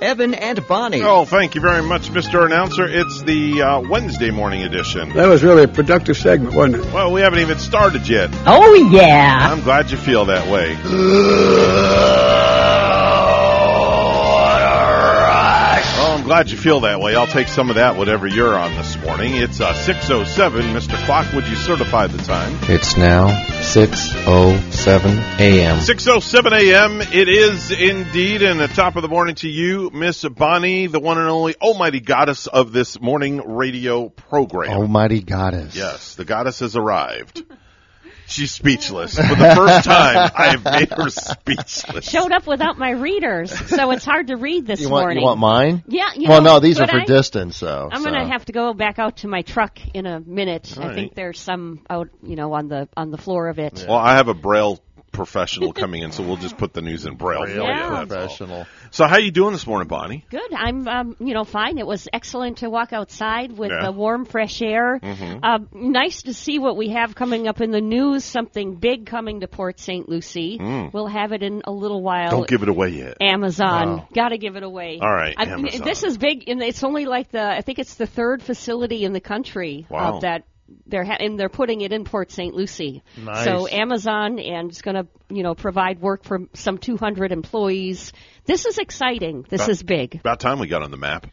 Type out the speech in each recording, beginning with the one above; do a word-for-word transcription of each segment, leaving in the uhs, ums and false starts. Evan and Bonnie. Oh, thank you very much, Mister Announcer. It's the uh, Wednesday morning edition. That was really a productive segment, wasn't it? Well, we haven't even started yet. Oh, yeah. I'm glad you feel that way. Well, I'm glad you feel that way. I'll take some of that, whatever you're on this morning. It's uh, six oh seven. Mister Clock, would you certify the time? It's now six oh seven a.m. six oh seven a.m. It is indeed, and the top of the morning to you, Miss Bonnie, the one and only Almighty Goddess of this morning radio program. Almighty Goddess. Yes, the goddess has arrived. She's speechless. For the first time, I have made her speechless. Showed up without my readers, so it's hard to read this you want, morning. You want mine? Yeah. You well, know, no, these are for I? distance, so. I'm so. going to have to go back out to my truck in a minute. All I right. think there's some out, you know, on the on the floor of it. Yeah. Well, I have a Braille professional coming in, so we'll just put the news in Braille. Braille yeah. professional. So how are you doing this morning, Bonnie? Good. I'm, um, you know, fine. It was excellent to walk outside with yeah. the warm, fresh air. Mm-hmm. Uh, nice to see what we have coming up in the news, something big coming to Port Saint Lucie. Mm. We'll have it in a little while. Don't give it away yet. Amazon. Wow. Got to give it away. All right, I, Amazon. This is big, and it's only like the, I think it's the third facility in the country wow. of that. They're ha- and they're putting it in Port Saint Lucie. Nice. So Amazon and it's going to, you know, provide work for some two hundred employees. This is exciting. This about, is big. About time we got on the map.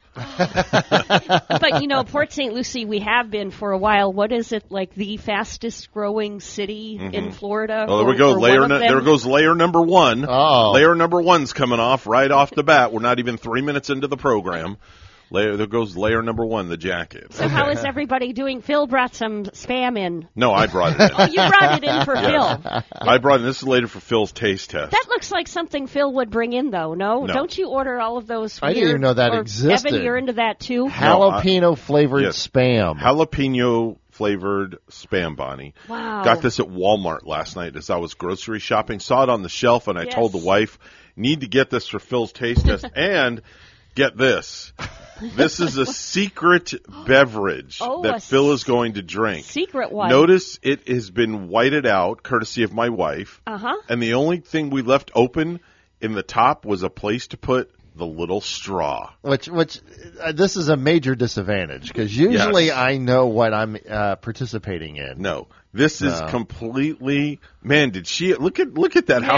But, you know, Port Saint Lucie, we have been for a while. What is it, like the fastest growing city mm-hmm. in Florida? Well, there we go. Layer no- there goes layer number one. Oh. Layer number one's coming off right off the bat. We're not even three minutes into the program. Layer, there goes layer number one, the jacket. So how is everybody doing? Phil brought some spam in. No, I brought it in. Oh, you brought it in for yeah. Phil. I brought it in. This is later for Phil's taste test. That looks like something Phil would bring in, though, no? no. Don't you order all of those? I didn't even know that existed. Evan, you're into that, too? Jalapeno-flavored no, yes. spam. Jalapeno flavored spam, Bonnie. Wow. Got this at Walmart last night as I was grocery shopping. Saw it on the shelf, and I yes. told the wife, need to get this for Phil's taste test. And get this. This is a secret beverage oh, that Phil is going to drink. Secret one. Notice it has been whited out, courtesy of my wife. Uh-huh. And the only thing we left open in the top was a place to put the little straw. Which, which, uh, this is a major disadvantage, because usually yes. I know what I'm uh, participating in. No. This is no. completely, man, did she, look at look at that, yeah. how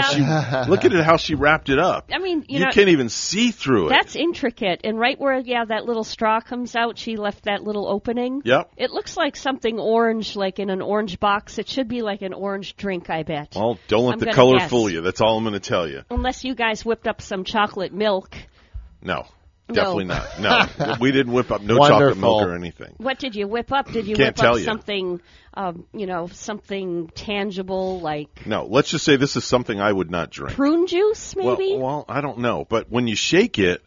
she, look at it, how she wrapped it up. I mean, you, you know, can't even see through it. That's intricate. And right where, yeah, that little straw comes out, she left that little opening. Yep. It looks like something orange, like in an orange box. It should be like an orange drink, I bet. Well, don't let I'm the color guess. fool you. That's all I'm going to tell you. Unless you guys whipped up some chocolate milk. No. Definitely no. not. No, we didn't whip up no Wonderful. chocolate milk or anything. What did you whip up? Did you Can't whip up you. something, um, you know, something tangible like? No, let's just say this is something I would not drink. Prune juice, maybe? Well, well I don't know, but when you shake it.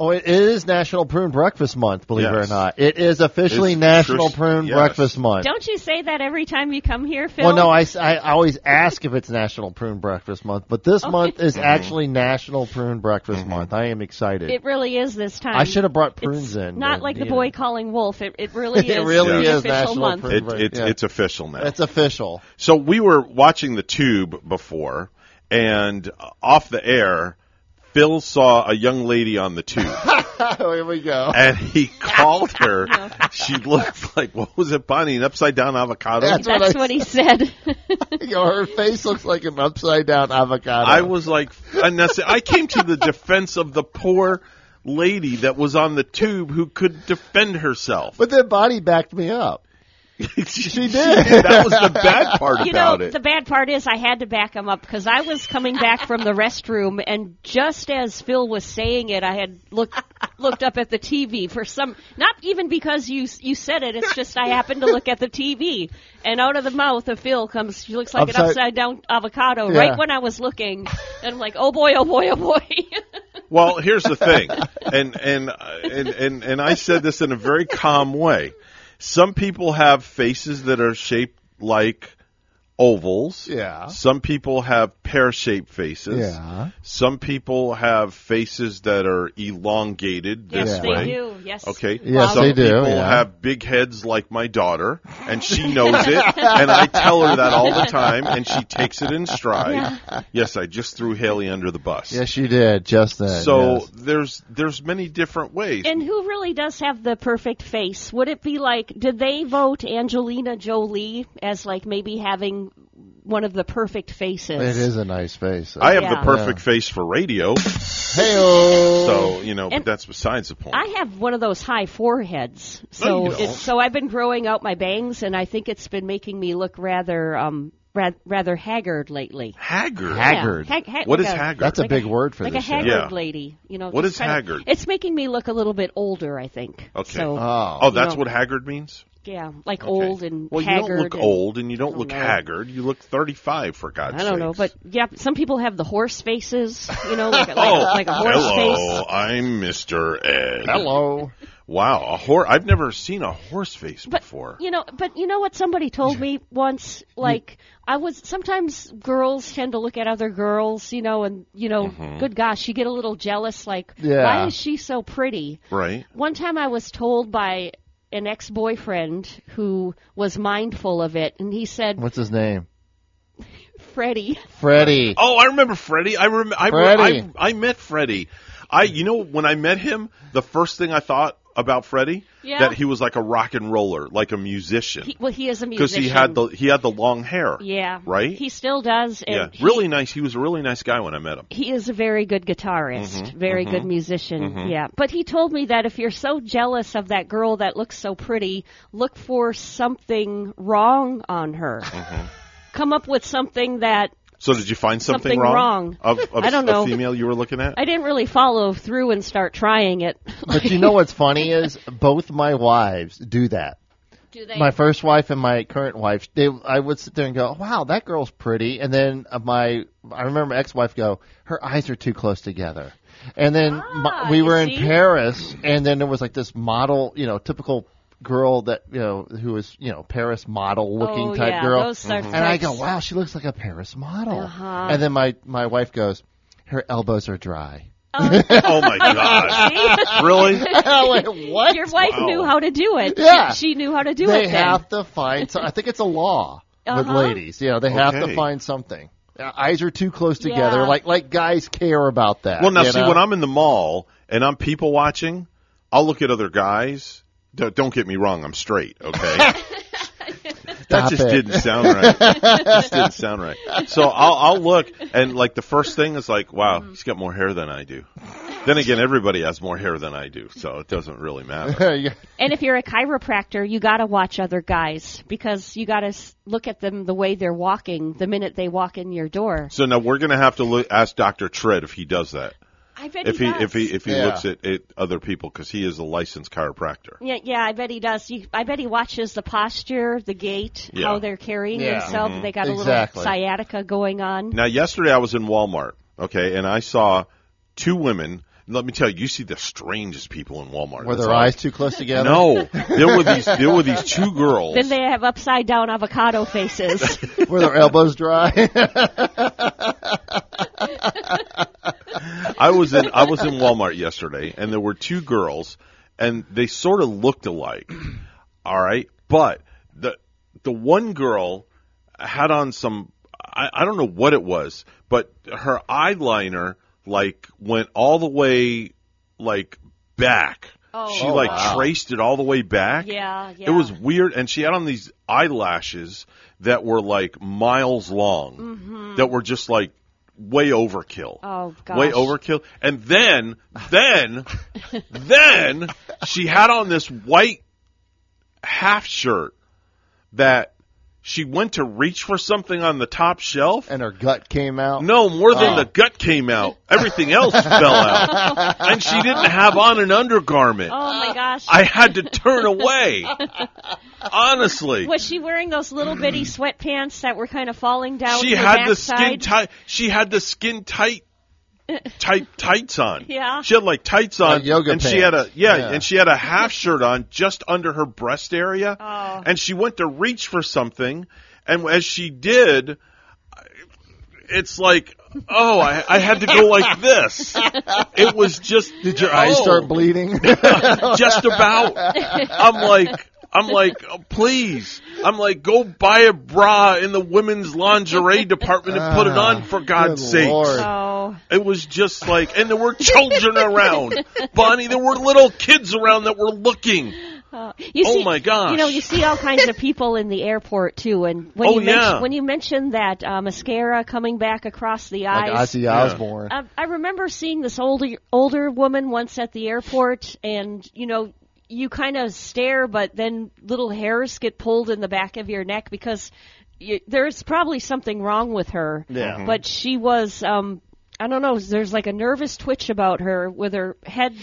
Oh, it is National Prune Breakfast Month, believe yes. it or not. It is officially it's National Trish, Prune yes. Breakfast Month. Don't you say that every time you come here, Phil? Well, no, I, I always ask if it's National Prune Breakfast Month, but this okay. month is mm-hmm. actually National Prune Breakfast mm-hmm. Month. I am excited. It really is this time. I should have brought prunes it's in. Not and, like the boy know. calling wolf. It, it really is. It really yeah. is National month. Prune Breakfast it, Month. It, yeah. It's official now. It's official. So we were watching the tube before, and off the air, Phil saw a young lady on the tube. Here we go. And he called her. No. She looked like, what was it, Bonnie? An upside-down avocado? That's, That's what, what he said. You know, her face looks like an upside-down avocado. I was like, I came to the defense of the poor lady that was on the tube who could defend herself. But then Bonnie backed me up. she, she did. That was the bad part you about know, it. The bad part is I had to back him up because I was coming back from the restroom, and just as Phil was saying it, I had looked looked up at the T V for some. Not even because you you said it. It's just I happened to look at the T V, and out of the mouth of Phil comes. She looks like upside, an upside down avocado yeah. right when I was looking, and I'm like, oh boy, oh boy, oh boy. Well, here's the thing, and and and and and I said this in a very calm way. Some people have faces that are shaped like ovals. Yeah. Some people have pear-shaped faces. Yeah. Some people have faces that are elongated this yes, way. Yes, they do. Yes. Okay. Yes, some they do. People yeah. have big heads like my daughter, and she knows it, and I tell her that all the time, and she takes it in stride. Yeah. Yes, I just threw Haley under the bus. Yes, you did. Just that. So yes. there's there's many different ways. And who really does have the perfect face? Would it be like, did they vote Angelina Jolie as like maybe having one of the perfect faces? It is a nice face. I have yeah. the perfect yeah. face for radio. Hey-o. So, you know, and but that's besides the point. I have one of those high foreheads. So no, it's, so I've been growing out my bangs, and I think it's been making me look rather um ra- rather haggard lately. Haggard? Yeah. Haggard. Ha- ha- what like is a, haggard? That's a like big a, word for like this. Like a haggard yeah. lady. You know, what is haggard? Of, it's making me look a little bit older, I think. Okay. So, oh. oh, that's you know, what haggard means? Yeah, like okay. old and well, haggard. Well, you don't look and, old, and you don't, don't look know. haggard. You look thirty-five, for God's sake. I don't sakes. know, but yeah, some people have the horse faces, you know, like, like, oh, like a horse hello, face. Hello, I'm Mister Ed. Hello. Wow, a hor- I've never seen a horse face but, before. You know, but you know what somebody told me once? Like, I was, sometimes girls tend to look at other girls, you know, and, you know, mm-hmm. good gosh, you get a little jealous, like, yeah. why is she so pretty? Right. One time I was told by an ex-boyfriend who was mindful of it, and he said... What's his name? Freddie. Freddie. Oh, I remember Freddie. I rem- I, re- I I met Freddie. I, you know, when I met him, the first thing I thought about Freddie, yeah. that he was like a rock and roller, like a musician. He, well, he is a musician. Because he had the he had the long hair. Yeah. Right? He still does. And yeah. He, really nice. He was a really nice guy when I met him. He is a very good guitarist, mm-hmm. very mm-hmm. good musician. Mm-hmm. Yeah. But he told me that if you're so jealous of that girl that looks so pretty, look for something wrong on her. Mm-hmm. Come up with something that... So did you find something, something wrong, wrong. Of, of I don't know. A female you were looking at? I didn't really follow through and start trying it. But you know what's funny is both my wives do that. Do they? My first wife and my current wife, they, I would sit there and go, wow, that girl's pretty. And then my, I remember ex-wife go, her eyes are too close together. And then ah, my, we were see? in Paris, and then there was like this model, you know, typical girl that, you know, who is, you know, Paris model looking oh, type yeah, girl. Those mm-hmm. And I go, wow, she looks like a Paris model. Uh-huh. And then my, my wife goes, her elbows are dry. Uh, oh my God. Really? I went, what? Your wife wow. knew how to do it. Yeah. She, she knew how to do they it. They have then. to find, so I think it's a law uh-huh. with ladies. You know, they okay. have to find something. Eyes are too close together. Yeah. Like, like guys care about that. Well, now see, know? when I'm in the mall and I'm people watching, I'll look at other guys. Don't get me wrong, I'm straight, okay? that just it. didn't sound right. Just didn't sound right. So I'll, I'll look, and like the first thing is like, wow, he's got more hair than I do. Then again, everybody has more hair than I do, so it doesn't really matter. yeah. And if you're a chiropractor, you got to watch other guys because you got to look at them the way they're walking the minute they walk in your door. So now we're going to have to look, ask Doctor Tread if he does that. I bet if he, he if he if he yeah. looks at, at other people because he is a licensed chiropractor. Yeah, yeah, I bet he does. He, I bet he watches the posture, the gait, yeah. how they're carrying yeah. themselves. Mm-hmm. They got exactly. a little sciatica going on. Now, yesterday I was in Walmart, okay, and I saw two women. Let me tell you, you see the strangest people in Walmart. Were That's their all. eyes too close together? No. There were these There were these two girls. Then they have upside-down avocado faces. Were their elbows dry? I was in I was in Walmart yesterday, and there were two girls, and they sort of looked alike, all right? But the the one girl had on some, I, I don't know what it was, but her eyeliner, like, went all the way, like, back. Oh, she, oh, like, wow. traced it all the way back. Yeah, yeah. It was weird. And she had on these eyelashes that were, like, miles long. Mm-hmm. That were just, like, way overkill. Oh, gosh. Way overkill. And then, then, then she had on this white half shirt that... She went to reach for something on the top shelf. And her gut came out? No, more than oh. the gut came out. Everything else fell out. And she didn't have on an undergarment. Oh, my gosh. I had to turn away. Honestly. Was she wearing those little bitty sweatpants that were kind of falling down? She had the skin tight. She had the skin tight. Tight tights on. Yeah. She had like tights on, like yoga and pants. she had a yeah, yeah, and she had a half shirt on just under her breast area. Oh. And she went to reach for something, and as she did, it's like, oh, I, I had to go like this. It was just. Did your oh. eyes start bleeding? Just about. I'm like, I'm like, oh, please. I'm like, go buy a bra in the women's lingerie department and ah, put it on, for God's sake. Oh. It was just like, and there were children around. Bonnie, there were little kids around that were looking. Uh, you oh see, my gosh! You know, you see all kinds of people in the airport too, and when oh, you yeah. men- when you mentioned that uh, mascara coming back across the eyes, like Ozzy Osbourne. Yeah. I, I remember seeing this older older woman once at the airport, and you know, you kind of stare, but then little hairs get pulled in the back of your neck because you, there's probably something wrong with her. Yeah. But she was, um, I don't know, there's like a nervous twitch about her with her head.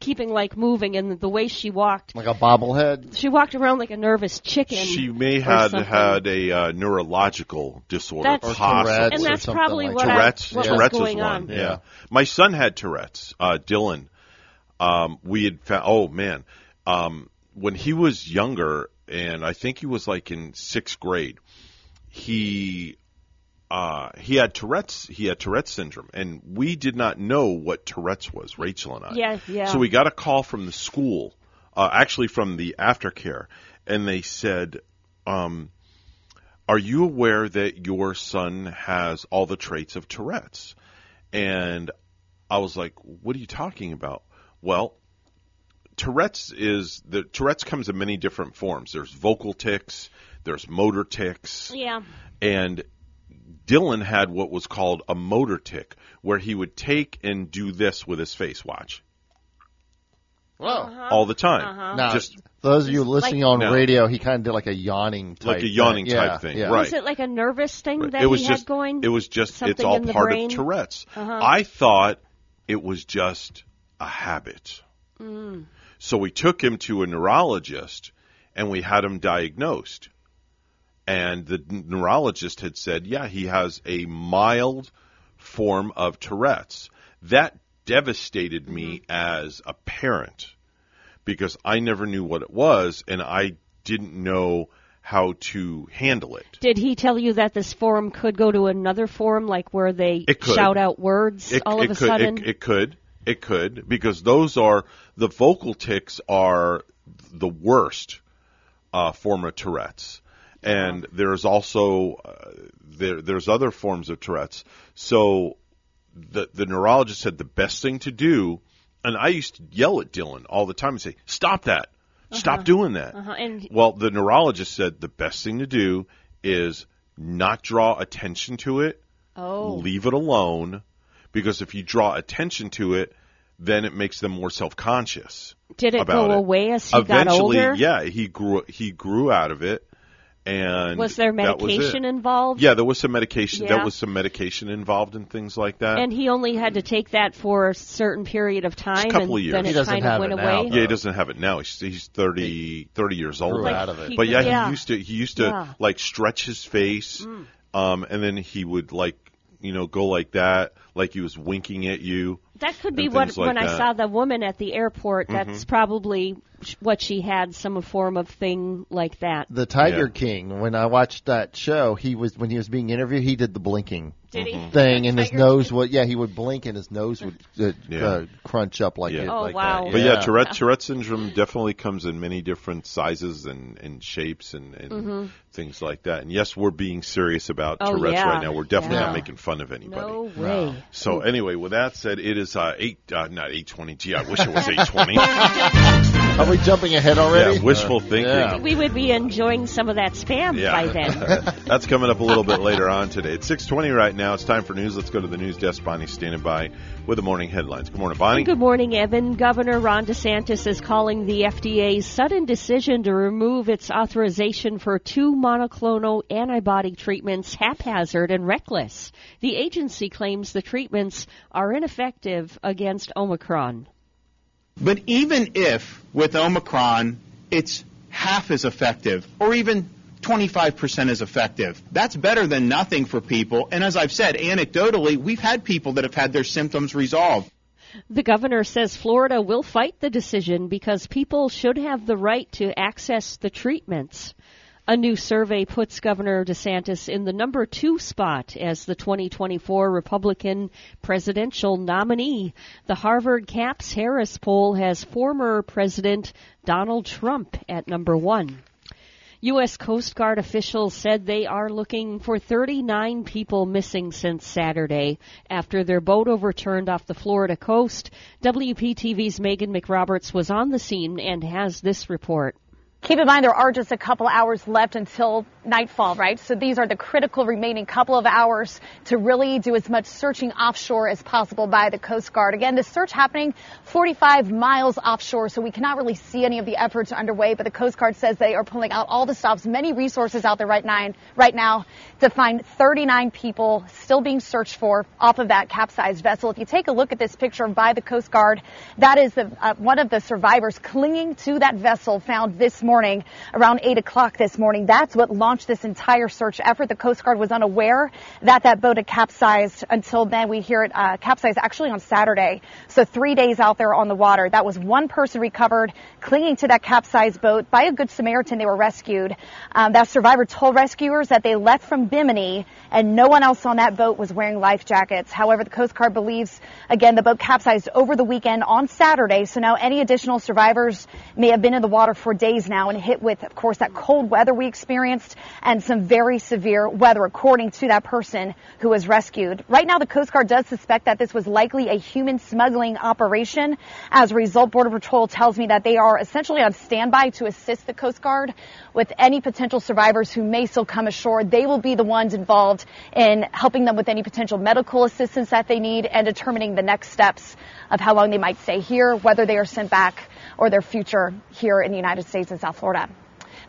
Keeping like moving and the way she walked, like a bobblehead. She walked around like a nervous chicken. She may have had a uh, neurological disorder, that's, or Tourette's, and that's or probably like what, Tourette's, I, what yeah. was Tourette's going was one. on. Yeah. yeah, my son had Tourette's. Uh, Dylan, um, we had found. Oh man, um, when he was younger, and I think he was like in sixth grade, he uh, he had Tourette's. He had Tourette's syndrome, and we did not know what Tourette's was, Rachel and I. Yeah, yeah. So we got a call from the school, uh, actually from the aftercare, and they said, um, are you aware that your son has all the traits of Tourette's? And I was like, what are you talking about? Well, Tourette's is the Tourette's comes in many different forms. There's vocal tics, there's motor tics. Yeah. And Dylan had what was called a motor tic, where he would take and do this with his face. Watch. Whoa. Uh-huh. All the time. Uh-huh. Now, just those of you listening like, on no. radio, he kind of did like a yawning type Like a yawning thing. type yeah, thing, yeah. right. Was it like a nervous thing right. that it was he just, had going? It was just, Something it's all part brain? of Tourette's. Uh-huh. I thought it was just a habit. Mm. So we took him to a neurologist, and we had him diagnosed. And the neurologist had said, yeah, he has a mild form of Tourette's. That devastated me as a parent because I never knew what it was, and I didn't know how to handle it. Did he tell you that this forum could go to another forum, like where they shout out words it, all it of a could, sudden? It, it could. It could, because those are – the vocal tics are the worst uh, form of Tourette's. And there's also uh, there there's other forms of Tourette's. So the the neurologist said the best thing to do, and I used to yell at Dylan all the time and say, stop that. Uh-huh. Stop doing that. Uh-huh. And well, the neurologist said the best thing to do is not draw attention to it. Oh. Leave it alone, because if you draw attention to it, then it makes them more self-conscious. Did it go it. away as he Eventually, got older? Eventually, yeah, he grew he grew out of it. And was there medication was involved? Yeah, there was some medication. Yeah. There was some medication involved and things like that. And he only had to take that for a certain period of time. Just a couple and of years. Then he it doesn't kind have of went it now, away. Though. Yeah, he doesn't have it now. He's, he's thirty, thirty years old. Like, out of it. But yeah, yeah, he used to he used to yeah. like stretch his face, mm. um, and then he would like you know go like that, like he was winking at you. That could be what like when that. I saw the woman at the airport. That's mm-hmm. probably what she had, some form of thing like that. The Tiger yeah. King. When I watched that show, he was when he was being interviewed, he did the blinking did he? thing, the and Tiger his nose King? would yeah he would blink and his nose would uh, yeah. uh, crunch up like yeah. it, oh like wow! That. But yeah, yeah Tourette, Tourette syndrome definitely comes in many different sizes and, and shapes and, and mm-hmm. things like that. And yes, we're being serious about oh, Tourette's yeah. right now. We're definitely yeah. not making fun of anybody. No way. Wow. So anyway, with that said, it is. Uh, eight, uh, not eight twenty. Gee, I wish it was eight twenty. Are we jumping ahead already? Yeah, wishful thinking. Yeah. We would be enjoying some of that spam yeah. by then. That's coming up a little bit later on today. It's six twenty right now. It's time for news. Let's go to the news desk. Bonnie's standing by with the morning headlines. Good morning, Bonnie. Good morning, Evan. Governor Ron DeSantis is calling the F D A's sudden decision to remove its authorization for two monoclonal antibody treatments haphazard and reckless. The agency claims the treatments are ineffective against Omicron. But even if with Omicron it's half as effective or even twenty-five percent as effective, that's better than nothing for people. And as I've said, anecdotally, we've had people that have had their symptoms resolved. The governor says Florida will fight the decision because people should have the right to access the treatments. A new survey puts Governor DeSantis in the number two spot as the twenty twenty-four Republican presidential nominee. The Harvard Caps-Harris poll has former President Donald Trump at number one. U S. Coast Guard officials said they are looking for thirty-nine people missing since Saturday after their boat overturned off the Florida coast. W P T V's Megan McRoberts was on the scene and has this report. Keep in mind, there are just a couple hours left until nightfall, right? So these are the critical remaining couple of hours to really do as much searching offshore as possible by the Coast Guard. Again, the search happening forty-five miles offshore, so we cannot really see any of the efforts underway. But the Coast Guard says they are pulling out all the stops, many resources out there right now, right now to find thirty-nine people still being searched for off of that capsized vessel. If you take a look at this picture by the Coast Guard, that is the, uh, one of the survivors clinging to that vessel found this morning. morning around eight o'clock this morning. That's what launched this entire search effort. The Coast Guard was unaware that that boat had capsized until then. We hear it uh, capsized actually on Saturday. So three days out there on the water. That was one person recovered clinging to that capsized boat. By a good Samaritan, they were rescued. Um, that survivor told rescuers that they left from Bimini and no one else on that boat was wearing life jackets. However, the Coast Guard believes, again, the boat capsized over the weekend on Saturday. So now any additional survivors may have been in the water for days now, and hit with, of course, that cold weather we experienced and some very severe weather, according to that person who was rescued. Right now, the Coast Guard does suspect that this was likely a human smuggling operation. As a result, Border Patrol tells me that they are essentially on standby to assist the Coast Guard with any potential survivors who may still come ashore. They will be the ones involved in helping them with any potential medical assistance that they need and determining the next steps of how long they might stay here, whether they are sent back, or their future here in the United States and South Florida.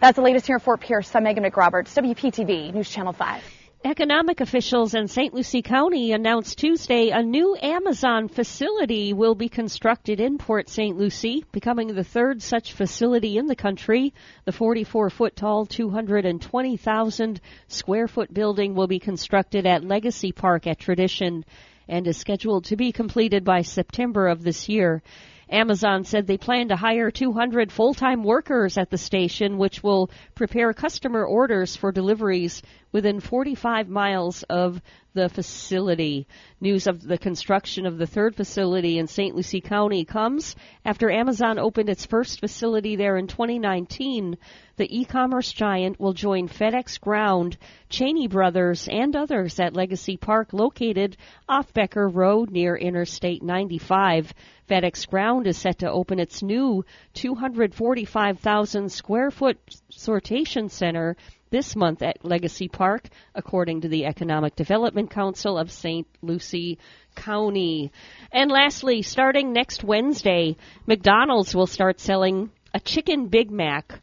That's the latest here in Fort Pierce. I'm Megan McRoberts, W P T V News Channel five. Economic officials in Saint Lucie County announced Tuesday a new Amazon facility will be constructed in Port Saint Lucie, becoming the third such facility in the country. The forty-four foot tall, two hundred twenty thousand square foot building will be constructed at Legacy Park at Tradition and is scheduled to be completed by September of this year. Amazon said they plan to hire two hundred full-time workers at the station, which will prepare customer orders for deliveries within forty-five miles of the facility. News of the construction of the third facility in Saint Lucie County comes after Amazon opened its first facility there in twenty nineteen. The e-commerce giant will join FedEx Ground, Cheney Brothers, and others at Legacy Park, located off Becker Road near Interstate ninety-five. FedEx Ground is set to open its new two hundred forty-five thousand square foot sortation center this month at Legacy Park, according to the Economic Development Council of Saint Lucie County. And lastly, starting next Wednesday, McDonald's will start selling a chicken Big Mac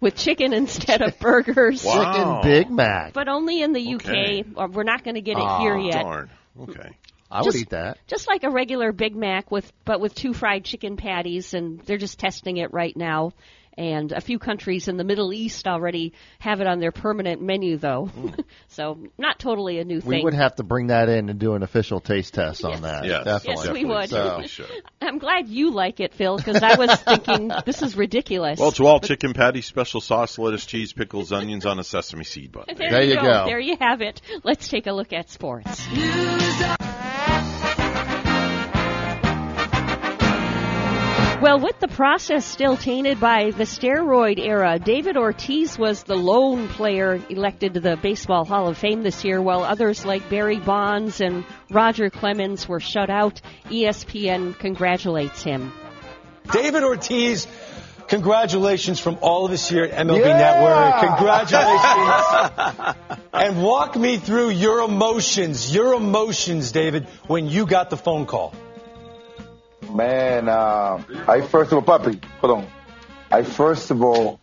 with chicken instead of burgers. Wow. Chicken Big Mac. But only in the okay. U K. We're not going to get it oh, here yet. Darn. Okay. I just, would eat that. Just like a regular Big Mac, with but with two fried chicken patties, and they're just testing it right now. And a few countries in the Middle East already have it on their permanent menu, though. Mm. So not totally a new thing. We would have to bring that in and do an official taste test yes. on that. Yes, definitely. yes definitely. we would. So. We should. I'm glad you like it, Phil, because I was thinking this is ridiculous. Well, to all chicken patties, special sauce, lettuce, cheese, pickles, onions on a sesame seed bun. There, there you go. go. There you have it. Let's take a look at sports. Well, with the process still tainted by the steroid era, David Ortiz was the lone player elected to the Baseball Hall of Fame this year, while others like Barry Bonds and Roger Clemens were shut out. E S P N congratulates him. David Ortiz, congratulations from all of us here at M L B yeah! Network. Congratulations. And walk me through your emotions, your emotions, David, when you got the phone call. Man, uh, I first of all, Papi, hold on. I first of all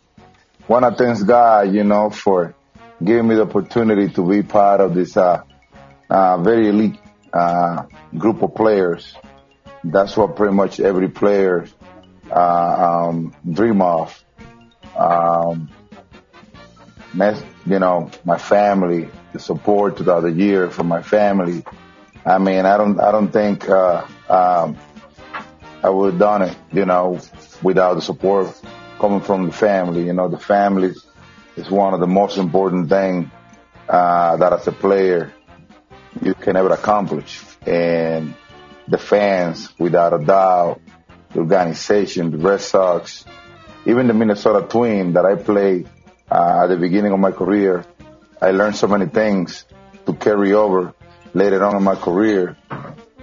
want to thank God, you know, for giving me the opportunity to be part of this uh, uh, very elite uh, group of players. That's what pretty much every player uh, um, dream of. Um, you know, my family, the support throughout the year from my family. I mean, I don't, I don't think. Uh, um, I would have done it, you know, without the support coming from the family. You know, the families is one of the most important things uh, that as a player you can ever accomplish. And the fans, without a doubt, the organization, the Red Sox, even the Minnesota Twins that I played uh, at the beginning of my career, I learned so many things to carry over later on in my career.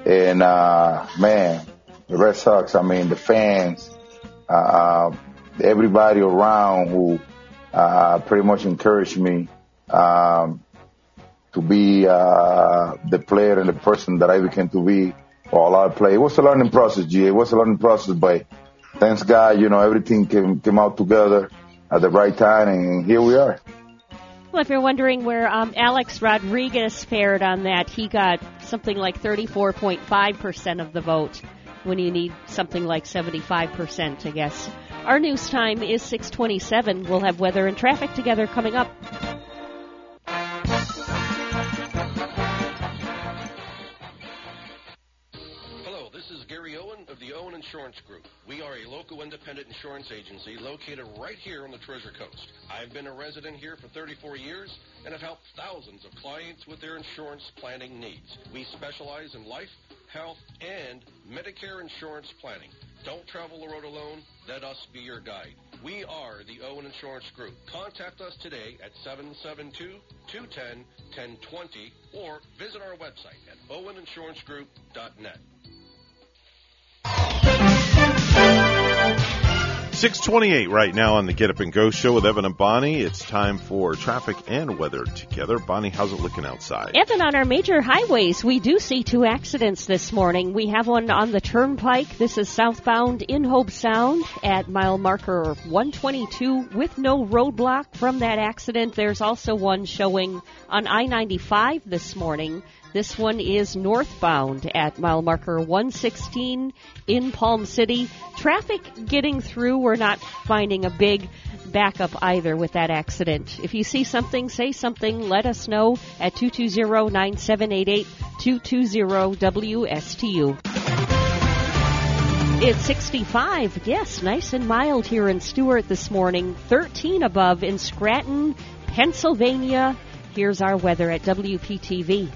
And, uh, man, the Red Sox, I mean, the fans, uh, everybody around who uh, pretty much encouraged me um, to be uh, the player and the person that I became to be, or allowed to play. It was a learning process, G. It was a learning process, but thanks God, you know, everything came, came out together at the right time, and here we are. Well, if you're wondering where um, Alex Rodriguez fared on that, he got something like thirty-four point five percent of the vote when you need something like seventy-five percent, I guess. Our news time is six twenty-seven. We'll have weather and traffic together coming up. Insurance Group. We are a local independent insurance agency located right here on the Treasure Coast. I've been a resident here for thirty-four years and have helped thousands of clients with their insurance planning needs. We specialize in life, health, and Medicare insurance planning. Don't travel the road alone. Let us be your guide. We are the Owen Insurance Group. Contact us today at seven seven two, two one zero, one zero two zero or visit our website at owen insurance group dot net. six twenty-eight right now on the Get Up and Go show with Evan and Bonnie. It's time for traffic and weather together. Bonnie, how's it looking outside? Evan, on our major highways, we do see two accidents this morning. We have one on the Turnpike. This is southbound in Hobe Sound at mile marker one twenty-two with no roadblock from that accident. There's also one showing on I ninety-five this morning. This one is northbound at mile marker one sixteen in Palm City. Traffic getting through. We're not finding a big backup either with that accident. If you see something, say something. Let us know at two two zero, nine seven eight eight, two two zero W S T U. It's sixty-five. Yes, nice and mild here in Stewart this morning. thirteen above in Scranton, Pennsylvania. Here's our weather at W P T V.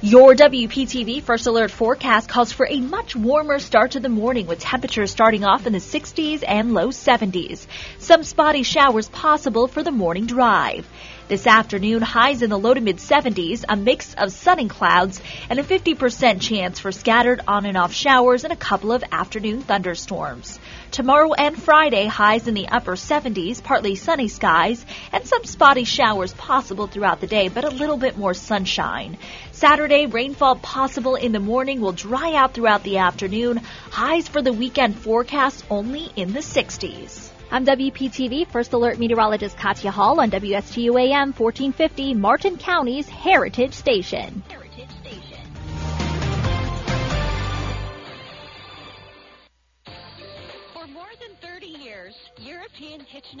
Your W P T V First Alert forecast calls for a much warmer start to the morning with temperatures starting off in the sixties and low seventies. Some spotty showers possible for the morning drive. This afternoon, highs in the low to mid seventies, a mix of sun and clouds, and a fifty percent chance for scattered on and off showers and a couple of afternoon thunderstorms. Tomorrow and Friday, highs in the upper seventies, partly sunny skies, and some spotty showers possible throughout the day, but a little bit more sunshine. Saturday, rainfall possible in the morning will dry out throughout the afternoon. Highs for the weekend forecast only in the sixties. I'm W P T V First Alert meteorologist Katya Hall on W S T U A M fourteen fifty, Martin County's Heritage Station. Heritage Station. For more than thirty years, European Kitchen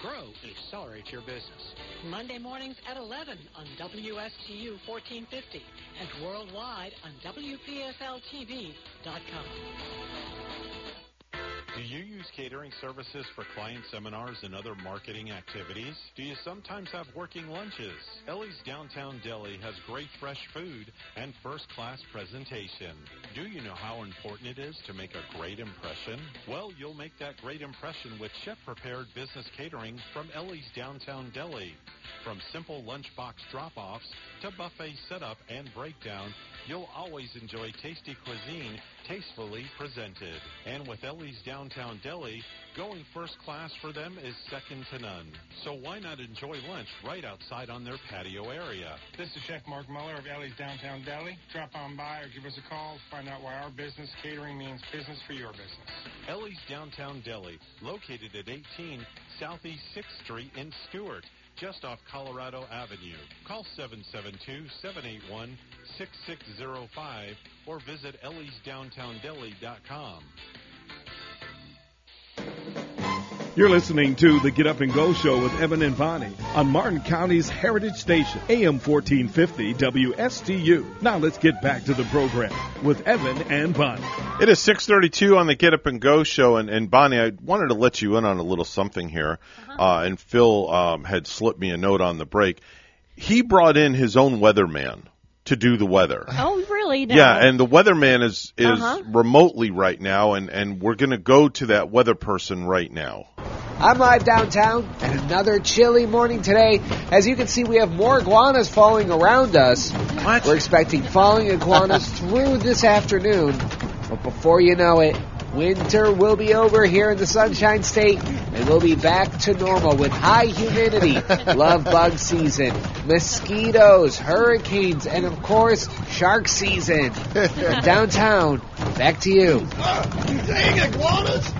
grow, and accelerate your business. Monday mornings at eleven on W S T U fourteen fifty and worldwide on W P F L T V dot com. Do you use catering services for client seminars and other marketing activities? Do you sometimes have working lunches? Ellie's Downtown Deli has great fresh food and first-class presentation. Do you know how important it is to make a great impression? Well, you'll make that great impression with chef-prepared business catering from Ellie's Downtown Deli. From simple lunchbox drop-offs to buffet setup and breakdown, you'll always enjoy tasty cuisine tastefully presented. And with Ellie's Downtown downtown Delhi, going first class for them is second to none. So why not enjoy lunch right outside on their patio area? This is Chef Mark Muller of Ellie's Downtown Deli. Drop on by or give us a call to find out why our business catering means business for your business. Ellie's Downtown Deli, located at eighteen Southeast sixth Street in Stewart, just off Colorado Avenue. Call seven seven two, seven eight one, six six zero five or visit ellies downtown deli dot com. You're listening to the Get Up and Go Show with Evan and Bonnie on Martin County's Heritage Station, A M fourteen fifty W S T U. Now let's get back to the program with Evan and Bonnie. It is six thirty-two on the Get Up and Go Show, and, and Bonnie, I wanted to let you in on a little something here, uh-huh. uh, and Phil um, had slipped me a note on the break. He brought in his own weatherman to do the weather. Oh, really? No. Yeah, and the weatherman is, is uh-huh. remotely right now, and, and we're going to go to that weather person right now. I'm live downtown, and another chilly morning today. As you can see, we have more iguanas falling around us. What? We're expecting falling iguanas through this afternoon. But before you know it, winter will be over here in the Sunshine State, and we'll be back to normal with high humidity, love bug season, mosquitoes, hurricanes, and, of course, shark season. Downtown, back to you. Uh, you saying iguanas?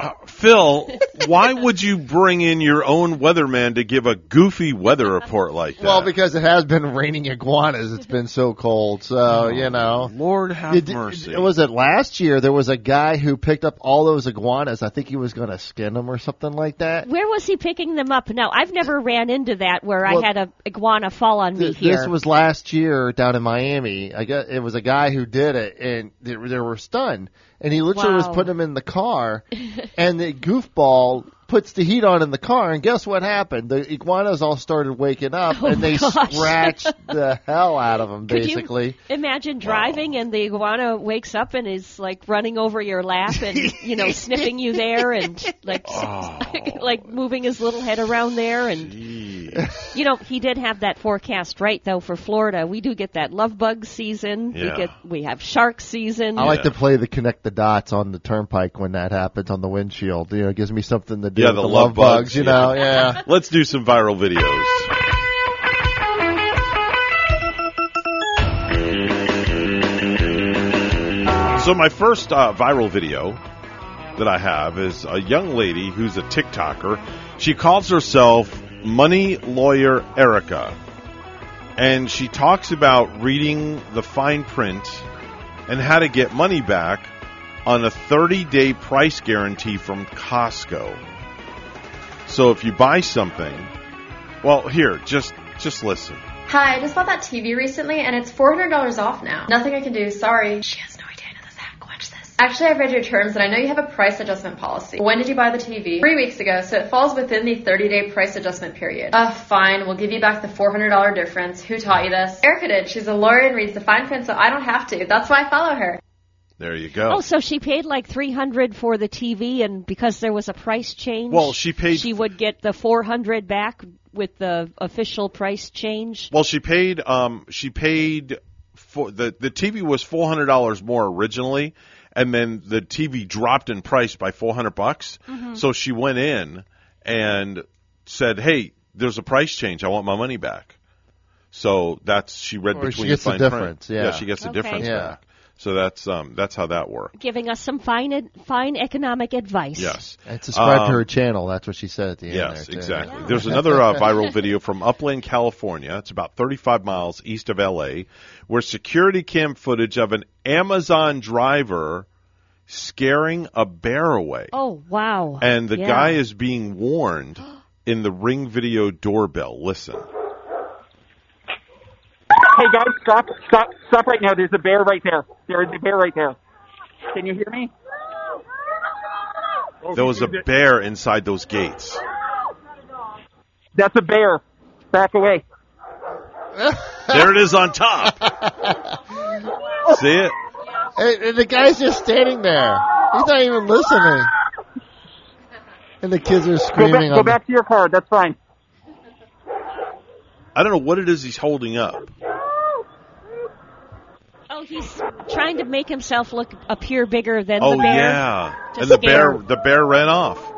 Uh, Phil, why would you bring in your own weatherman to give a goofy weather report like that? Well, because it has been raining iguanas. It's been so cold. So, oh, you know. Lord have it, mercy. It, was it last year? There was a guy who picked up all those iguanas. I think he was going to skin them or something like that. Where was he picking them up? No, I've never ran into that where well, I had an iguana fall on th- me here. This was last year down in Miami. I guess it was a guy who did it, and they, they were stunned. And he literally wow. was putting him in the car, and the goofball puts the heat on in the car, and guess what happened? The iguanas all started waking up, oh and they gosh. scratched the hell out of them, basically. Could you imagine driving, wow. and the iguana wakes up and is, like, running over your lap and, you know, sniffing you there and, like, oh. like moving his little head around there. And, jeez. You know, he did have that forecast right, though, for Florida. We do get that love bug season. Yeah. We get we have shark season. I like yeah. to play the connect the dots on the turnpike when that happens on the windshield. You know, it gives me something to do. Yeah, the, the love, love bugs, bugs, you know, yeah. yeah. Let's do some viral videos. So my first uh, viral video that I have is a young lady who's a TikToker. She calls herself Money Lawyer Erica, and she talks about reading the fine print and how to get money back on a thirty-day price guarantee from Costco. So if you buy something, well, here, just just listen. Hi, I just bought that T V recently, and it's four hundred dollars off now. Nothing I can do, sorry. She has no idea I know this hack. Watch this. Actually, I've read your terms, and I know you have a price adjustment policy. When did you buy the T V? Three weeks ago, so it falls within the thirty-day price adjustment period. Ugh, fine. We'll give you back the four hundred dollars difference. Who taught you this? Erica did. She's a lawyer and reads the fine print, so I don't have to. That's why I follow her. There you go. Oh, so she paid like three hundred dollars for the T V, and because there was a price change, well, she paid. She would get the four hundred dollars back with the official price change. Well, she paid. Um, she paid for the the T V was four hundred dollars more originally, and then the T V dropped in price by four hundred bucks. Mm-hmm. So she went in and said, "Hey, there's a price change. I want my money back." So that's she read or between she gets the fine the difference. Print. Yeah. yeah, she gets the okay. difference yeah. back. So that's um that's how that worked. Giving us some fine ad- fine economic advice. Yes. And subscribe um, to her channel. That's what she said at the yes, end. Yes, exactly. Yeah. There's another uh, viral video from Upland, California. It's about thirty-five miles east of L A, where security cam footage of an Amazon driver scaring a bear away. Oh, wow. And the yeah. guy is being warned in the Ring video doorbell. Listen. Hey guys, stop, stop, stop right now. There's a bear right there. There is a bear right there. Can you hear me? There was a bear inside those gates. That's a bear. Back away. There it is on top. See it? Hey, the guy's just standing there. He's not even listening. And the kids are screaming. Go back, go back to your car. That's fine. I don't know what it is he's holding up. Well, he's trying to make himself look appear bigger than oh, the bear. Oh, yeah. And the bear, him. the bear ran off. Yeah.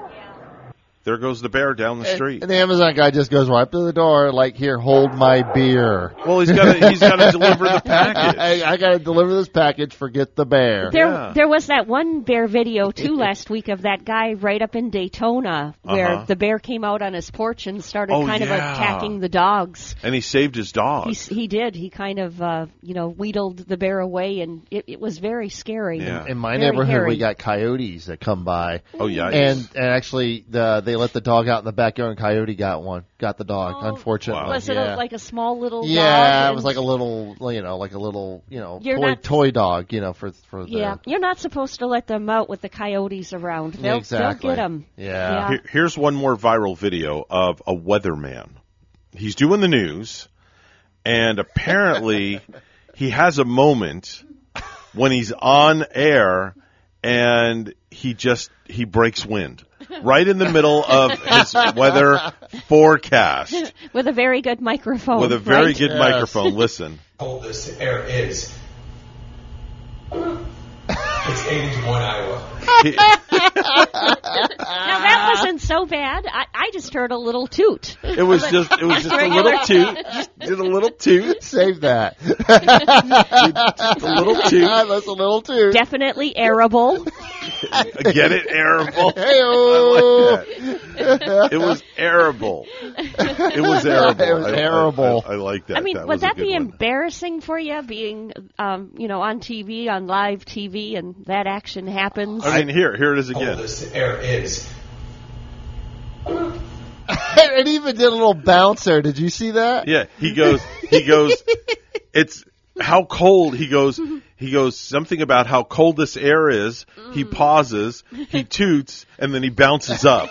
There goes the bear down the street. And the Amazon guy just goes right through the door like, here, hold my beer. Well, he's got he's to deliver the package. I, I got to deliver this package. Forget the bear. There yeah. there was that one bear video, too, last week of that guy right up in Daytona where uh-huh. the bear came out on his porch and started oh, kind yeah. of attacking the dogs. And he saved his dog. He, he did. He kind of, uh, you know, wheedled the bear away, and it, it was very scary. Yeah. In my very neighborhood, hairy. we got coyotes that come by. Oh, yeah. And, and actually, the... They They let the dog out in the backyard, and Coyote got one. Got the dog, oh, unfortunately. Was it yeah. a, like a small little yeah, dog? Yeah, it was like a little, you know, like a little, you know, toy, not, toy dog, you know, for for yeah, the... You're not supposed to let them out with the coyotes around. They'll, exactly. they'll get them. Yeah. yeah. Here, here's one more viral video of a weatherman. He's doing the news, and apparently he has a moment when he's on air, and he just, he breaks wind. Right in the middle of his weather forecast. With a very good microphone. With a very right? good yes. microphone. Listen. How cold this air is. It's eighty-one Iowa. Now that wasn't so bad. I, I just heard a little toot. It was just it was just a little toot. Just did a little toot. Save that. Just a little toot. God, that's a little toot. Definitely airable. Get it, airable. Hey-o. I like that. It was airable. It was airable. It was airable. I, I, I, I like that. I mean, that would that be one. embarrassing for you, being um, you know, on T V, on live T V, and that action happens? I mean, here, here it is again. Oh, this air is. It even did a little bouncer. Did you see that? Yeah, he goes. He goes. It's how cold. He goes. He goes something about how cold this air is. Mm. He pauses. He toots, and then he bounces up.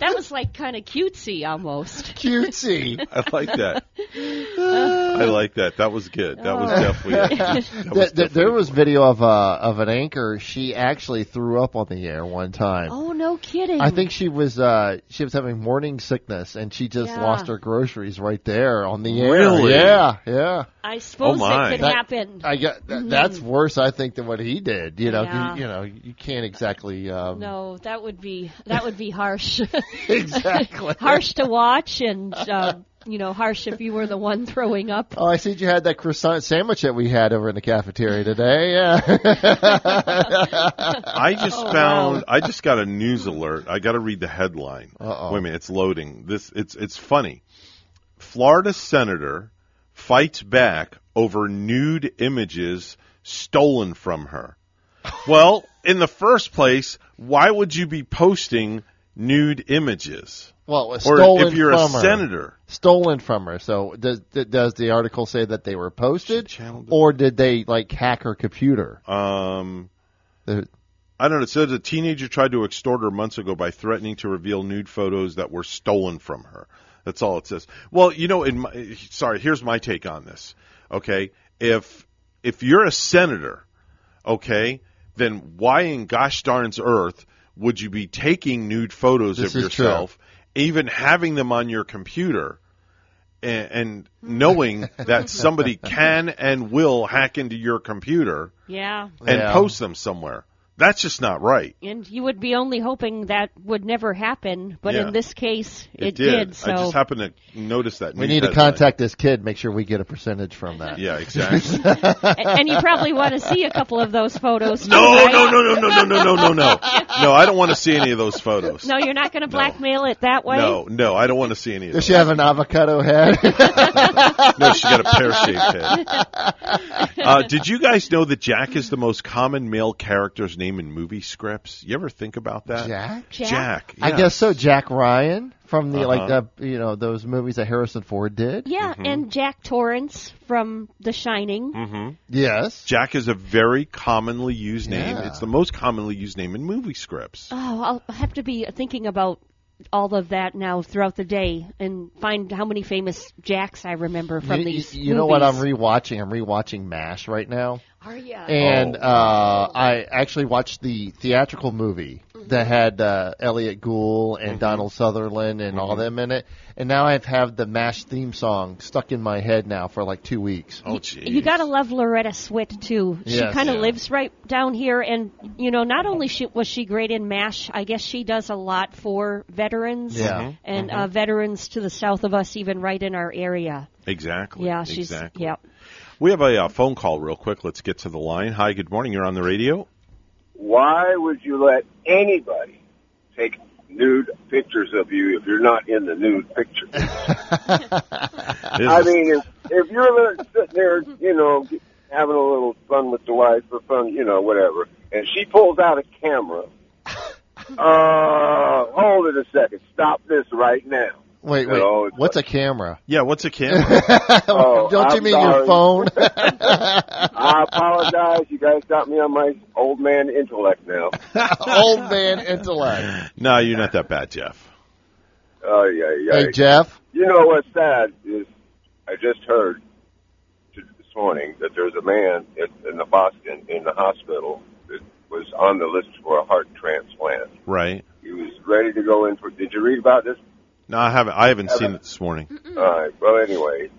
That was like kind of cutesy almost. Cutesy. I like that. Uh, I like that. That was good. That was uh, definitely. That was the, definitely there was video of uh, of an anchor. She actually threw up on the air one time. Oh, no kidding! I think she was uh, she was having morning sickness, and she just yeah. lost her groceries right there on the air. Really? Yeah, yeah. I suppose oh it could that, happen. I got, that, mm-hmm. That's worse, I think, than what he did. You know, yeah. you, you know, you can't exactly. Um, no, that would be that would be harsh. Exactly. Harsh to watch and, uh, you know, harsh if you were the one throwing up. Oh, I see you had that croissant sandwich that we had over in the cafeteria today. Yeah. I just oh, found, wow. I just got a news alert. I got to read the headline. Uh-oh. Wait a minute, it's loading. This, it's, it's funny. Florida senator fights back over nude images stolen from her. Well, in the first place, why would you be posting nude images? Well, or stolen if you're from a senator, her. Stolen from her. So does does the article say that they were posted, or did they like hack her computer? Um, the, I don't know. It says a teenager tried to extort her months ago by threatening to reveal nude photos that were stolen from her. That's all it says. Well, you know, in my, sorry, here's my take on this. Okay, if if you're a senator, okay, then why in gosh darn's earth would you be taking nude photos this of yourself, even having them on your computer, and, and knowing that somebody can and will hack into your computer yeah. and yeah. post them somewhere? That's just not right. And you would be only hoping that would never happen, but yeah. in this case, it, it did. did so. I just happened to notice that. We need to contact this kid, make sure we get a percentage from that. Yeah, exactly. and, and you probably want to see a couple of those photos. No, right? no, no, no, no, no, no, no, no, no. No, I don't want to see any of those photos. No, you're not going to blackmail no. it that way? No, no, I don't want to see any of those. Does she have an avocado head? No, she's got a pear-shaped head. Uh, did you guys know that Jack is the most common male character's name in movie scripts? You ever think about that? Jack? Jack. Jack yeah. I guess so. Jack Ryan from the uh-huh. like the, you know, those movies that Harrison Ford did. Yeah, mm-hmm. and Jack Torrance from The Shining. Mm-hmm. Yes. Jack is a very commonly used yeah. name. It's the most commonly used name in movie scripts. Oh, I'll have to be thinking about all of that now throughout the day and find how many famous Jacks I remember from you, these You movies. Know what I'm rewatching? I'm rewatching MASH right now. Are you? And oh. uh, I actually watched the theatrical movie mm-hmm. that had uh, Elliot Gould and mm-hmm. Donald Sutherland and mm-hmm. all them in it. And now I've had the MASH theme song stuck in my head now for like two weeks. Oh, geez. You got to love Loretta Swit, too. She yes, kind of yeah. lives right down here. And, you know, not only she, was she great in MASH, I guess she does a lot for veterans yeah. and mm-hmm. uh, veterans to the south of us, even right in our area. Exactly. Yeah, she's, exactly. yeah. We have a uh, phone call real quick. Let's get to the line. Hi, good morning. You're on the radio. Why would you let anybody take nude pictures of you if you're not in the nude picture? I mean, if, if you're sitting there, you know, having a little fun with the wife or fun, you know, whatever, and she pulls out a camera, uh, hold it a second. Stop this right now. Wait, wait. No, what's like, a camera? Yeah, what's a camera? oh, Don't I'm you mean sorry. your phone? I apologize. You guys got me on my old man intellect now. Old man intellect. No, you're not that bad, Jeff. Oh, uh, yeah, yeah. Hey, Jeff? You know what's sad is I just heard this morning that there's a man in the Boston, in the hospital, that was on the list for a heart transplant. Right. He was ready to go in for... Did you read about this? No, I haven't. I haven't Evan. seen it this morning. All right. Well, anyway,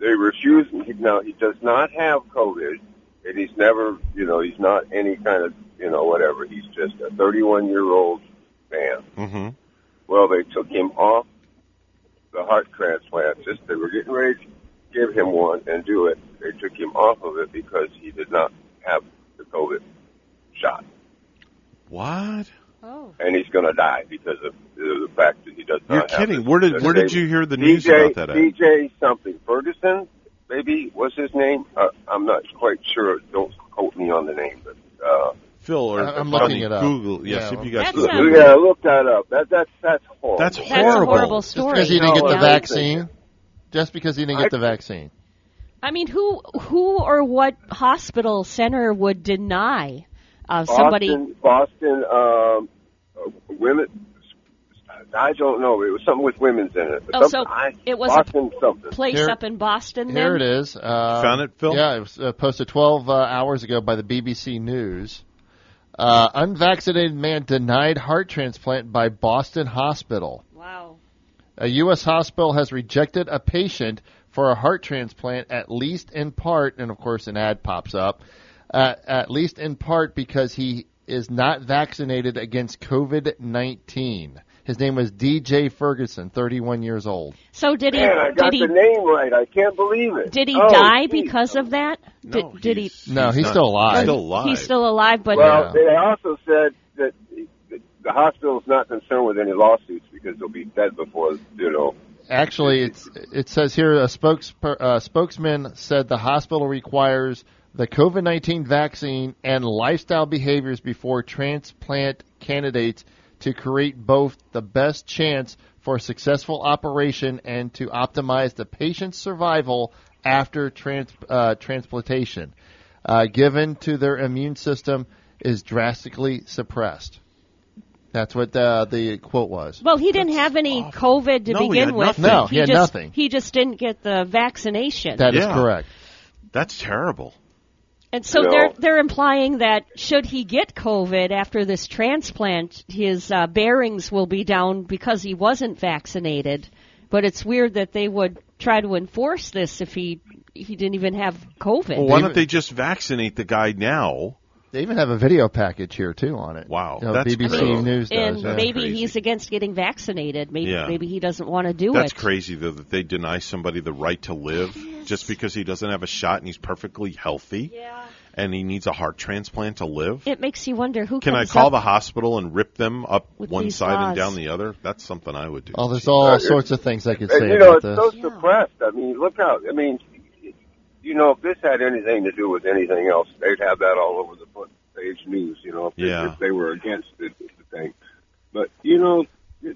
they refuse. Now, he does not have COVID, and he's never, you know, he's not any kind of, you know, whatever. He's just a thirty-one-year-old man. Mm-hmm. Well, they took him off the heart transplant. Just they were getting ready to give him one and do it. They took him off of it because he did not have the COVID shot. What? Oh. And he's going to die because of the fact that he does not You're have kidding. It. Where did where did you hear the news D J, about that? D J something. Ferguson, maybe, was his name? Uh, I'm not quite sure. Don't quote me on the name. But uh, Phil or I'm looking it up. Google. Yes, yeah, if you guys look. Yeah, look that up. That, that, that's horrible. That's horrible. That's a horrible story. Just because he didn't get the vaccine? Just because he didn't get the vaccine. I mean, who who or what hospital center would deny Uh, somebody Boston, Boston um, women, I don't know. It was something with women's in it. Oh, so I, it was Boston a something. place here, up in Boston. Here then? it is. Uh, Found it, Phil? Yeah, it was uh, posted twelve uh, hours ago by the B B C News. Uh, unvaccinated man denied heart transplant by Boston hospital. Wow. A U S hospital has rejected a patient for a heart transplant, at least in part, and of course an ad pops up. Uh, at least in part because he is not vaccinated against COVID nineteen. His name was D J Ferguson, thirty-one years old. So did he? Man, I got did the he, name right. I can't believe it. Did he oh, die geez. because of that? No, did, did he? No, he's, he's still alive. He's still alive. He's still alive. But well, no. They also said that the hospital's not concerned with any lawsuits because they'll be dead before, you know. Actually, it's it says here a spokes uh, spokesman said the hospital requires the COVID nineteen vaccine and lifestyle behaviors before transplant candidates to create both the best chance for successful operation and to optimize the patient's survival after trans, uh, transplantation, uh, given to their immune system is drastically suppressed. That's what the, the quote was. Well, he didn't That's have any awful. COVID to no, begin with. No, he, he had just, nothing. He just didn't get the vaccination. That yeah. is correct. That's terrible. And so no. they're they're implying that should he get COVID after this transplant, his uh, bearings will be down because he wasn't vaccinated. But it's weird that they would try to enforce this if he he didn't even have COVID. Well, why don't they just vaccinate the guy now? They even have a video package here too on it. Wow, you know, that's B B C crazy. News does. And that's maybe crazy. He's against getting vaccinated. Maybe yeah. maybe he doesn't want to do that's it. That's crazy though that they deny somebody the right to live just because he doesn't have a shot and he's perfectly healthy. Yeah. And he needs a heart transplant to live. It makes you wonder who can comes I call up the hospital and rip them up one side laws. and down the other. That's something I would do. Oh, there's all uh, sorts of things I could say you know, about this. It's so yeah. suppressed. I mean, look out. I mean. You know, if this had anything to do with anything else, they'd have that all over the front page news, you know, if, yeah. they, if they were against it, the thing. But, you know,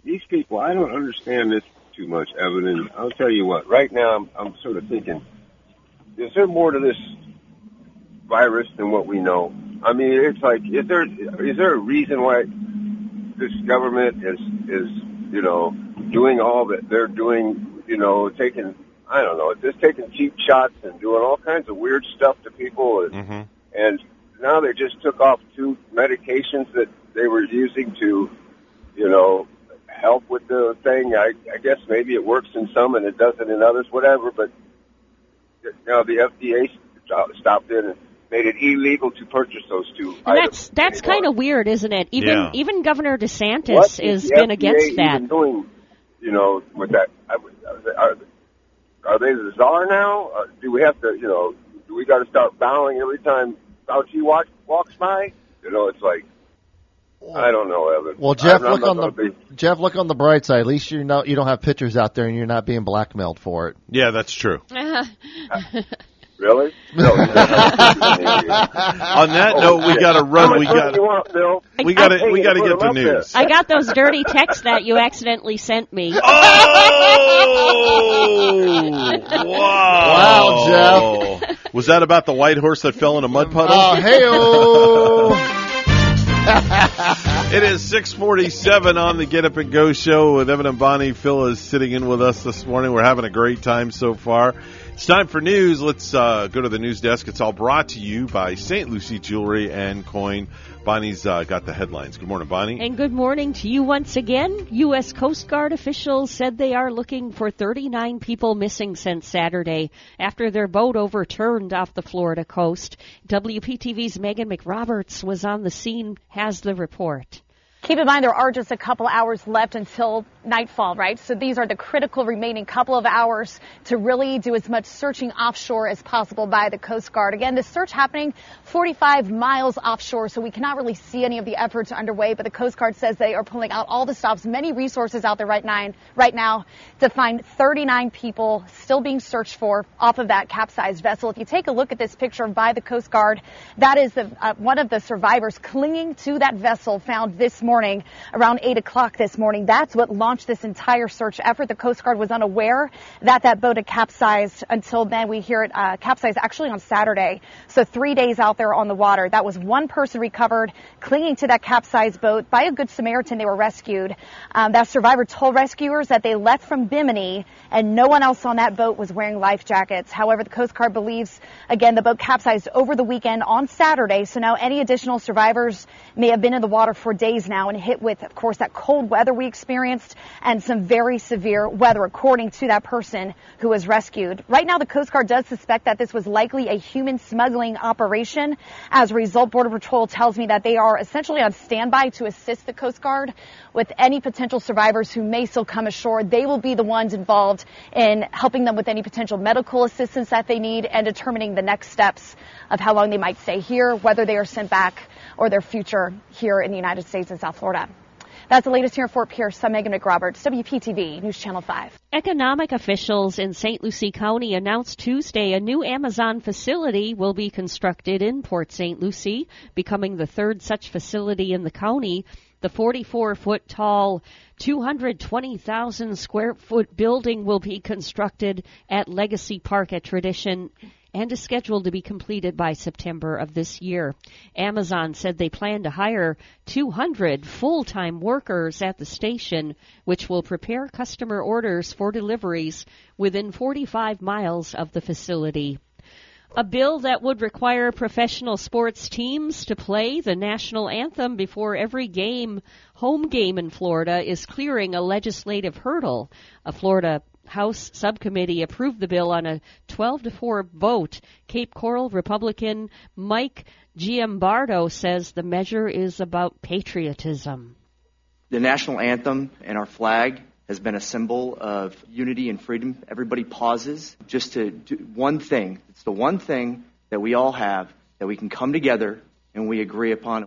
these people, I don't understand this too much, Evan, and I'll tell you what, right now I'm, I'm sort of thinking, is there more to this virus than what we know? I mean, it's like, is there is there a reason why this government is, is you know, doing all that they're doing, you know, taking... I don't know, it's just taking cheap shots and doing all kinds of weird stuff to people. And, mm-hmm. and now they just took off two medications that they were using to, you know, help with the thing. I, I guess maybe it works in some and it doesn't in others, whatever. But you know, the F D A stopped in and made it illegal to purchase those two. And that's that's kind of weird, isn't it? Even yeah. even Governor DeSantis what has been F D A against that. Even doing, you know, with that, I, are, are they the czar now? Or do we have to, you know, do we got to start bowing every time Fauci walks walks by? You know, it's like. I don't know, Evan. Well, Jeff, I'm, I'm look on the be. Jeff, look on the bright side. At least you know you don't have pictures out there, and you're not being blackmailed for it. Yeah, that's true. uh, really? No. On that note, we got to run. We got we got to we got to get the news. I got those dirty texts that you accidentally sent me. Oh! Wow! Wow, Jeff. Was that about the white horse that fell in a mud puddle? Oh, hey-o. It is six forty-seven on the Get Up and Go show with Evan and Bonnie. Phil is sitting in with us this morning. We're having a great time so far. It's time for news. Let's uh, go to the news desk. It's all brought to you by Saint Lucie Jewelry and Coin. Bonnie's uh, got the headlines. Good morning, Bonnie. And good morning to you once again. U S. Coast Guard officials said they are looking for thirty-nine people missing since Saturday after their boat overturned off the Florida coast. W P T V's Megan McRoberts was on the scene, has the report. Keep in mind, there are just a couple hours left until nightfall, right? So these are the critical remaining couple of hours to really do as much searching offshore as possible by the Coast Guard. Again, the search happening forty-five miles offshore, so we cannot really see any of the efforts underway. But the Coast Guard says they are pulling out all the stops, many resources out there right now, right now to find thirty-nine people still being searched for off of that capsized vessel. If you take a look at this picture by the Coast Guard, that is the, uh, one of the survivors clinging to that vessel found this morning. Morning, around eight o'clock this morning. That's what launched this entire search effort. The Coast Guard was unaware that that boat had capsized until then. We hear it uh, capsized actually on Saturday. So three days out there on the water. That was one person recovered, clinging to that capsized boat. By a good Samaritan, they were rescued. Um, that survivor told rescuers that they left from Bimini and no one else on that boat was wearing life jackets. However, the Coast Guard believes, again, the boat capsized over the weekend on Saturday. So now any additional survivors may have been in the water for days now, and hit with, of course, that cold weather we experienced and some very severe weather, according to that person who was rescued. Right now, the Coast Guard does suspect that this was likely a human smuggling operation. As a result, Border Patrol tells me that they are essentially on standby to assist the Coast Guard with any potential survivors who may still come ashore. They will be the ones involved in helping them with any potential medical assistance that they need and determining the next steps of how long they might stay here, whether they are sent back, or their future here in the United States and South Florida. That's the latest here in Fort Pierce. I'm Megan McRoberts, W P T V, News Channel five. Economic officials in Saint Lucie County announced Tuesday a new Amazon facility will be constructed in Port Saint Lucie, becoming the third such facility in the county. The forty-four-foot-tall, two hundred twenty thousand square foot building will be constructed at Legacy Park at Tradition, and is scheduled to be completed by September of this year. Amazon said they plan to hire two hundred full-time workers at the station, which will prepare customer orders for deliveries within forty-five miles of the facility. A bill that would require professional sports teams to play the national anthem before every game, home game in Florida, is clearing a legislative hurdle. A Florida House subcommittee approved the bill on a twelve to four vote. Cape Coral Republican Mike Giambardo says the measure is about patriotism. The national anthem and our flag has been a symbol of unity and freedom. Everybody pauses just to do one thing. It's the one thing that we all have that we can come together and we agree upon.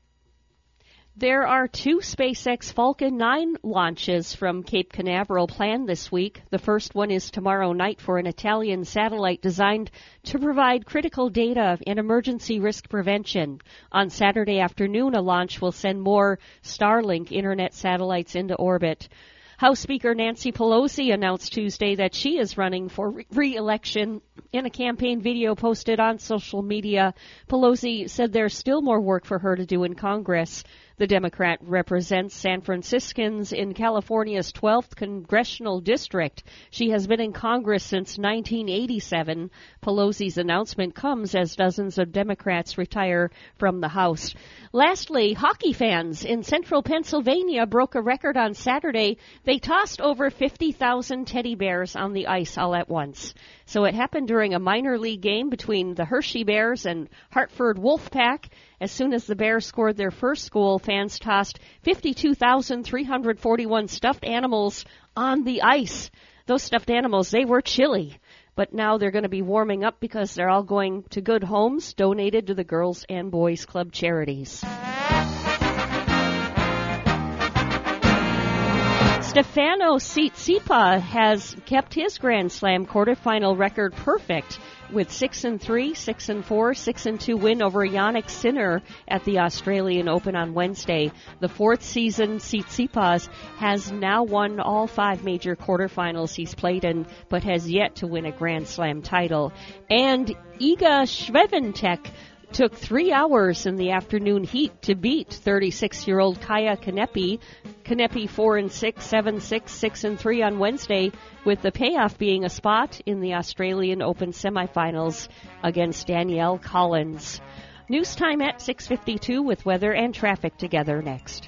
There are two SpaceX Falcon nine launches from Cape Canaveral planned this week. The first one is tomorrow night for an Italian satellite designed to provide critical data and emergency risk prevention. On Saturday afternoon, a launch will send more Starlink internet satellites into orbit. House Speaker Nancy Pelosi announced Tuesday that she is running for re-election. In a campaign video posted on social media, Pelosi said there's still more work for her to do in Congress. The Democrat represents San Franciscans in California's twelfth congressional district. She has been in Congress since nineteen eighty-seven. Pelosi's announcement comes as dozens of Democrats retire from the House. Lastly, hockey fans in central Pennsylvania broke a record on Saturday. They tossed over fifty thousand teddy bears on the ice all at once. So it happened during a minor league game between the Hershey Bears and Hartford Wolfpack. As soon as the Bears scored their first goal, fans tossed fifty-two thousand three hundred forty-one stuffed animals on the ice. Those stuffed animals, they were chilly. But now they're going to be warming up because they're all going to good homes donated to the Girls and Boys Club charities. Stefano Tsitsipas has kept his Grand Slam quarterfinal record perfect with six and three, six and four, six and two win over Yannick Sinner at the Australian Open on Wednesday. The fourth season, Tsitsipas has now won all five major quarterfinals he's played in, but has yet to win a Grand Slam title. And Iga Swiatek took three hours in the afternoon heat to beat thirty-six-year-old Kaya Kanepi. Kanepi four and six, seven six, six and three on Wednesday, with the payoff being a spot in the Australian Open semifinals against Danielle Collins. News time at six fifty-two with weather and traffic together next.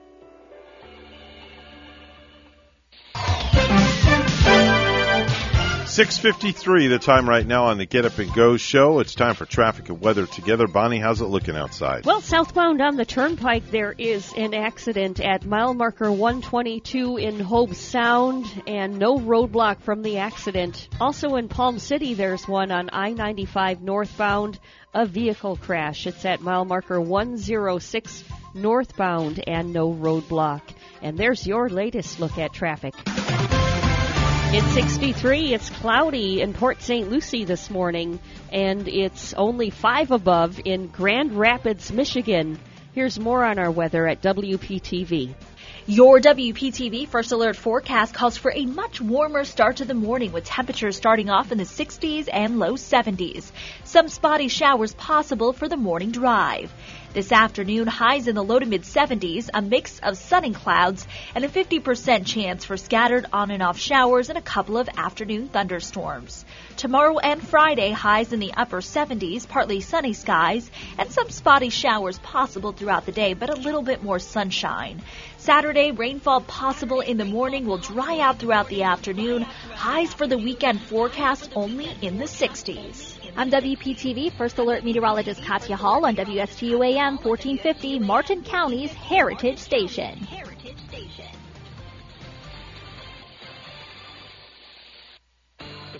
six fifty-three, the time right now on the Get Up and Go show. It's time for traffic and weather together. Bonnie, how's it looking outside? Well, southbound on the Turnpike, there is an accident at mile marker one twenty-two in Hobe Sound, and no roadblock from the accident. Also in Palm City, there's one on I ninety-five northbound, a vehicle crash. It's at mile marker one oh six northbound, and no roadblock. And there's your latest look at traffic. It's sixty-three, it's cloudy in Port Saint Lucie this morning, and it's only five above in Grand Rapids, Michigan. Here's more on our weather at W P T V. Your W P T V First Alert forecast calls for a much warmer start to the morning, with temperatures starting off in the sixties and low seventies. Some spotty showers possible for the morning drive. This afternoon, highs in the low to mid-seventies, a mix of sun and clouds, and a fifty percent chance for scattered on and off showers and a couple of afternoon thunderstorms. Tomorrow and Friday, highs in the upper seventies, partly sunny skies, and some spotty showers possible throughout the day, but a little bit more sunshine. Saturday, rainfall possible in the morning will dry out throughout the afternoon. Highs for the weekend forecast only in the sixties. I'm W P T V First Alert meteorologist Katya Hall on W S T U A M fourteen fifty, Martin County's Heritage Station. The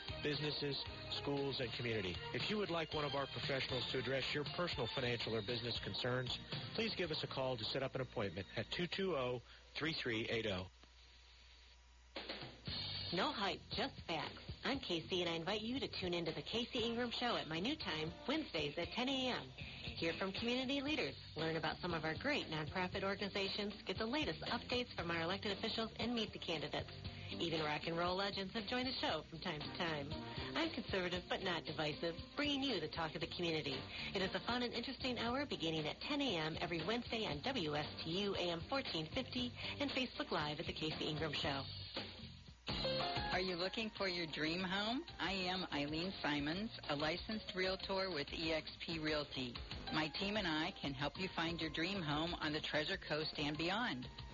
businesses, schools, and community. If you would like one of our professionals to address your personal financial or business concerns, please give us a call to set up an appointment at two two zero, three three eight zero. No hype, just facts. I'm Casey, and I invite you to tune into the Casey Ingram Show at my new time, Wednesdays at ten a.m. Hear from community leaders, learn about some of our great nonprofit organizations, get the latest updates from our elected officials, and meet the candidates. Even rock and roll legends have joined the show from time to time. I'm conservative but not divisive, bringing you the talk of the community. It is a fun and interesting hour beginning at ten a.m. every Wednesday on W S T U A M fourteen fifty and Facebook Live at The Casey Ingram Show. Are you looking for your dream home? I am Eileen Simons, a licensed realtor with E X P Realty. My team and I can help you find your dream home on the Treasure Coast and beyond.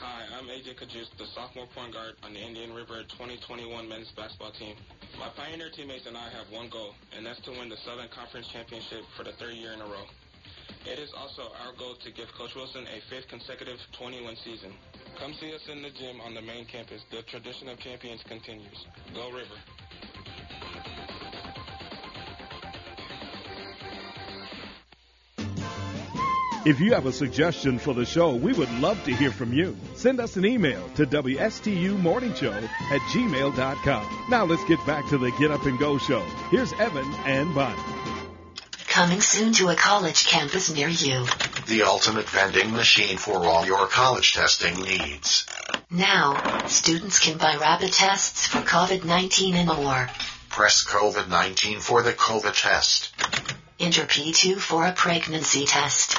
Hi, I'm A J Kajus, the sophomore point guard on the Indian River twenty twenty-one men's basketball team. My Pioneer teammates and I have one goal, and that's to win the Southern Conference Championship for the third year in a row. It is also our goal to give Coach Wilson a fifth consecutive twenty-one season. Come see us in the gym on the main campus. The tradition of champions continues. Go River. If you have a suggestion for the show, we would love to hear from you. Send us an email to W S T U morning show at gmail dot com. Now let's get back to the Get Up and Go show. Here's Evan and Bonnie. Coming soon to a college campus near you. The ultimate vending machine for all your college testing needs. Now, students can buy rapid tests for COVID nineteen and more. Press COVID nineteen for the COVID test. Enter P two for a pregnancy test.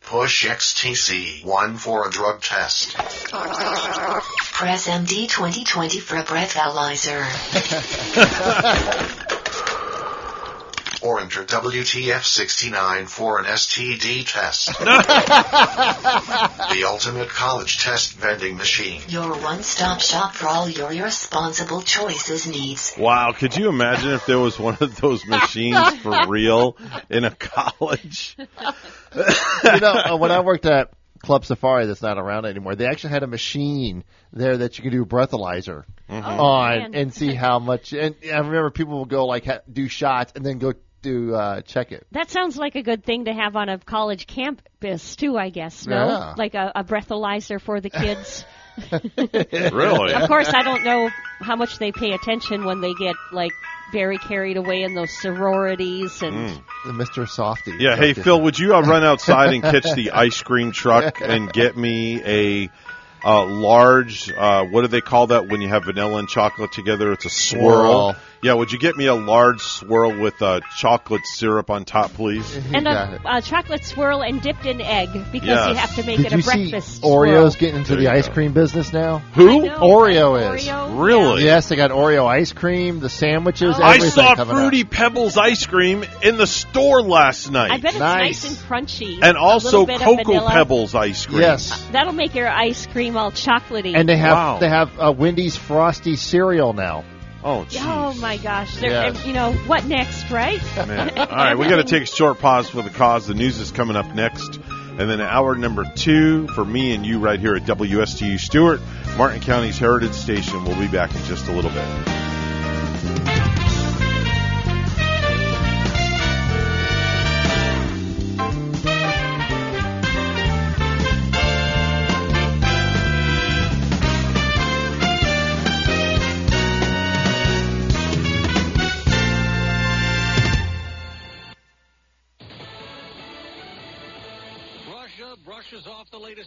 Push X T C one for a drug test. Press M D twenty twenty for a breathalyzer. Or enter W T F sixty-nine for an S T D test. The ultimate college test vending machine. Your one-stop shop for all your irresponsible choices needs. Wow, could you imagine if there was one of those machines for real in a college? You know, when I worked at Club Safari, that's not around anymore, they actually had a machine there that you could do a breathalyzer mm-hmm. on oh, and see how much. And I remember people would go, like, ha- do shots and then go to uh, check it. That sounds like a good thing to have on a college campus, too, I guess, no? Yeah. Like a, a breathalyzer for the kids. Really? Of course, I don't know how much they pay attention when they get, like, very carried away in those sororities and mm. the Mister Softy. Yeah, hey, Phil, would you uh, run outside and catch the ice cream truck and get me a uh, large, uh, what do they call that when you have vanilla and chocolate together? It's a swirl. swirl. Yeah, would you get me a large swirl with uh, chocolate syrup on top, please? And a, a chocolate swirl and dipped in egg because yes. you have to make Did it a breakfast swirl. Oreo's getting into the go. ice cream business now? Who? Know, Oreo is. Oreo? Really? Yes, they got Oreo ice cream, the sandwiches, oh. everything I saw Fruity out. Pebbles ice cream in the store last night. I bet it's nice, nice and crunchy. And also Cocoa Pebbles ice cream. Yes. That'll make your ice cream all chocolatey. And they have wow. they have uh, Wendy's Frosty cereal now. Oh, geez. Oh, my gosh. Yes. You know, what next, right? Man. All right, we got to take a short pause for the cause. The news is coming up next. And then hour number two for me and you right here at W S T U Stewart, Martin County's Heritage Station. We'll be back in just a little bit.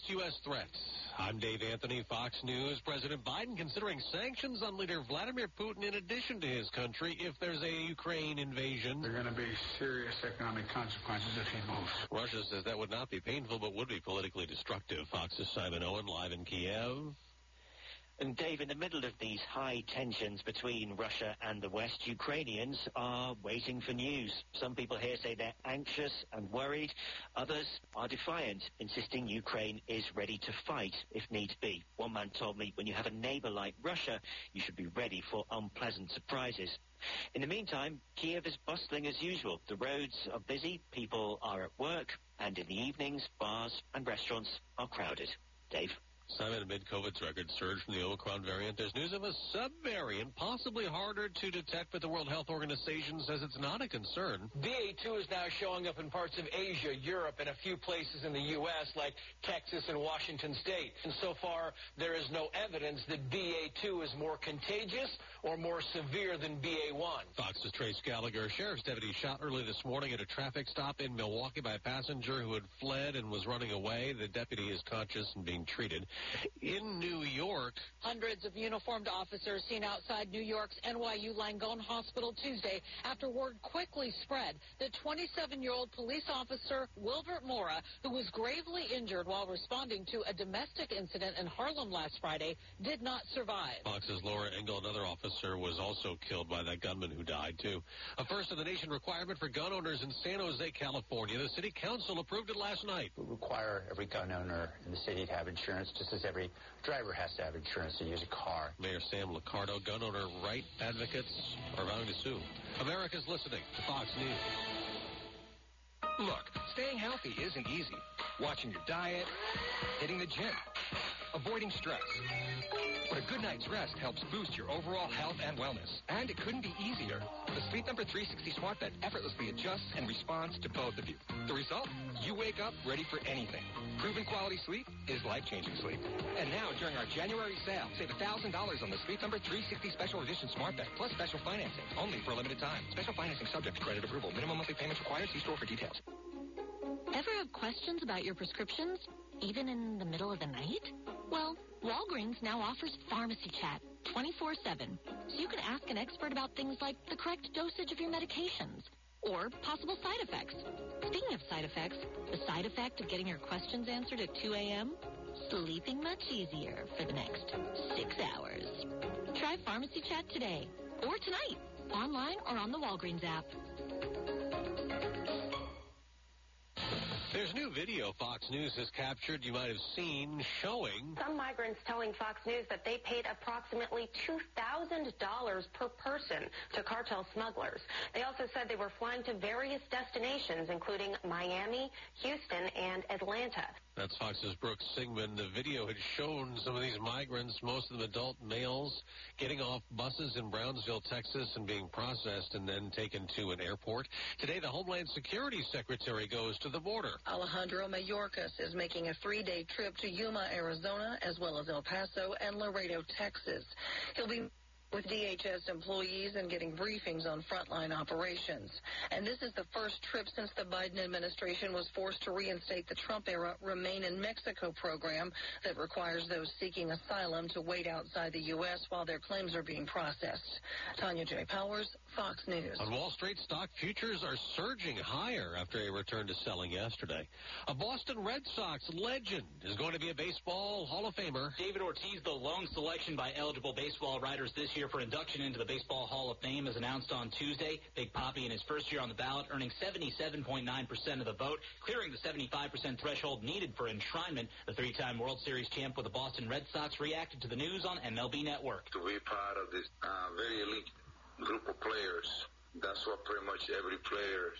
U S threats. I'm Dave Anthony, Fox News. President Biden considering sanctions on leader Vladimir Putin in addition to his country if there's a Ukraine invasion. There are going to be serious economic consequences if he moves. Russia says that would not be painful but would be politically destructive. Fox's Simon Owen live in Kiev. And Dave, in the middle of these high tensions between Russia and the West, Ukrainians are waiting for news. Some people here say they're anxious and worried. Others are defiant, insisting Ukraine is ready to fight if need be. One man told me, when you have a neighbor like Russia, you should be ready for unpleasant surprises. In the meantime, Kiev is bustling as usual. The roads are busy, people are at work, and in the evenings, bars and restaurants are crowded. Dave? Summit amid COVID's record surge from the Omicron variant. There's news of a sub-variant, possibly harder to detect, but the World Health Organization says it's not a concern. B A two is now showing up in parts of Asia, Europe, and a few places in the U S, like Texas and Washington State. And so far, there is no evidence that B A two is more contagious or more severe than B A one. Fox's Trace Gallagher. Sheriff's deputy shot early this morning at a traffic stop in Milwaukee by a passenger who had fled and was running away. The deputy is conscious and being treated. In New York, hundreds of uniformed officers seen outside New York's N Y U Langone Hospital Tuesday after word quickly spread that twenty-seven-year-old police officer Wilbert Mora, who was gravely injured while responding to a domestic incident in Harlem last Friday, did not survive. Fox's Laura Engel, another officer, was also killed by that gunman who died, too. A first-of-the-nation requirement for gun owners in San Jose, California. The city council approved it last night. We require every gun owner in the city to have insurance, just as every driver has to have insurance to use a car. Mayor Sam Liccardo, gun owner right advocates are vowing to sue. America's listening to Fox News. Look, staying healthy isn't easy. Watching your diet, hitting the gym, avoiding stress. But a good night's rest helps boost your overall health and wellness. And it couldn't be easier. The Sleep Number three sixty smart bed effortlessly adjusts and responds to both of you. The result? You wake up ready for anything. Proven quality sleep is life-changing sleep. And now, during our January sale, save one thousand dollars on the Sleep Number three sixty Special Edition smart bed, plus special financing, only for a limited time. Special financing subject to credit approval. Minimum monthly payments required. See store for details. Ever have questions about your prescriptions, even in the middle of the night? Well, Walgreens now offers Pharmacy Chat twenty-four seven, so you can ask an expert about things like the correct dosage of your medications or possible side effects. Speaking of side effects, the side effect of getting your questions answered at two a.m.? Sleeping much easier for the next six hours. Try Pharmacy Chat today or tonight, online or on the Walgreens app. There's new video Fox News has captured, you might have seen, showing some migrants telling Fox News that they paid approximately two thousand dollars per person to cartel smugglers. They also said they were flying to various destinations, including Miami, Houston, and Atlanta. That's Fox's Brooks Sigmund. The video had shown some of these migrants, most of them adult males, getting off buses in Brownsville, Texas, and being processed and then taken to an airport. Today, the Homeland Security Secretary goes to the border. Alejandro Mayorkas is making a three-day trip to Yuma, Arizona, as well as El Paso and Laredo, Texas. He'll be with D H S employees and getting briefings on frontline operations. And this is the first trip since the Biden administration was forced to reinstate the Trump-era Remain in Mexico program that requires those seeking asylum to wait outside the U S while their claims are being processed. Tanya J. Powers, Fox News. On Wall Street, stock futures are surging higher after a return to selling yesterday. A Boston Red Sox legend is going to be a baseball Hall of Famer. David Ortiz, the lone selection by eligible baseball writers this year for induction into the Baseball Hall of Fame, is announced on Tuesday. Big Papi, in his first year on the ballot, earning seventy-seven point nine percent of the vote, clearing the seventy-five percent threshold needed for enshrinement. The three-time World Series champ with the Boston Red Sox reacted to the news on M L B Network. To be part of this uh, very elite group of players, that's what pretty much every player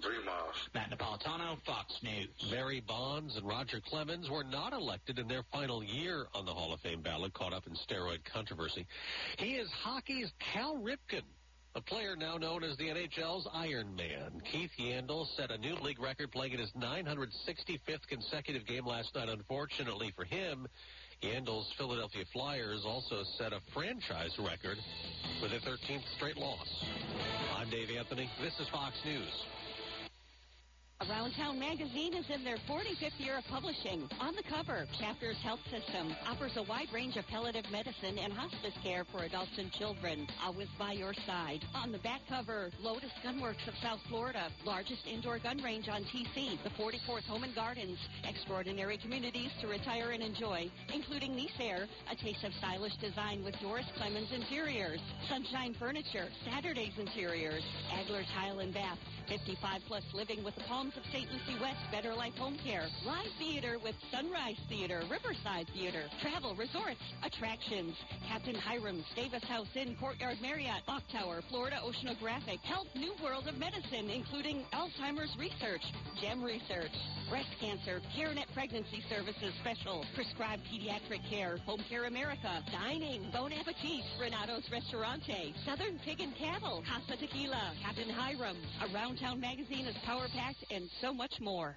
dream of. Matt Napolitano, Fox News. Barry Bonds and Roger Clemens were not elected in their final year on the Hall of Fame ballot, caught up in steroid controversy. He is hockey's Cal Ripken, a player now known as the N H L's Iron Man. Keith Yandel set a new league record playing in his nine hundred sixty-fifth consecutive game last night. Unfortunately for him, Yandel's Philadelphia Flyers also set a franchise record with a thirteenth straight loss. I'm Dave Anthony. This is Fox News. Around Town magazine is in their forty-fifth year of publishing. On the cover, Chapters Health System offers a wide range of palliative medicine and hospice care for adults and children, always by your side. On the back cover, Lotus Gunworks of South Florida, largest indoor gun range on T C, the forty-fourth Home and Gardens, extraordinary communities to retire and enjoy, including Nice Air, a taste of stylish design with Doris Clemens Interiors, Sunshine Furniture, Saturday's Interiors, Adler Tile and Bath, fifty-five plus living with the Palm Friends of Saint Lucie West Better Life Home Care, live theater with Sunrise Theater, Riverside Theater, travel, resorts, attractions, Captain Hiram's, Davis House Inn, Courtyard Marriott, Clock Tower, Florida Oceanographic, Help New World of Medicine, including Alzheimer's Research, Gem Research, Breast Cancer, CareNet Pregnancy Services Special, Prescribed Pediatric Care, Home Care America, Dining, Bon Appetit, Renato's Restaurante, Southern Pig and Cattle, Casa Tequila, Captain Hiram's, Around Town Magazine is power-packed, and so much more.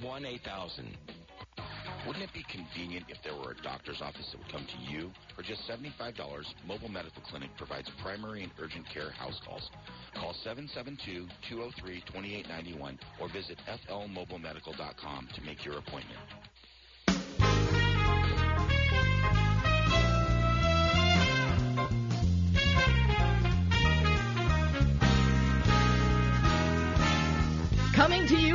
one, eight thousand. Wouldn't it be convenient if there were a doctor's office that would come to you? For just seventy-five dollars, Mobile Medical Clinic provides primary and urgent care house calls. Call seven seven two, two oh three, two eight nine one or visit f l mobile medical dot com to make your appointment. Coming to you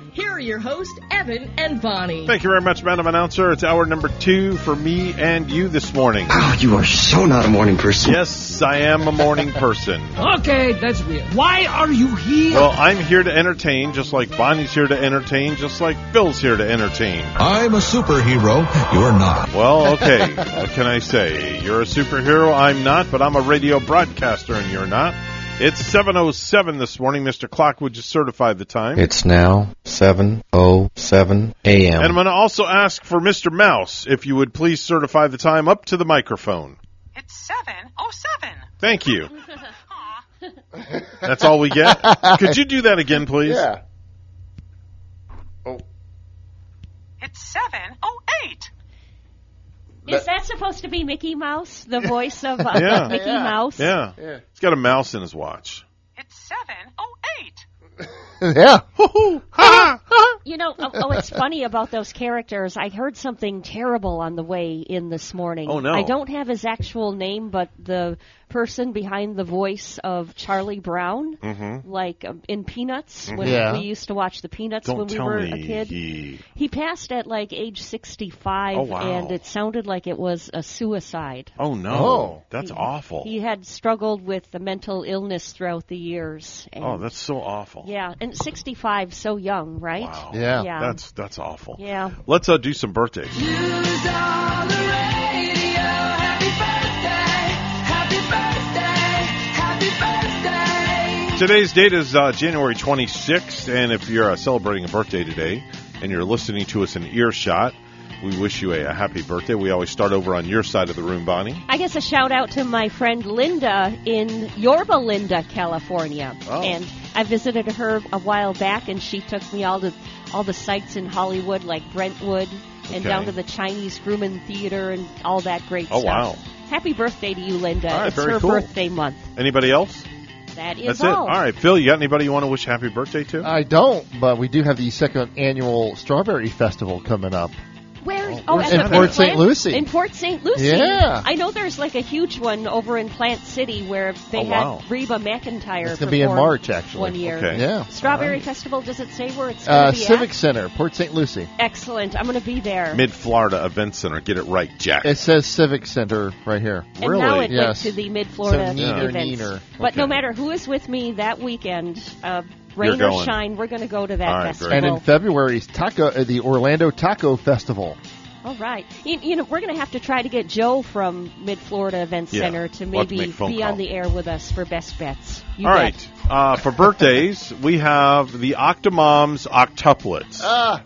here are your hosts, Evan and Bonnie. Thank you very much, Madam Announcer. It's hour number two for me and you this morning. Oh, you are so not a morning person. Yes, I am a morning person. Okay, that's weird. Why are you here? Well, I'm here to entertain, just like Bonnie's here to entertain, just like Phil's here to entertain. I'm a superhero. You're not. Well, okay. What can I say? You're a superhero. I'm not, but I'm a radio broadcaster, and you're not. It's seven oh seven this morning. Mister Clock, would you certify the time? It's now seven oh seven a.m. And I'm going to also ask for Mister Mouse, if you would please certify the time up to the microphone. It's seven oh seven. Thank you. That's all we get? Could you do that again, please? Yeah. Oh. It's seven oh eight. Is that supposed to be Mickey Mouse, the voice of uh, yeah. Mickey yeah. Mouse? Yeah. yeah. He's got a mouse in his watch. It's seven oh eight. yeah. Hoo-hoo. Ha-ha. You know, oh, oh, it's funny about those characters. I heard something terrible on the way in this morning. Oh, no. I don't have his actual name, but the person behind the voice of Charlie Brown, mm-hmm. like um, in Peanuts, when yeah. we used to watch the Peanuts don't when we were a kid. He... he passed at like age sixty-five, oh, wow. and it sounded like it was a suicide. Oh, no. Oh, that's he, awful. He had struggled with the mental illness throughout the years. And, oh, that's so awful. Yeah, and sixty-five, so young, right? Wow. Yeah. yeah, that's that's awful. Yeah, let's uh, do some birthdays. Use all the radio. Happy birthday! Happy birthday! Happy birthday! Today's date is uh, January twenty-sixth, and if you're uh, celebrating a birthday today and you're listening to us in earshot, we wish you a, a happy birthday. We always start over on your side of the room, Bonnie. I guess a shout out to my friend Linda in Yorba Linda, California, oh. and I visited her a while back, and she took me all to all the sites in Hollywood, like Brentwood, and okay. down to the Chinese Grumman Theater and all that great oh, stuff. Oh wow! Happy birthday to you, Linda! Right, it's her cool. birthday month. Anybody else? That is That's all. It. All right, Phil, you got anybody you want to wish happy birthday to? I don't, but we do have the second annual Strawberry Festival coming up. Where? Oh, oh at in Port Saint Lucie. In Port Saint Lucie. Yeah. I know there's like a huge one over in Plant City where they oh, had wow. Reba McEntire. It's going to be in March, actually. One year. Okay. Yeah. Strawberry right. Festival, does it say where it's going to uh, be Civic at? Center, Port Saint Lucie. Excellent. I'm going to be there. Mid-Florida Event Center. Get it right, Jack. It says Civic Center right here. And really? Now it yes. went to the Mid-Florida so yeah. events. Okay. But no matter who is with me that weekend, uh, rain or shine, we're going to go to that right, festival. And in February's taco, uh, the Orlando Taco Festival. All right. You, you know, we're going to have to try to get Joe from Mid-Florida Event yeah. Center to maybe we'll to be call. on the air with us for Best Bets. You All bet. right. Uh, for birthdays, we have the Octomoms Octuplets. Ah.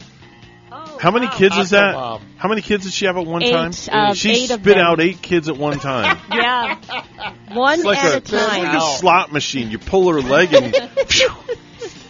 Oh. How many kids wow. is that? Mom. How many kids did she have at one eight, time? Uh, she eight spit out eight kids at one time. Yeah. One it's like at a, a time. It's like a slot machine. You pull her leg and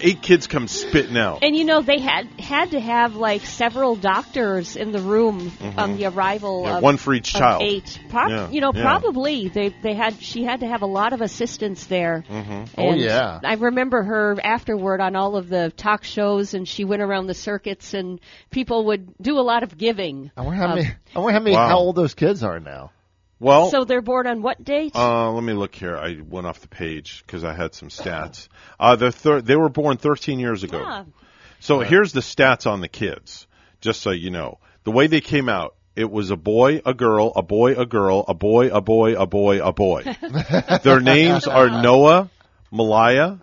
eight kids come spitting out. And, you know, they had had to have, like, several doctors in the room mm-hmm. on the arrival yeah, of one for each child. Eight. Pro- yeah. You know, yeah. probably. They they had. She had to have a lot of assistance there. Mm-hmm. Oh, yeah. I remember her afterward on all of the talk shows, and she went around the circuits, and people would do a lot of giving. I wonder how um, many, I wonder how, many wow. how old those kids are now. Well, so they're born on what date? Uh, let me look here. I went off the page because I had some stats. Uh, they're thir- they were born thirteen years ago. Yeah. So right. here's the stats on the kids, just so you know. The way they came out, it was a boy, a girl, a boy, a girl, a boy, a boy, a boy, a boy. Their names are Noah, Maliah,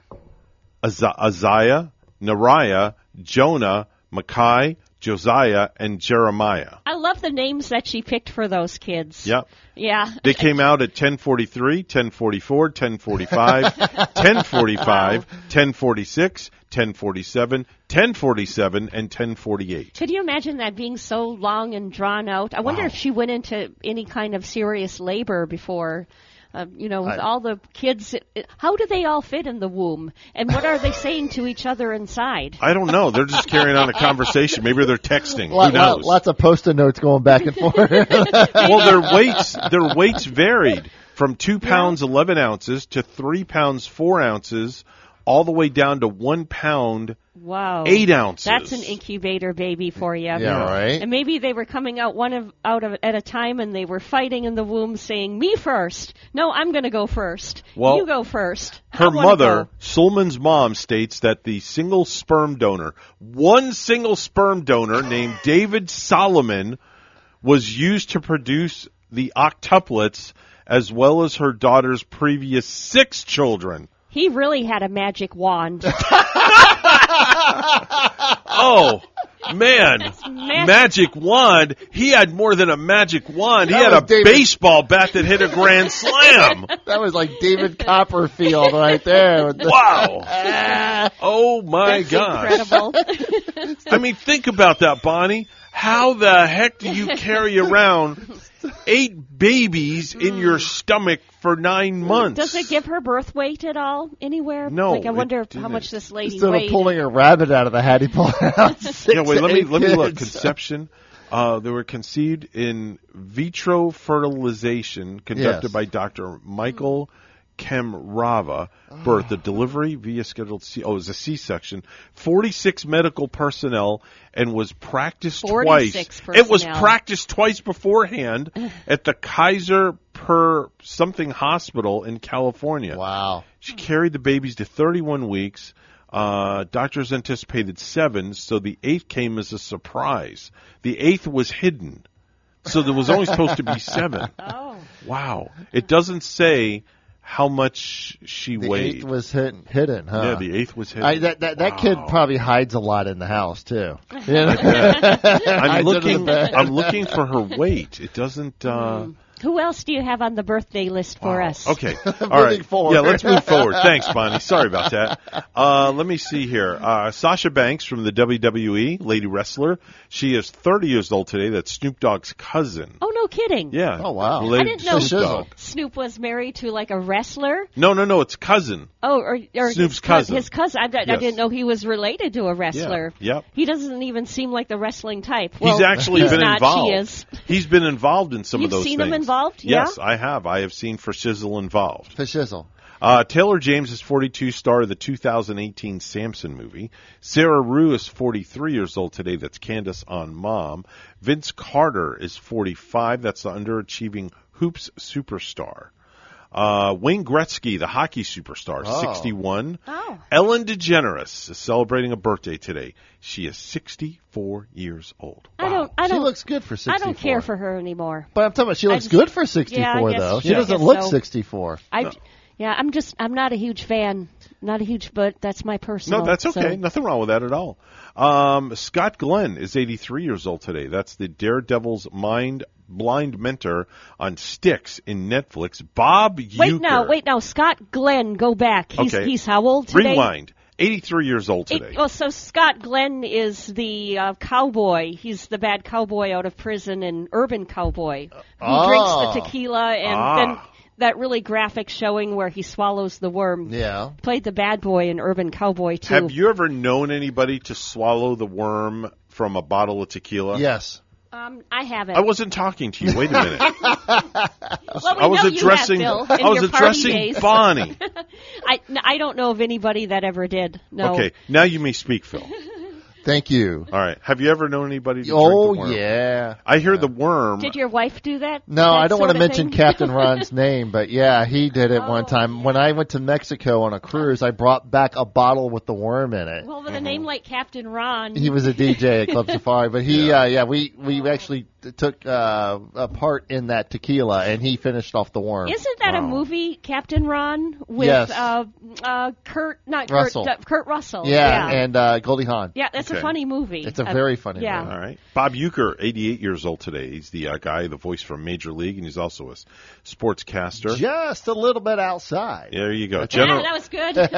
Az- Isaiah, Nariah, Jonah, Micaiah, Josiah, and Jeremiah. I love the names that she picked for those kids. Yep. Yeah. They came out at ten forty-three, ten forty-four, ten forty-five, ten forty-five, ten forty-six, ten forty-seven, ten forty-seven, and ten forty-eight. Could you imagine that being so long and drawn out? I wow. wonder if she went into any kind of serious labor before. Uh, you know, with I, all the kids, how do they all fit in the womb? And what are they saying to each other inside? I don't know. They're just carrying on a conversation. Maybe they're texting. Lot, Who knows? Lot, lots of Post-it notes going back and forth. Well, their weights, their weights varied from two pounds, eleven ounces to three pounds, four ounces, all the way down to one pound, wow. eight ounces. That's an incubator baby for you. Yeah, right. And maybe they were coming out one of, out of, at a time, and they were fighting in the womb, saying, "Me first. No, I'm going to go first. Well, you go first." Her mother, go. Sulman's mom, states that the single sperm donor, one single sperm donor named David Solomon, was used to produce the octuplets, as well as her daughter's previous six children. He really had a magic wand. Oh, man. Magic. magic wand. He had more than a magic wand. That he had a David. baseball bat that hit a grand slam. That was like David Copperfield right there. Wow. Oh, my gosh. That's incredible. I mean, think about that, Bonnie. How the heck do you carry around eight babies in your stomach for nine months? Does it give her birth weight at all anywhere? No. Like, I wonder how much this lady Instead weighed. Instead of pulling a rabbit out of the hat, he pulled out six yeah, wait, let me kids. let me look. Conception. Uh, they were conceived in vitro fertilization conducted yes. by Doctor Michael Kemrava. Oh. Birth, the delivery via scheduled C. Oh, it was a C-section. forty-six medical personnel, and was practiced twice. Personnel. It was practiced twice beforehand at the Kaiser per something hospital in California. Wow. She carried the babies to thirty-one weeks. Uh, doctors anticipated seven, so the eighth came as a surprise. The eighth was hidden, so there was only supposed to be seven. Oh. Wow. It doesn't say how much she the weighed. The eighth was hit, hidden, huh? Yeah, the eighth was hidden. I, that that, wow. that kid probably hides a lot in the house, too. You know? I'm, looking, I'm looking for her weight. It doesn't... Uh... Who else do you have on the birthday list wow. for us? Okay. All right. Forward. Yeah, let's move forward. Thanks, Bonnie. Sorry about that. Uh, let me see here. Uh, Sasha Banks from the W W E, lady wrestler. She is thirty years old today. That's Snoop Dogg's cousin. Oh, no kidding. Yeah. Oh, wow. I didn't know Snoop, Snoop was married to, like, a wrestler. No, no, no. It's cousin. Oh, or, or Snoop's his cousin. His cousin. I, I yes. didn't know he was related to a wrestler. Yeah. Yep. He doesn't even seem like the wrestling type. Well, he's actually he's been not, involved. He is. He's been involved in some You've of those seen things. Him involved? Yeah? Yes, I have. I have seen For Shizzle involved. For Shizzle. Uh, Taylor James is forty-two, star of the two thousand eighteen Samson movie. Sarah Rue is forty-three years old today. That's Candace on Mom. Vince Carter is forty-five. That's the underachieving hoops superstar. Uh, Wayne Gretzky, the hockey superstar, oh. sixty-one. Oh. Ellen DeGeneres is celebrating a birthday today. She is sixty-four years old. Wow. I don't, I don't, she looks good for sixty-four. I don't care for her anymore. But I'm talking about she looks just, good for sixty-four, yeah, guess, though. She yeah. doesn't look so. sixty-four. I, no. Yeah, I'm just, I'm not a huge fan. Not a huge, but that's my personal. No, that's okay. So. Nothing wrong with that at all. Um, Scott Glenn is eighty-three years old today. That's the Daredevil's mind blind mentor on Styx in Netflix, Bob Uecker. Wait, no, wait, no. Scott Glenn, go back. He's, okay. he's how old today? Rewind. eighty-three years old today. It, well, so Scott Glenn is the uh, cowboy. He's the bad cowboy out of prison, an urban cowboy who ah. drinks the tequila and ah. then that really graphic showing where he swallows the worm. Yeah. Played the bad boy in Urban Cowboy, too. Have you ever known anybody to swallow the worm from a bottle of tequila? Yes. Um, I haven't. I wasn't talking to you. Wait a minute. well, we I was addressing. Have, Bill, I was addressing Bonnie. I I don't know of anybody that ever did. No. Okay, now you may speak, Phil. Thank you. All right. Have you ever known anybody to oh, drink the worm? Oh, yeah. I hear yeah. the worm. Did your wife do that? No, that I don't want to mention Captain Ron's name, but, yeah, he did it oh, one time. Yeah. When I went to Mexico on a cruise, I brought back a bottle with the worm in it. Well, with mm-hmm. a name like Captain Ron. He was a D J at Club Safari, but he, yeah, uh, yeah we, we actually took uh, a part in that tequila, and he finished off the worm. Isn't that wow. a movie, Captain Ron, with yes. uh, uh, Kurt, not Russell. Kurt, uh, Kurt Russell. Yeah, yeah. and uh, Goldie Hawn. Yeah, that's okay. a funny movie. It's a uh, very funny yeah. movie. All right. Bob Uecker, eighty-eight years old today. He's the uh, guy, the voice from Major League, and he's also a sportscaster. Just a little bit outside. There you go. General, yeah, that was good. Just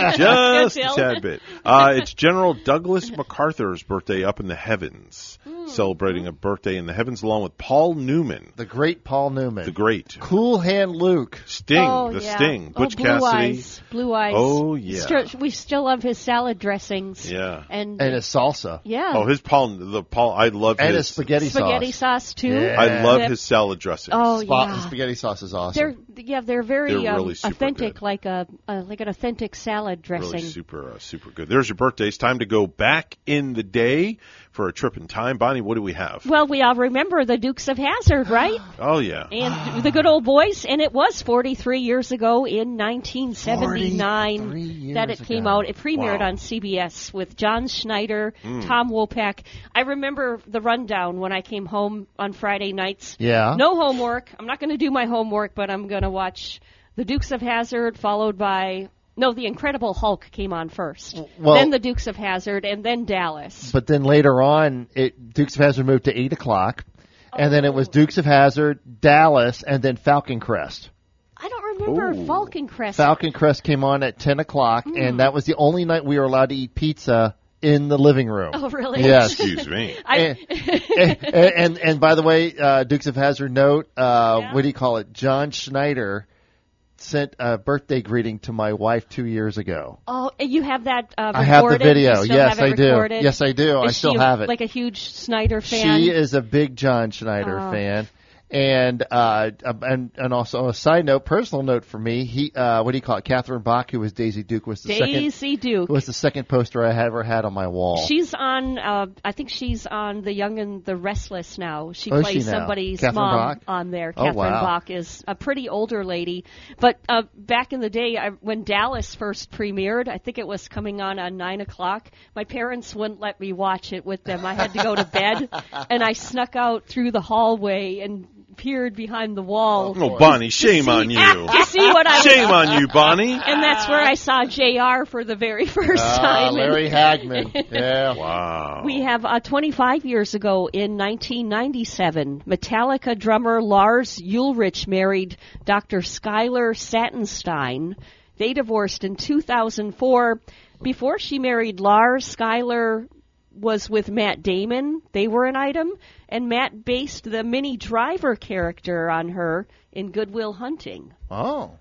good a tad bit. Uh, it's General Douglas MacArthur's birthday up in the heavens, mm. celebrating a birthday in the heavens along with Paul Newman. The great Paul Newman. The great. Cool Hand Luke. Sting. Oh, the yeah. Sting. Butch oh, Blue Cassidy. Eyes. Blue Eyes. Oh, yeah. Still, we still love his salad dressings. Yeah. And, and his salsa. Yeah. Oh, his Paul, the Paul, I love and his. And his spaghetti sauce. Spaghetti sauce, too. Yeah. I love his salad dressings. Oh, Spot, yeah. His spaghetti sauce is awesome. They're, yeah, they're very they're um, really authentic, like, a, uh, like an authentic salad dressing. Really super, uh, super good. There's your birthday. It's time to go back in the day for a trip in time. Bonnie, what do we have? Well, we all remember the Dukes of Hazzard, right? Oh, yeah. And the good old boys. And it was forty-three years ago in nineteen seventy-nine that it ago. came out. It premiered wow. on C B S with John Schneider, mm. Tom Wopak. I remember the rundown when I came home on Friday nights. Yeah. No homework. I'm not going to do my homework, but I'm going to watch the Dukes of Hazzard followed by... No, The Incredible Hulk came on first, well, then The Dukes of Hazzard, and then Dallas. But then later on, it, Dukes of Hazzard moved to eight o'clock, oh. and then it was Dukes of Hazzard, Dallas, and then Falcon Crest. I don't remember Ooh. Falcon Crest. Falcon Crest came on at ten o'clock, mm. and that was the only night we were allowed to eat pizza in the living room. Oh, really? Yes. Excuse me. And, and, and, and by the way, uh, Dukes of Hazzard note, uh, yeah. what do you call it, John Schneider sent a birthday greeting to my wife two years ago. Oh, you have that uh, recorded? I have the video. Yes, have I do. Recorded? Yes, I do. Is I still have it. Like a huge Schneider fan. She is a big John Schneider oh. fan, and uh, and and also a side note, personal note for me. He, uh, what do you call it? Catherine Bach, who was Daisy Duke, was the Daisy second. Duke was the second poster I ever had on my wall. She's on. Uh, I think she's on The Young and the Restless now. She oh, plays she somebody's Catherine mom Bach? on there. Oh, Catherine wow. Bach is a pretty older lady, but uh, back in the day I, when Dallas first premiered, I think it was coming on at nine o'clock. My parents wouldn't let me watch it with them. I had to go to bed, and I snuck out through the hallway and peered behind the wall. Oh, Bonnie, shame see, on you. You see what I Shame was, on you, Bonnie. And that's where I saw J R for the very first ah, time. Larry Hagman. Yeah. Wow. We have uh, twenty-five years ago in nineteen ninety-seven, Metallica drummer Lars Ulrich married Doctor Skylar Satinstein. They divorced in two thousand four. Before she married Lars, Skylar was with Matt Damon. They were an item. And Matt based the Minnie Driver character on her in Good Will Hunting. Oh,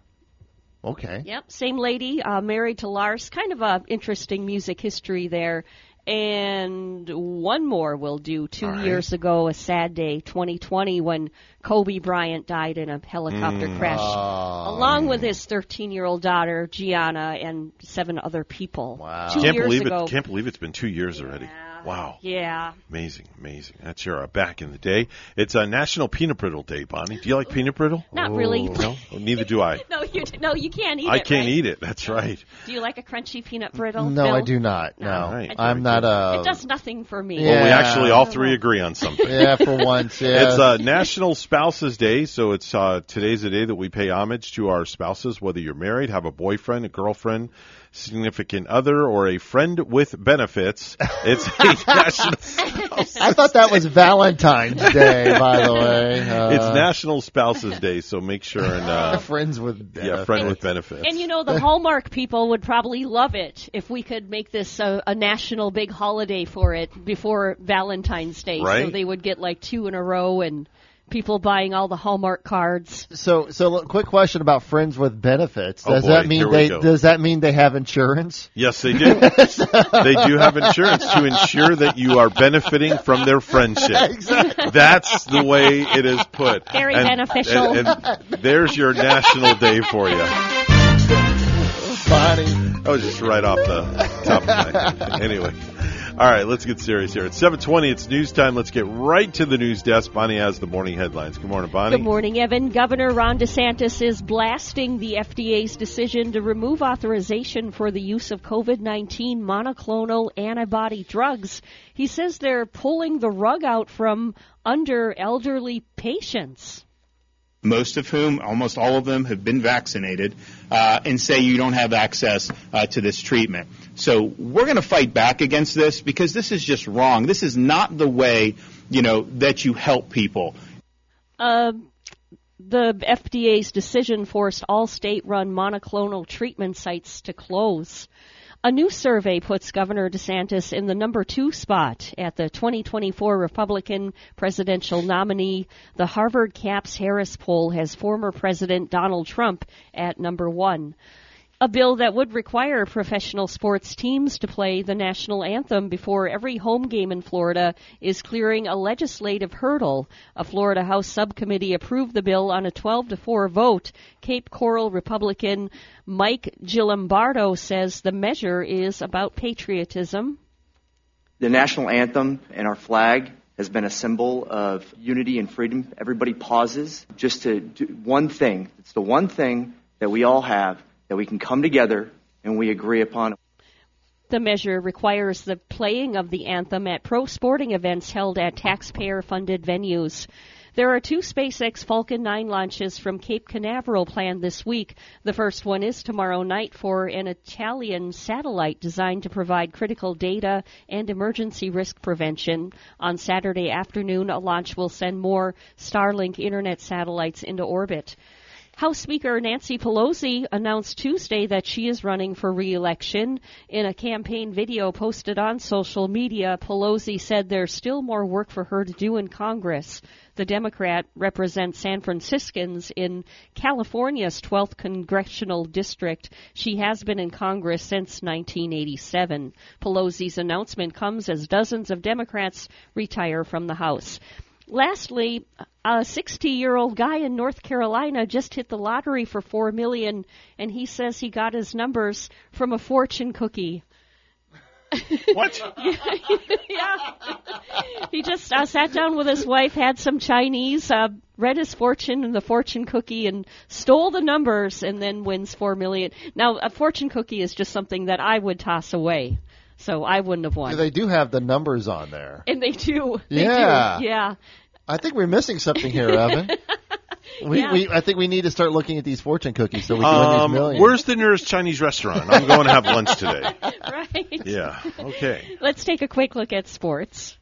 okay. Yep, same lady, uh, married to Lars. Kind of a interesting music history there. And one more will do. Two right. years ago, a sad day, twenty twenty, when Kobe Bryant died in a helicopter mm. crash, oh. along with his thirteen-year-old daughter, Gianna, and seven other people. Wow. Two can't years believe ago. It, can't believe it's been two years yeah. already. Wow. Yeah. Amazing, amazing. That's your uh, back in the day. It's uh, National Peanut Brittle Day, Bonnie. Do you like peanut brittle? Not oh. really. No? Oh, neither do I. no, you d- no, you can't eat I it, I can't right? eat it. That's right. Do you like a crunchy peanut brittle? No, Bill? I do not. No. no. Right. I'm not a... It does nothing for me. Yeah. Well, we actually all three agree on something. yeah, for once, yeah. It's uh, National Spouses Day, so it's uh, today's the day that we pay homage to our spouses, whether you're married, have a boyfriend, a girlfriend, significant other, or a friend with benefits. It's It's National Spouses I thought that was Valentine's Day, by the way. Uh, it's National Spouses Day, so make sure and uh, friends with benefits. Yeah, friend and, with benefits. And you know, the Hallmark people would probably love it if we could make this a, a national big holiday for it before Valentine's Day, right? So they would get like two in a row and. People buying all the Hallmark cards. So, so look, quick question about friends with benefits. Does oh boy, that mean they? Does that mean they have insurance? Yes, they do. They do have insurance to ensure that you are benefiting from their friendship. Exactly. That's the way it is put. Very and, beneficial. And, and there's your national day for you. Bonnie, that was just right off the top of my head. Anyway. All right, let's get serious here. It's seven twenty. It's news time. Let's get right to the news desk. Bonnie has the morning headlines. Good morning, Bonnie. Good morning, Evan. Governor Ron DeSantis is blasting the F D A's decision to remove authorization for the use of COVID nineteen monoclonal antibody drugs. He says they're pulling the rug out from under elderly patients. Most of whom, almost all of them, have been vaccinated, uh, and say you don't have access uh, to this treatment. So we're going to fight back against this because this is just wrong. This is not the way, you know, that you help people. Uh, the F D A's decision forced all state-run monoclonal treatment sites to close. A new survey puts Governor DeSantis in the number two spot at the twenty twenty-four Republican presidential nominee. The Harvard Caps-Harris poll has former President Donald Trump at number one. A bill that would require professional sports teams to play the national anthem before every home game in Florida is clearing a legislative hurdle. A Florida House subcommittee approved the bill on a twelve to four vote. Cape Coral Republican Mike Gilimbardo says the measure is about patriotism. The national anthem and our flag has been a symbol of unity and freedom. Everybody pauses just to do one thing. It's the one thing that we all have that we can come together and we agree upon. The measure requires the playing of the anthem at pro sporting events held at taxpayer-funded venues. There are two SpaceX Falcon nine launches from Cape Canaveral planned this week. The first one is tomorrow night for an Italian satellite designed to provide critical data and emergency risk prevention. On Saturday afternoon, a launch will send more Starlink internet satellites into orbit. House Speaker Nancy Pelosi announced Tuesday that she is running for re-election. In a campaign video posted on social media, Pelosi said there's still more work for her to do in Congress. The Democrat represents San Franciscans in California's twelfth congressional district. She has been in Congress since nineteen eighty-seven. Pelosi's announcement comes as dozens of Democrats retire from the House. Lastly, a sixty-year-old guy in North Carolina just hit the lottery for four million dollars, and he says he got his numbers from a fortune cookie. What? Yeah. He just uh, sat down with his wife, had some Chinese, uh, read his fortune and the fortune cookie, and stole the numbers, and then wins four million dollars. Now, a fortune cookie is just something that I would toss away. So I wouldn't have won. Yeah, they do have the numbers on there. And they do. They yeah. do. Yeah. I think we're missing something here, Evan. We, yeah. we, I think we need to start looking at these fortune cookies so we can um, win these millions. Where's the nearest Chinese restaurant? I'm going to have lunch today. Right. Yeah. Okay. Let's take a quick look at sports.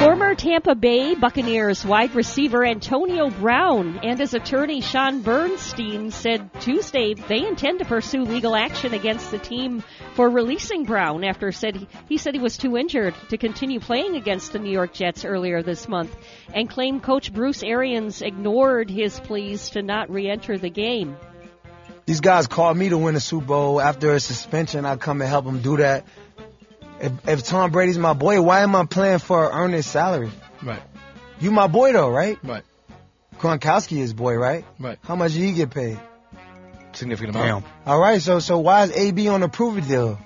Former Tampa Bay Buccaneers wide receiver Antonio Brown and his attorney Sean Bernstein said Tuesday they intend to pursue legal action against the team for releasing Brown after said he, he said he was too injured to continue playing against the New York Jets earlier this month and claimed coach Bruce Arians ignored his pleas to not re-enter the game. These guys called me to win a Super Bowl. After a suspension, I come and help them do that. If, if Tom Brady's my boy, why am I playing for an earned salary? Right. You my boy, though, right? Right. Gronkowski is boy, right? Right. How much did he get paid? Significant amount. All right, so so why is A B on a prove it deal?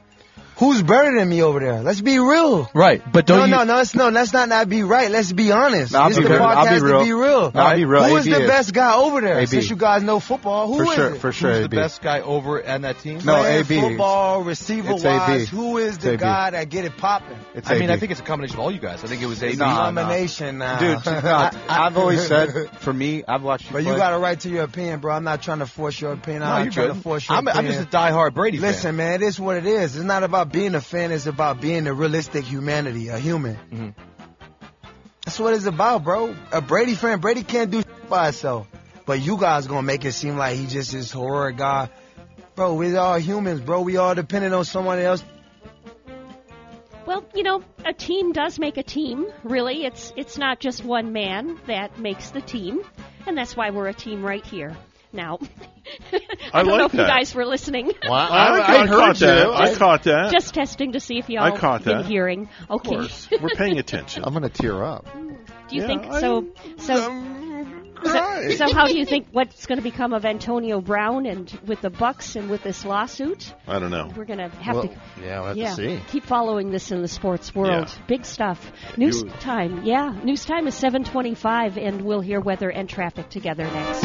Who's burdening me over there? Let's be real. Right, but don't no, you... No, no, no, let's not not be right. Let's be honest. No, I'll this be the real. podcast I'll be real. to be real. No, I'll be real. Who is the best guy over there? A B. Since you guys know football, who for is sure, it? For sure, Who's A B. the best guy over on that team? No, Playing A B. Football, receiver-wise, who is the guy that get it popping? It's I A B. mean, I think it's a combination of all you guys. I think it was A B. It's a combination nah, nah. now. Dude, I, I, I've always said, for me, I've watched you But play. You got a right to your opinion, bro. I'm not trying to force your opinion. No, I'm not trying good. to force your I'm, opinion. I'm just a diehard Brady fan. Listen, man, it is what it is. It's not about being a fan, is about being a realistic humanity, a human. Mm-hmm. That's what it's about, bro. A Brady fan, Brady can't do shit by himself. But you guys gonna make it seem like he just is horror guy. Bro, we're all humans, bro. We all dependent on someone else. Well, you know, a team does make a team, really. It's it's not just one man that makes the team. And that's why we're a team right here. Now, I, I don't like know if that. you guys were listening. Well, I, I, I heard you. That. I caught that. Just testing to see if y'all I caught been that. hearing. Okay, of course. We're paying attention. I'm going to tear up. Do you yeah, think so? I'm, so, I'm so, so how do you think what's going to become of Antonio Brown and with the Bucks and with this lawsuit? I don't know. We're going to have well, to. Yeah, we'll have yeah, to see. Keep following this in the sports world. Yeah. Big stuff. News you, time. Yeah, news time is seven twenty-five, and we'll hear weather and traffic together next.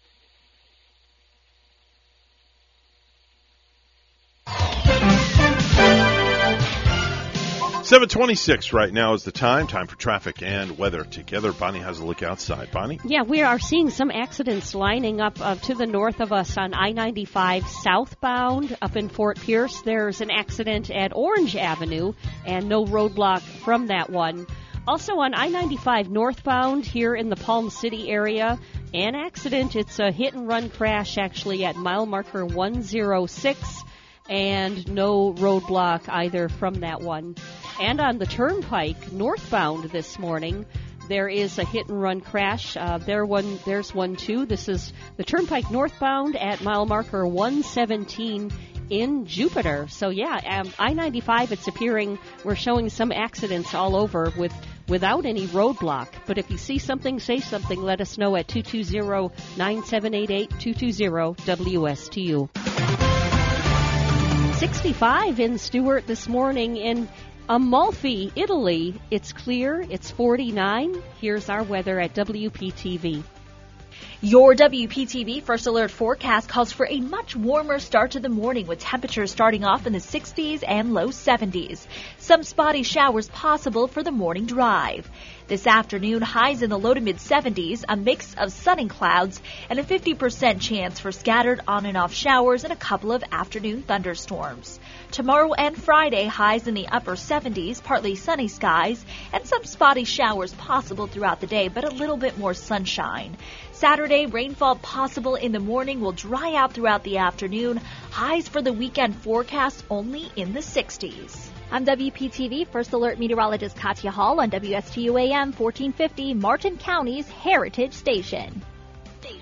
seven twenty-six right now is the time. Time for traffic and weather together. Bonnie has a look outside. Bonnie? Yeah, we are seeing some accidents lining up uh, to the north of us on I ninety-five southbound up in Fort Pierce. There's an accident at Orange Avenue and no roadblock from that one. Also on I ninety-five northbound here in the Palm City area, an accident. It's a hit-and-run crash actually at mile marker one oh six. And no roadblock either from that one. And on the Turnpike, northbound this morning, there is a hit-and-run crash. Uh, there one, there's one, too. This is the Turnpike northbound at mile marker one seventeen in Jupiter. So, yeah, um, I ninety-five, it's appearing, we're showing some accidents all over with without any roadblock. But if you see something, say something, let us know at two two zero, nine seven eight eight, two two zero W S T U. sixty-five in Stuart this morning in Amalfi, Italy. It's clear. It's forty-nine. Here's our weather at W P T V. Your W P T V First Alert forecast calls for a much warmer start to the morning with temperatures starting off in the sixties and low seventies. Some spotty showers possible for the morning drive. This afternoon, highs in the low to mid seventies, a mix of sun and clouds, and a fifty percent chance for scattered on and off showers and a couple of afternoon thunderstorms. Tomorrow and Friday, highs in the upper seventies, partly sunny skies, and some spotty showers possible throughout the day, but a little bit more sunshine. Saturday, rainfall possible in the morning will dry out throughout the afternoon. Highs for the weekend forecast only in the sixties. I'm W P T V First Alert meteorologist Katya Hall on W S T U A M fourteen fifty, Martin County's Heritage Station. Station.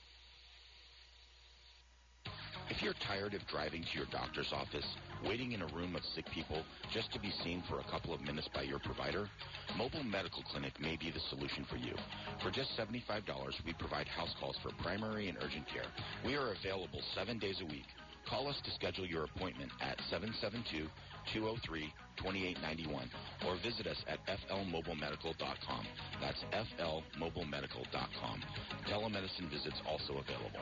If you're tired of driving to your doctor's office, waiting in a room of sick people just to be seen for a couple of minutes by your provider, Mobile Medical Clinic may be the solution for you. For just seventy-five dollars, we provide house calls for primary and urgent care. We are available seven days a week. Call us to schedule your appointment at seven seven two, two oh three, two eight nine one or visit us at f l mobile medical dot com. That's f l mobile medical dot com. Telemedicine visits also available.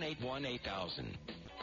eight one, eight thousand.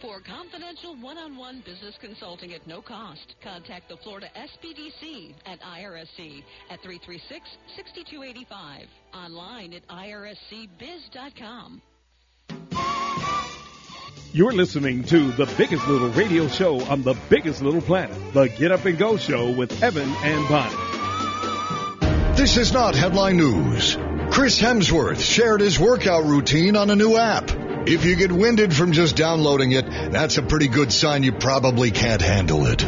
For confidential one-on-one business consulting at no cost, contact the Florida S P D C at I R S C at three three six, six two eight five. Online at I R S C biz dot com. You're listening to the biggest little radio show on the biggest little planet, the Get Up and Go Show with Evan and Bonnie. This is not headline news. Chris Hemsworth shared his workout routine on a new app. If you get winded from just downloading it, that's a pretty good sign you probably can't handle it.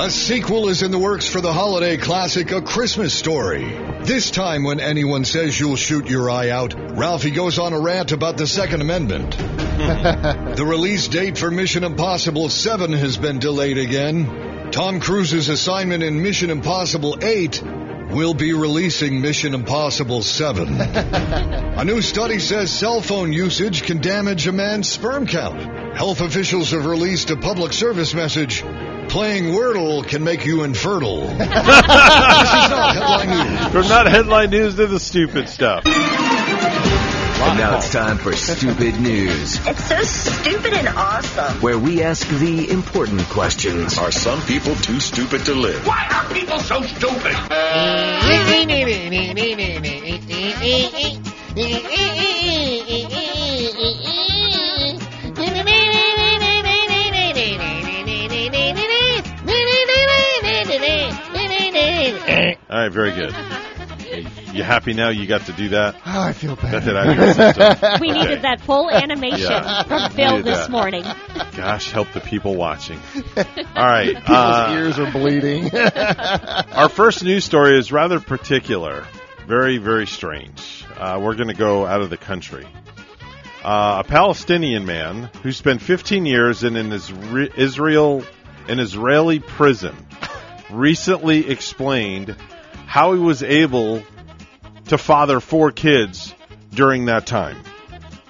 A sequel is in the works for the holiday classic A Christmas Story. This time when anyone says you'll shoot your eye out, Ralphie goes on a rant about the Second Amendment. The release date for Mission Impossible seven has been delayed again. Tom Cruise's assignment in Mission Impossible eight will be releasing Mission Impossible seven. A new study says cell phone usage can damage a man's sperm count. Health officials have released a public service message. Playing Wordle can make you infertile. This is not headline news. From not headline news to the stupid stuff. And now it's time for Stupid News. It's so stupid and awesome. Where we ask the important questions. Are some people too stupid to live? Why are people so stupid? All right, very good. You happy now? You got to do that? Oh, I feel bad. That we okay. needed that full animation yeah. from Phil this that. morning. Gosh, help the people watching. All right. People's uh, ears are bleeding. Our first news story is rather particular. Very, very strange. Uh, we're going to go out of the country. Uh, a Palestinian man who spent fifteen years in an Isra- Israel, an Israeli prison recently explained how he was able to father four kids during that time,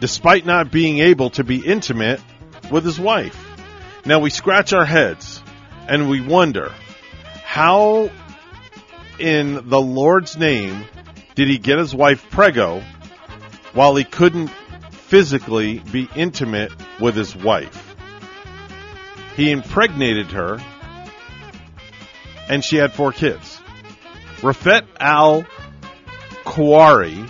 despite not being able to be intimate with his wife. Now, we scratch our heads and we wonder, how in the Lord's name did he get his wife preggo while he couldn't physically be intimate with his wife? He impregnated her, and she had four kids. Rafet Al Khoury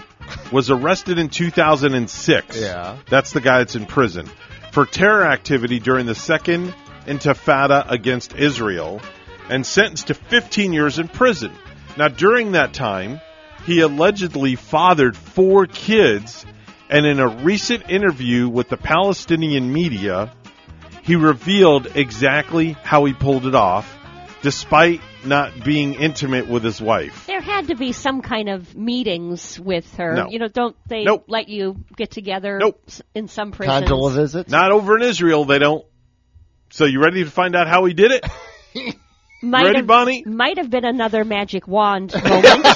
was arrested in two thousand six. Yeah. That's the guy that's in prison for terror activity during the Second Intifada against Israel and sentenced to fifteen years in prison. Now, during that time, he allegedly fathered four kids, and in a recent interview with the Palestinian media, he revealed exactly how he pulled it off, despite not being intimate with his wife. There had to be some kind of meetings with her. No. You know, don't they nope. let you get together nope. in some prisons? Conjugal visits? Not over in Israel, they don't. So you ready to find out how he did it? Might Ready, have, Bonnie? Might have been another magic wand moment.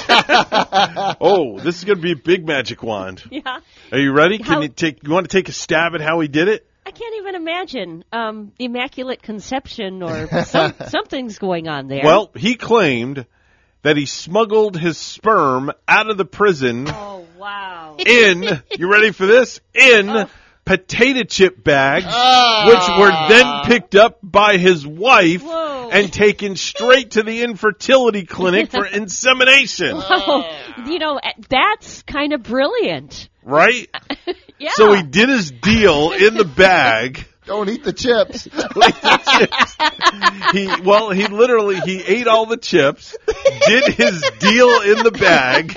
Oh, this is going to be a big magic wand. Yeah. Are you ready? Can how, you take? You want to take a stab at how he did it? I can't even imagine. Um, Immaculate Conception or some, something's going on there. Well, he claimed that he smuggled his sperm out of the prison. Oh, wow. In, you ready for this? In... Oh. Potato chip bags, oh. which were then picked up by his wife Whoa. and taken straight to the infertility clinic for insemination. Wow. You know, that's kind of brilliant. Right? Yeah. So he did his deal in the bag. Don't eat the chips. Don't eat the chips. He, well, he literally, he ate all the chips, did his deal in the bag.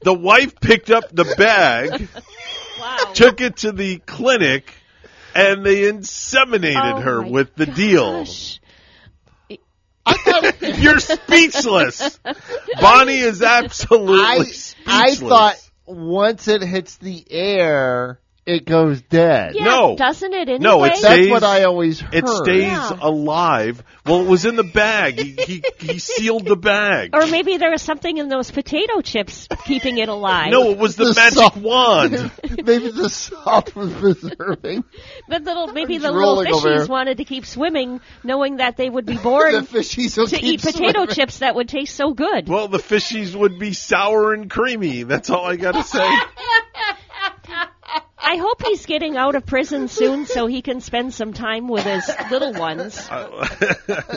The wife picked up the bag. Wow. Took it to the clinic, and they inseminated oh her with the gosh. deal. I thought, you're speechless. Bonnie is absolutely I, speechless. I thought once it hits the air, it goes dead. Yeah, no. Doesn't it anyway? No, it stays, that's what I always heard. It stays yeah. alive. Well, it was in the bag. He, he he sealed the bag. Or maybe there was something in those potato chips keeping it alive. No, it was the, the magic salt. wand. Maybe the salt was preserving. But little, maybe the little fishies wanted to keep swimming, knowing that they would be bored the fishies will to keep eat potato swimming. chips that would taste so good. Well, the fishies would be sour and creamy. That's all I got to say. I hope he's getting out of prison soon so he can spend some time with his little ones. Uh,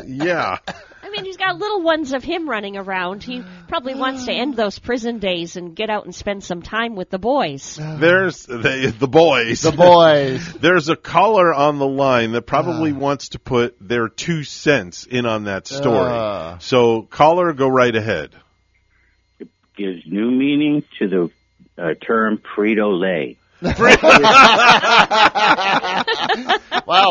yeah. I mean, he's got little ones of him running around. He probably wants to end those prison days and get out and spend some time with the boys. There's the, the boys. The boys. There's a caller on the line that probably uh. wants to put their two cents in on that story. Uh. So, caller, go right ahead. It gives new meaning to the uh, term Frito-Lay. Wow,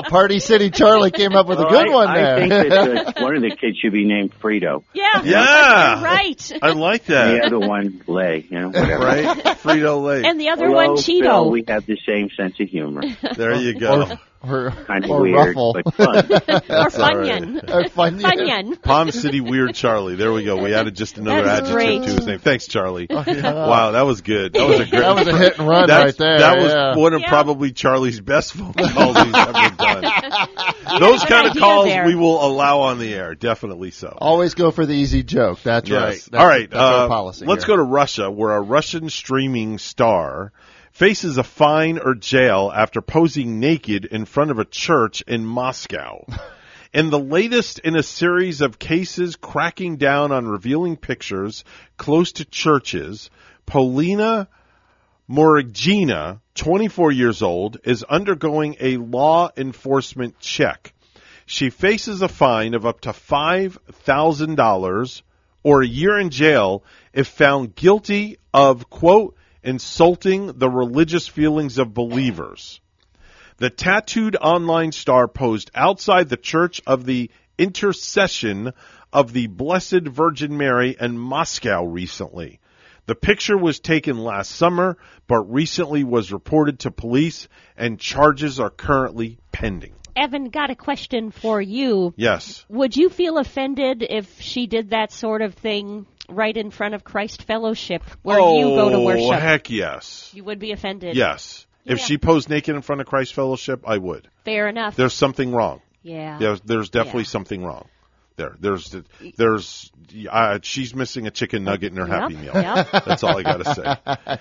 Party City Charlie came up with well, a good I, one there. I think that the, one of the kids should be named Frito. Yeah, yeah, right. I like that. And the other one, Lay, you know, whatever. Right, Frito-Lay. And the other Hello, one, Cheeto. Phil, we have the same sense of humor. There you go. Or, or, kind of or weird, Ruffle. But fun. Or Funyun. Right. Or Funyun. Funyun. Palm City Weird Charlie. There we go. We added just another That's adjective great. to his name. Thanks, Charlie. Oh, yeah. Wow, that was good. That was a great. That was a hit and run That's, right there. That was yeah. one of yeah. probably Charlie's best phone calls he's ever done. Those kind of calls there. we will allow on the air. Definitely so. Always go for the easy joke. That's yes. right. That's, All right. That's uh, our policy let's here. go to Russia, where a Russian streaming star faces a fine or jail after posing naked in front of a church in Moscow. In the latest in a series of cases cracking down on revealing pictures close to churches, Polina Morigina, twenty-four years old, is undergoing a law enforcement check. She faces a fine of up to five thousand dollars or a year in jail if found guilty of, quote, insulting the religious feelings of believers. The tattooed online star posed outside the Church of the Intercession of the Blessed Virgin Mary in Moscow recently. The picture was taken last summer, but recently was reported to police, and charges are currently pending. Evan, got a question for you. Yes. Would you feel offended if she did that sort of thing right in front of Christ Fellowship where oh, you go to worship? Oh, heck yes. You would be offended? Yes. Yeah. If she posed naked in front of Christ Fellowship, I would. Fair enough. There's something wrong. Yeah. There's, there's definitely yeah. something wrong. There, there's, there's, uh, she's missing a chicken nugget in her yep, Happy Meal. Yep. That's all I gotta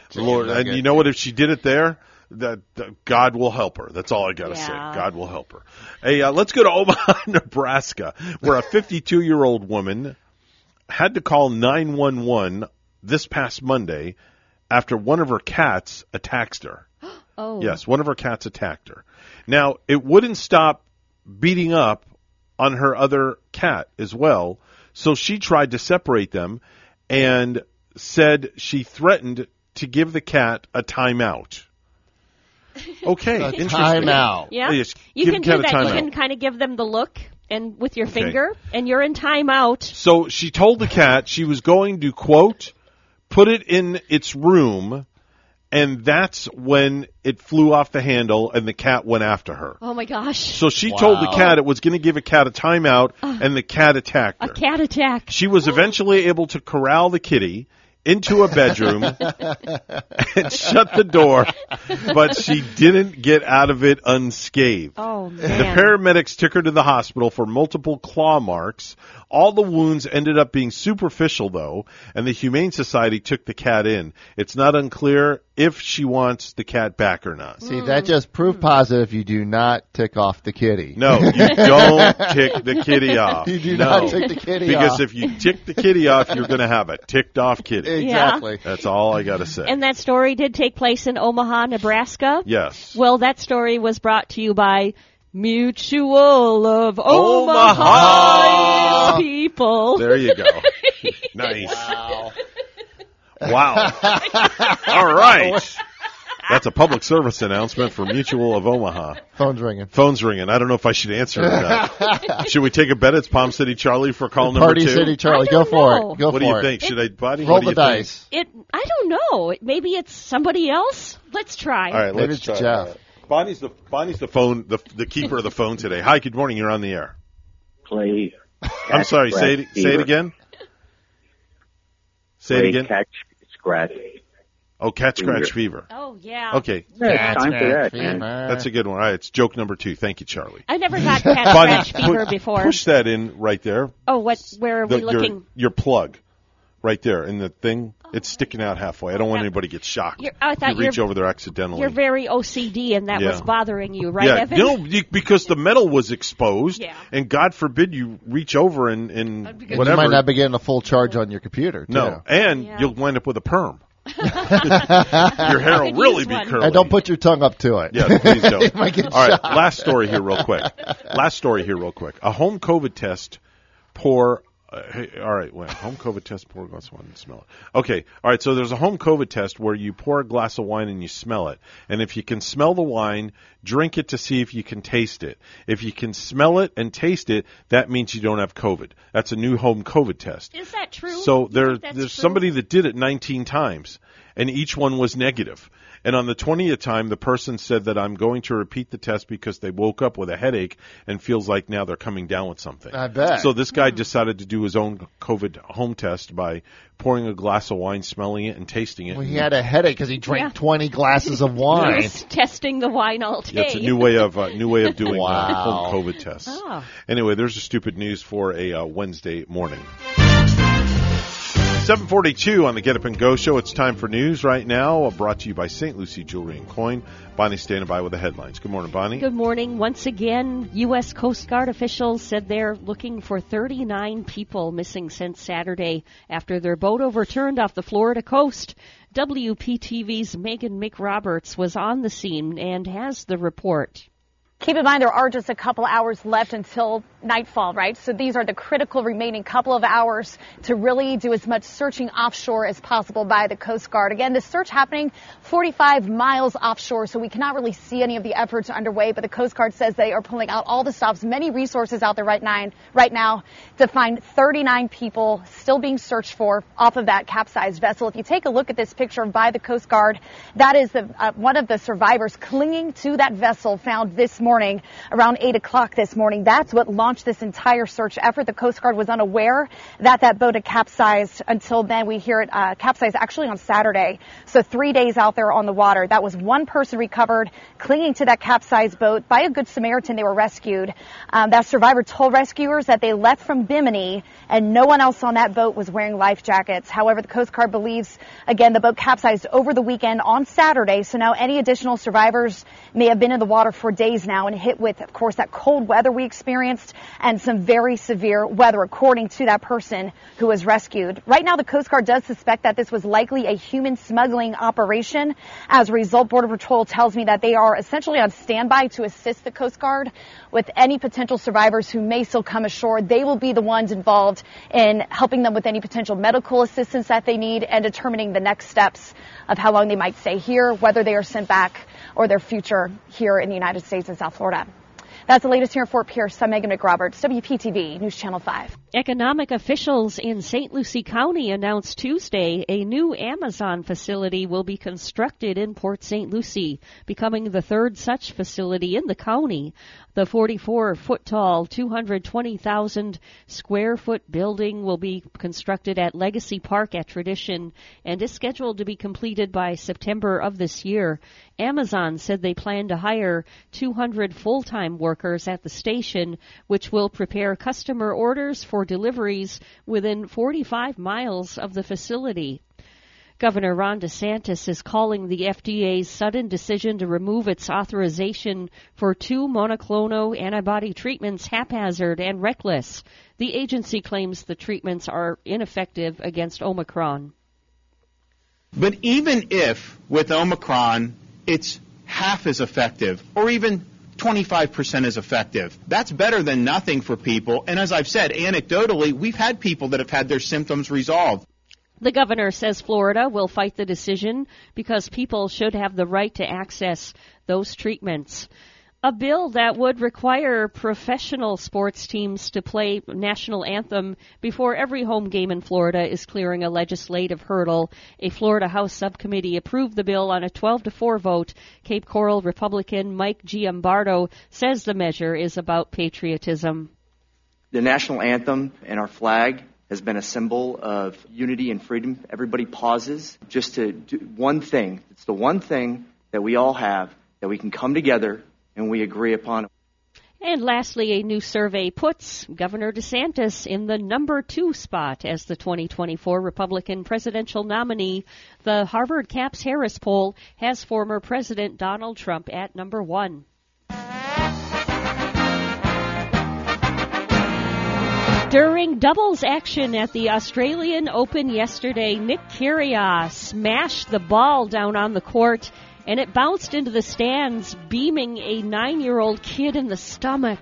say. Lord, nugget. And you know what? If she did it there, that, that God will help her. That's all I gotta yeah. say. God will help her. Hey, uh, let's go to Omaha, Nebraska, where a fifty-two-year-old woman had to call nine one one this past Monday after one of her cats attacked her. Oh, yes, one of her cats attacked her. Now, it wouldn't stop beating up on her other cat as well, so she tried to separate them and said she threatened to give the cat a timeout. Okay, a interesting. Timeout. Yeah, yeah. You give can do that. You can kind of give them the look and with your okay. finger, and you're in timeout. So she told the cat she was going to, quote, put it in its room And that's when it flew off the handle and the cat went after her. Oh, my gosh. So she wow. told the cat it was going to give a cat a timeout, uh, and the cat attacked her. A cat attack. She was eventually able to corral the kitty into a bedroom and shut the door, but she didn't get out of it unscathed. Oh, man. The paramedics took her to the hospital for multiple claw marks. All the wounds ended up being superficial, though, and the Humane Society took the cat in. It's not unclear if she wants the cat back or not. See, that just proved positive you do not tick off the kitty. No, you don't tick the kitty off. You do no. not tick the kitty because off. Because if you tick the kitty off, you're going to have a ticked-off kitty. Exactly. Yeah. That's all I got to say. And that story did take place in Omaha, Nebraska. Yes. Well, that story was brought to you by Mutual of Omaha, Omaha people. There you go. Nice. Wow. Wow. All right. That's a public service announcement for Mutual of Omaha. Phone's ringing. Phone's ringing. I don't know if I should answer it or not. Should we take a bet? It's Palm City Charlie for call number Party two. Party City Charlie. Go for know. it. Go what for it. What do you think? It, should I, Buddy? Roll what do the you dice. Think? It. I don't know. Maybe it's somebody else. Let's try. All right. Maybe let's it's try Jeff. That. Bonnie's the Bonnie's the phone the the keeper of the phone today. Hi, good morning. You're on the air. Play. I'm sorry. Scratch, say it. Fever. Say it again. Say Play, it again. Catch scratch. Oh, catch fever. Scratch fever. Oh yeah. Okay. Yeah, time for that. Fever. That's a good one. All right, it's joke number two. Thank you, Charlie. I never got catch scratch fever put, before. Push that in right there. Oh, what? Where are the, we looking? Your, your plug. Right there in the thing, oh, it's sticking out halfway. I don't want anybody to get shocked. I thought you reach over there accidentally. You're very O C D, and that yeah. was bothering you, right, yeah. Evan? No, you, because the metal was exposed, yeah. and God forbid you reach over and, and whatever. You might not be getting a full charge on your computer, too. No, and yeah. you'll wind up with a perm. Your hair will really be curly. And don't put your tongue up to it. Yeah, please don't. All shot. right, last story here real quick. Last story here real quick. A home COVID test pour... Uh, hey, all right, wait, home COVID test, pour a glass of wine and smell it. Okay, all right, so there's a home COVID test where you pour a glass of wine and you smell it. And if you can smell the wine, drink it to see if you can taste it. If you can smell it and taste it, that means you don't have COVID. That's a new home COVID test. Is that true? So there, there's true? somebody that did it nineteen times, and each one was negative. And on the twentieth time, the person said that I'm going to repeat the test because they woke up with a headache and feels like now they're coming down with something. I bet. So this guy mm. decided to do his own COVID home test by pouring a glass of wine, smelling it, and tasting it. Well, he had a headache because he drank yeah. twenty glasses of wine. He was testing the wine all day. It's a new way of uh, new way of doing wow. uh, home COVID tests. Oh. Anyway, there's the stupid news for a uh, Wednesday morning. seven forty-two on the Get Up and Go show. It's time for news right now, brought to you by Saint Lucie Jewelry and Coin. Bonnie standing by with the headlines. Good morning, Bonnie. Good morning. Once again, U S Coast Guard officials said they're looking for thirty-nine people missing since Saturday after their boat overturned off the Florida coast. W P T V's Megan McRoberts was on the scene and has the report. Keep in mind, there are just a couple hours left until nightfall, right? So these are the critical remaining couple of hours to really do as much searching offshore as possible by the Coast Guard. Again, the search happening forty-five miles offshore, so we cannot really see any of the efforts underway. But the Coast Guard says they are pulling out all the stops, many resources out there right now, right now to find thirty-nine people still being searched for off of that capsized vessel. If you take a look at this picture by the Coast Guard, that is the, uh, one of the survivors clinging to that vessel found this morning. Morning, around eight o'clock this morning. That's what launched this entire search effort. The Coast Guard was unaware that that boat had capsized until then. We hear it uh, capsized actually on Saturday. So three days out there on the water. That was one person recovered, clinging to that capsized boat. By a good Samaritan, they were rescued. Um, that survivor told rescuers that they left from Bimini and no one else on that boat was wearing life jackets. However, the Coast Guard believes, again, the boat capsized over the weekend on Saturday. So now any additional survivors may have been in the water for days now and hit with, of course, that cold weather we experienced and some very severe weather, according to that person who was rescued. Right now, the Coast Guard does suspect that this was likely a human smuggling operation. As a result, Border Patrol tells me that they are essentially on standby to assist the Coast Guard with any potential survivors who may still come ashore. They will be the ones involved in helping them with any potential medical assistance that they need and determining the next steps of how long they might stay here, whether they are sent back, or their future here in the United States and South Florida. That's the latest here in Fort Pierce. I'm Megan McRoberts, W P T V News Channel five. Economic officials in Saint Lucie County announced Tuesday a new Amazon facility will be constructed in Port Saint Lucie, becoming the third such facility in the county. The forty-four foot tall, two hundred twenty thousand square foot building will be constructed at Legacy Park at Tradition and is scheduled to be completed by September of this year. Amazon said they plan to hire two hundred full-time workers at the station, which will prepare customer orders for deliveries within forty-five miles of the facility. Governor Ron DeSantis is calling the F D A's sudden decision to remove its authorization for two monoclonal antibody treatments haphazard and reckless. The agency claims the treatments are ineffective against Omicron. But even if with Omicron it's half as effective or even twenty-five percent as effective, that's better than nothing for people. And as I've said, anecdotally, we've had people that have had their symptoms resolved. The governor says Florida will fight the decision because people should have the right to access those treatments. A bill that would require professional sports teams to play national anthem before every home game in Florida is clearing a legislative hurdle. A Florida House subcommittee approved the bill on a twelve to four vote. Cape Coral Republican Mike Giambardo says the measure is about patriotism. The national anthem and our flag has been a symbol of unity and freedom. Everybody pauses just to do one thing. It's the one thing that we all have that we can come together and we agree upon. And lastly, a new survey puts Governor DeSantis in the number two spot as the twenty twenty-four Republican presidential nominee. The Harvard Caps Harris poll has former President Donald Trump at number one. During doubles action at the Australian Open yesterday, Nick Kyrgios smashed the ball down on the court, and it bounced into the stands, beaming a nine-year-old kid in the stomach.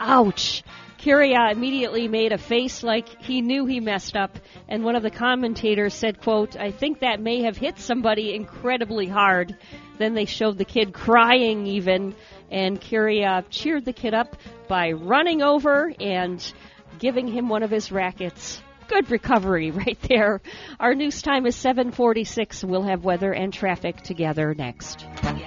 Ouch. Kyrgios immediately made a face like he knew he messed up, and one of the commentators said, quote, "I think that may have hit somebody incredibly hard." Then they showed the kid crying even, and Kyrgios cheered the kid up by running over and giving him one of his rackets. Good recovery right there. Our news time is seven forty-six. We'll have weather and traffic together next. The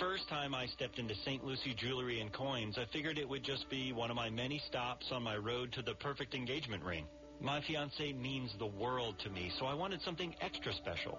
first time I stepped into Saint Lucie Jewelry and Coins, I figured it would just be one of my many stops on my road to the perfect engagement ring. My fiancée means the world to me, so I wanted something extra special.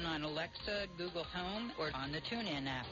on Alexa, Google Home, or on the TuneIn app.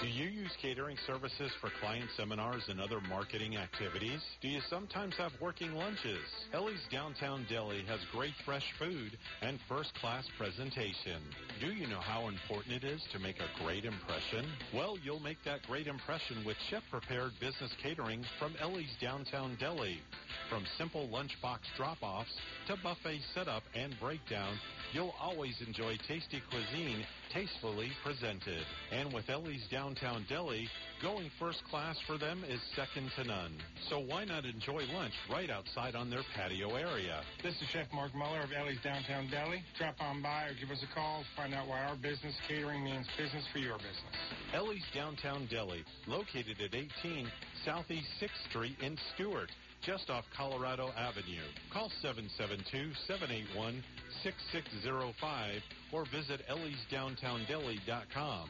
Do you use catering services for client seminars and other marketing activities? Do you sometimes have working lunches? Ellie's Downtown Deli has great fresh food and first-class presentation. Do you know how important it is to make a great impression? Well, you'll make that great impression with chef-prepared business catering from Ellie's Downtown Deli. From simple lunchbox drop-offs to buffet setup and breakdown, you'll always enjoy tasty cuisine tastefully presented. And with Ellie's Downtown Deli, going first class for them is second to none. So why not enjoy lunch right outside on their patio area? This is Chef Mark Muller of Ellie's Downtown Deli. Drop on by or give us a call to find out why our business catering means business for your business. Ellie's Downtown Deli, located at eighteen Southeast sixth Street in Stewart, just off Colorado Avenue. Call seven seven two, seven eight one, six six zero five or visit ellie's downtown deli dot com.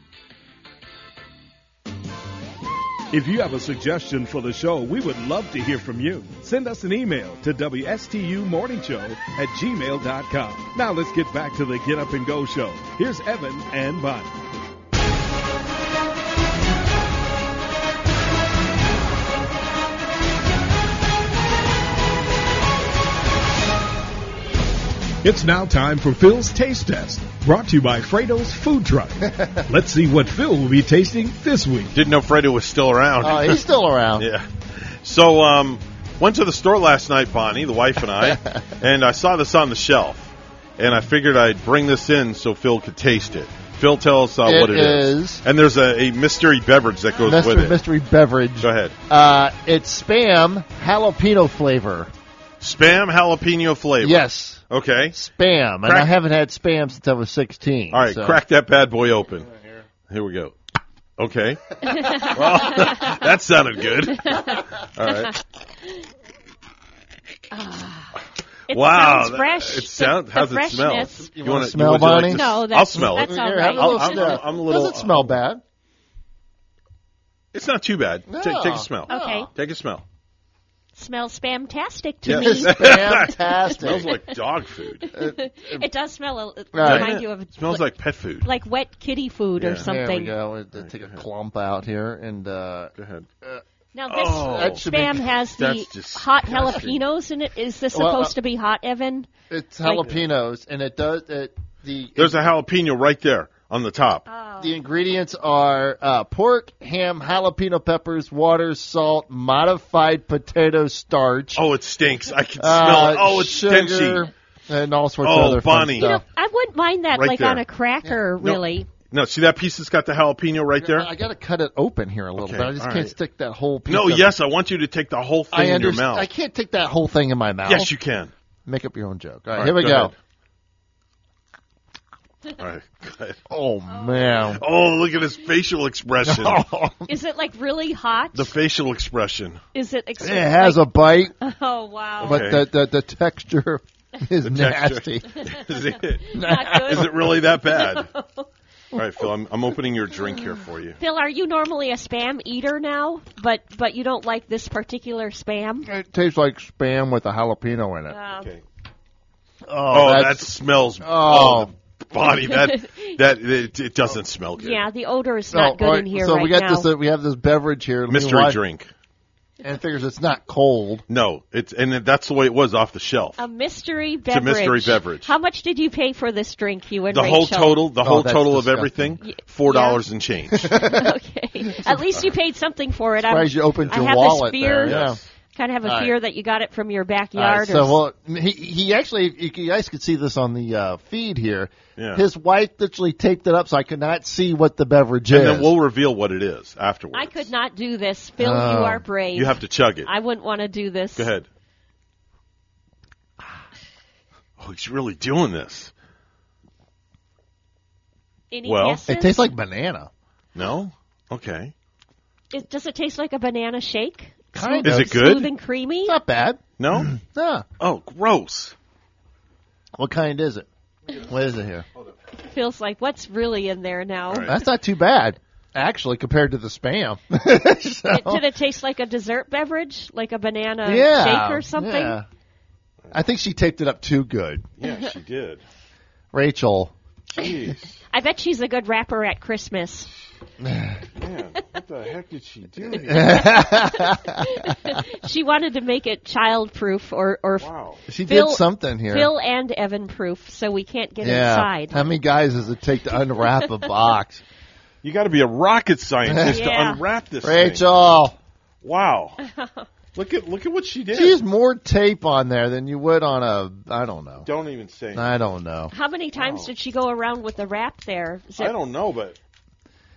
If you have a suggestion for the show, we would love to hear from you. Send us an email to W S T U morning show at gmail dot com. Now let's get back to the Get Up and Go show. Here's Evan and Bonnie. It's now time for Phil's Taste Test, brought to you by Fredo's Food Truck. Let's see what Phil will be tasting this week. Didn't know Fredo was still around. Oh, he's still around. Yeah. So, um, went to the store last night, Bonnie, the wife and I, and I saw this on the shelf, and I figured I'd bring this in so Phil could taste it. Phil, tell us uh, it what it is. is. And there's a, a mystery beverage that goes mystery, with it. Mystery beverage. Go ahead. Uh, it's Spam jalapeno flavor. Spam jalapeno flavor. Yes. Okay. Spam. Crack- and I haven't had Spam since I was sixteen. All right. So. Crack that bad boy open. Here we go. Okay. Well, that sounded good. All right. Uh, it wow. Sounds fresh. That, it sounds, how's it smell? You, you want to smell, Bonnie? Like no, that's, I'll smell that's it. All right. I'll, I'm, I'm a little, doesn't uh, smell bad. It's not too bad. No. Take, take a smell. Okay. Take a smell. Smells spam-tastic to yes. me. Spam-tastic. It smells like dog food. It, it, it does smell, a, right. remind you of... It smells like, like pet food. Like wet kitty food yeah. or something. There we go. Right, take go a ahead. clump out here and... Uh, go ahead. Uh, now, this oh, Spam be, has the hot jalapenos in it. Is this well, supposed uh, to be hot, Evan? It's jalapenos, like, and it does... It, the There's it, a jalapeno right there on the top. Oh. The ingredients are uh, pork, ham, jalapeno peppers, water, salt, modified potato starch. Oh, it stinks. I can uh, smell it. Oh, it's sugar, stenchy. And all sorts oh, of other Bonnie. Fun stuff. You know, I wouldn't mind that right like there. on a cracker, yeah. really. No. No, see that piece that's got the jalapeno right there? I got to cut it open here a little okay, bit. I just can't right. stick that whole piece. No, yes, it. I want you to take the whole thing I in your mouth. I can't take that whole thing in my mouth. Yes, you can. Make up your own joke. All right, All right here we go. go. All right, good. Oh, man. Oh, look at his facial expression. Is it, like, really hot? The facial expression. Is it extreme? It has like, a bite. Oh, wow. Okay. But the, the, the texture is the nasty. Texture. Is, it, Not good. Is it really that bad? No. All right, Phil, I'm, I'm opening your drink here for you. Phil, are you normally a Spam eater now, but but you don't like this particular Spam? It tastes like Spam with a jalapeno in it. Uh, okay. Oh, oh that smells. Oh, oh body, that that it, it doesn't smell good. Yeah, the odor is not oh, good right, in here so right we got now. This, uh, we have this beverage here. Mystery drink. And it figures it's not cold. No, it's and that's the way it was off the shelf. A mystery beverage. It's a mystery beverage. How much did you pay for this drink, you and the Rachel? The whole total, the oh, whole total disgusting. Of everything, four dollars yeah. and change. Okay, at least you paid something for it. Surprised you opened your I have wallet this fear, there. Yeah. Kind of have a right. fear that you got it from your backyard. Right, so or well, he he actually, you guys could see this on the uh, feed here. Yeah. His wife literally taped it up so I could not see what the beverage and is. And then we'll reveal what it is afterwards. I could not do this. Phil, uh, you are brave. You have to chug it. I wouldn't want to do this. Go ahead. Oh, he's really doing this. Any well, guesses? It tastes like banana. No? Okay. It, does it taste like a banana shake? Kind of. Is it good? Smooth and creamy? It's not bad. No? No. Oh, gross. What kind is it? What is it here? It feels like what's really in there now. Right. That's not too bad, actually, compared to the Spam. So. it, did it taste like a dessert beverage? Like a banana yeah, shake or something? Yeah. I think she taped it up too good. Yeah, she did. Rachel. Jeez. I bet she's a good rapper at Christmas. Man, what the heck did she do here? She wanted to make it child-proof or... or wow. She Phil, did something here. Phil and Evan-proof, so we can't get yeah. inside. How many guys does it take to unwrap a box? You got to be a rocket scientist yeah. to unwrap this Rachel. Thing. Wow. Look at look at what she did. She used more tape on there than you would on a, I don't know. Don't even say anything. I don't know. How many times wow. did she go around with the wrap there? Is I it, don't know, but...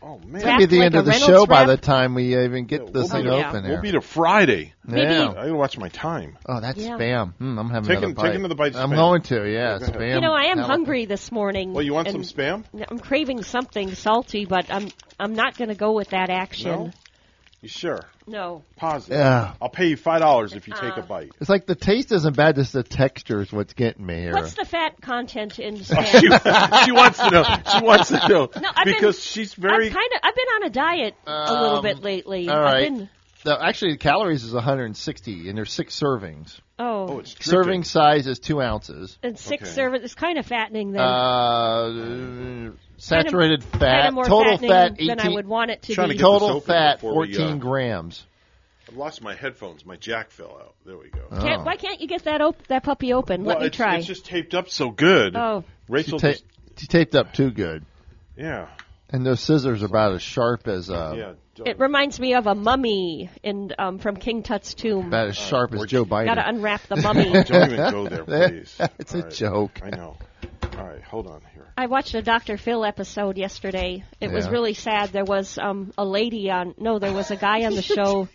Oh, man. It's going to be the like end of the Reynolds show wrap? By the time we even get yeah, this we'll thing be, open. Yeah. We'll be to Friday. Maybe. Yeah. I got to watch my time. Oh, that's yeah. Spam. Mm, I'm having take another an, bite. Take another bite of I'm Spam. Going to, yeah. Go Spam. You know, I am now hungry this morning. Well, you want some Spam? I'm craving something salty, but I'm I'm not going to go with that action. No? You sure? No. Positive. Yeah. I'll pay you five dollars if you uh, take a bite. It's like the taste isn't bad, just the texture is what's getting me here. What's the fat content in Spam? Oh, she, she wants to know. She wants to know. No, I've because been, she's very... I've, kinda, I've been on a diet um, a little bit lately. All right. I've been... No, actually, the calories is one hundred sixty, and there's six servings. Oh. oh it's Serving size is two ounces. And six okay. servings. It's kind of fattening, then. Uh, saturated kind of, fat. Kind of more total fat, eighteen. Than I would want it to be. To total fat, fourteen we, uh, grams. I've lost my headphones. My jack fell out. There we go. Oh. Can't, why can't you get that op- that puppy open? Well, Let me it's, try. It's just taped up so good. Oh. Rachel she ta- just... She taped up too good. Yeah. And those scissors are about as sharp as uh, yeah, Joe, it reminds me of a mummy in um, from King Tut's tomb. About as sharp right, as Joe Biden. Got to unwrap the mummy. Don't even go there, please. It's all a right. joke. I know. All right, hold on here. I watched a Doctor Phil episode yesterday. It yeah. was really sad. There was um, a lady on. No, there was a guy on the show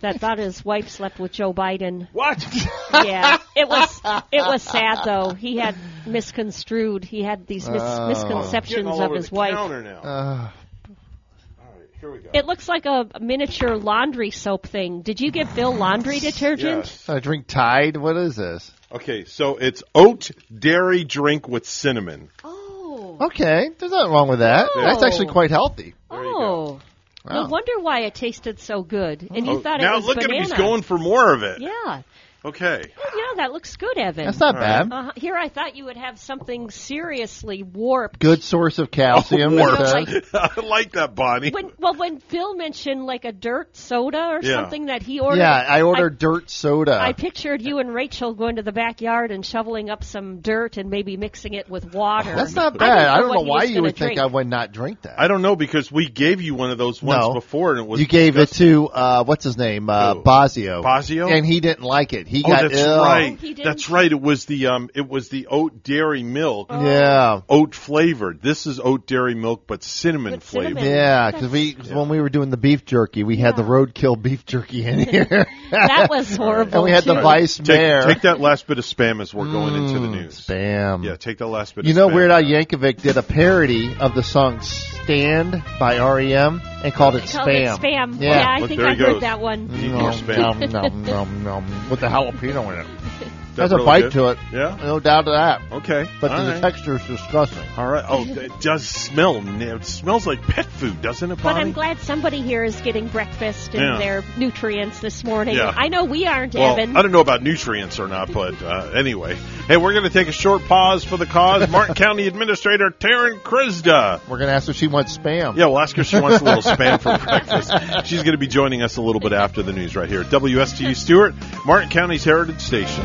that thought his wife slept with Joe Biden. What? Yeah, it was. It was sad though. He had misconstrued. He had these mis- uh, misconceptions all of over his the wife. Counter now. Uh, all right, here we go. It looks like a miniature laundry soap thing. Did you give Bill laundry detergent? Yes. I drink Tide. What is this? Okay, so it's oat dairy drink with cinnamon. Oh. Okay, there's nothing wrong with that. Oh. That's actually quite healthy. There you go. Wow. No wonder why it tasted so good. And you oh. thought now it was banana. Now look at him. He's going for more of it. Yeah. Okay. Oh, yeah, that looks good, Evan. That's not All bad. Right. Uh, here I thought you would have something seriously warped. Good source of calcium. Oh, warped. I like that, Bonnie. When, well, when Phil mentioned like a dirt soda or yeah. something that he ordered. Yeah, I ordered I, dirt soda. I pictured you and Rachel going to the backyard and shoveling up some dirt and maybe mixing it with water. That's not bad. I don't know, I don't know why you would drink. Think I would not drink that. I don't know, because we gave you one of those once no. before. And it was you gave disgusting. It to, uh, what's his name, uh, Bazio. Bazio? And he didn't like it. He oh, got ill. Right. right. He didn't. That's right. It was the um, it was the oat dairy milk. Oh. Yeah, oat flavored. This is oat dairy milk, but cinnamon but flavored. Cinnamon. Yeah, because we yeah. when we were doing the beef jerky, we yeah. had the roadkill beef jerky in here. That was horrible. And we had too. the vice take, mayor. Take that last bit of spam as we're mm, going into the news. Spam. Yeah, take that last bit. You of know, spam. Weird Al Yankovic did a parody of the song "Stand" by R E M and called it called spam. It spam. Yeah, yeah I Look, think I he heard that one. No, spam. no, no, no, no. With the jalapeno in it. That There's really a bite good? to it. Yeah. No doubt of that. Okay. But the, right. the texture is disgusting. All right. Oh, it does smell. It smells like pet food, doesn't it, Bonnie? But I'm glad somebody here is getting breakfast and yeah. their nutrients this morning. Yeah. I know we aren't, well, Evan. I don't know about nutrients or not, but uh, anyway. Hey, we're going to take a short pause for the cause. Martin County Administrator Taryn Kryzda. We're going to ask if she wants spam. Yeah, we'll ask her if she wants a little spam for breakfast. She's going to be joining us a little bit after the news right here at W S T U Stewart, Martin County's Heritage Station.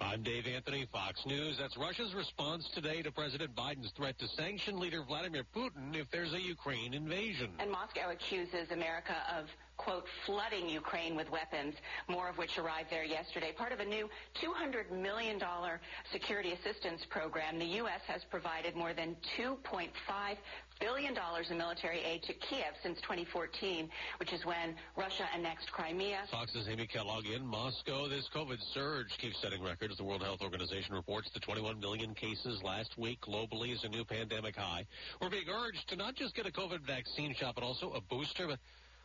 I'm Dave Anthony, Fox News. That's Russia's response today to President Biden's threat to sanction leader Vladimir Putin if there's a Ukraine invasion. And Moscow accuses America of, quote, flooding Ukraine with weapons, more of which arrived there yesterday. Part of a new two hundred million dollars security assistance program, the U S has provided more than two point five billion dollars in military aid to Kiev since twenty fourteen, which is when Russia annexed Crimea. Fox's Amy Kellogg in Moscow. This COVID surge keeps setting records. The World Health Organization reports the twenty-one million cases last week globally is a new pandemic high. We're being urged to not just get a COVID vaccine shot, but also a booster. But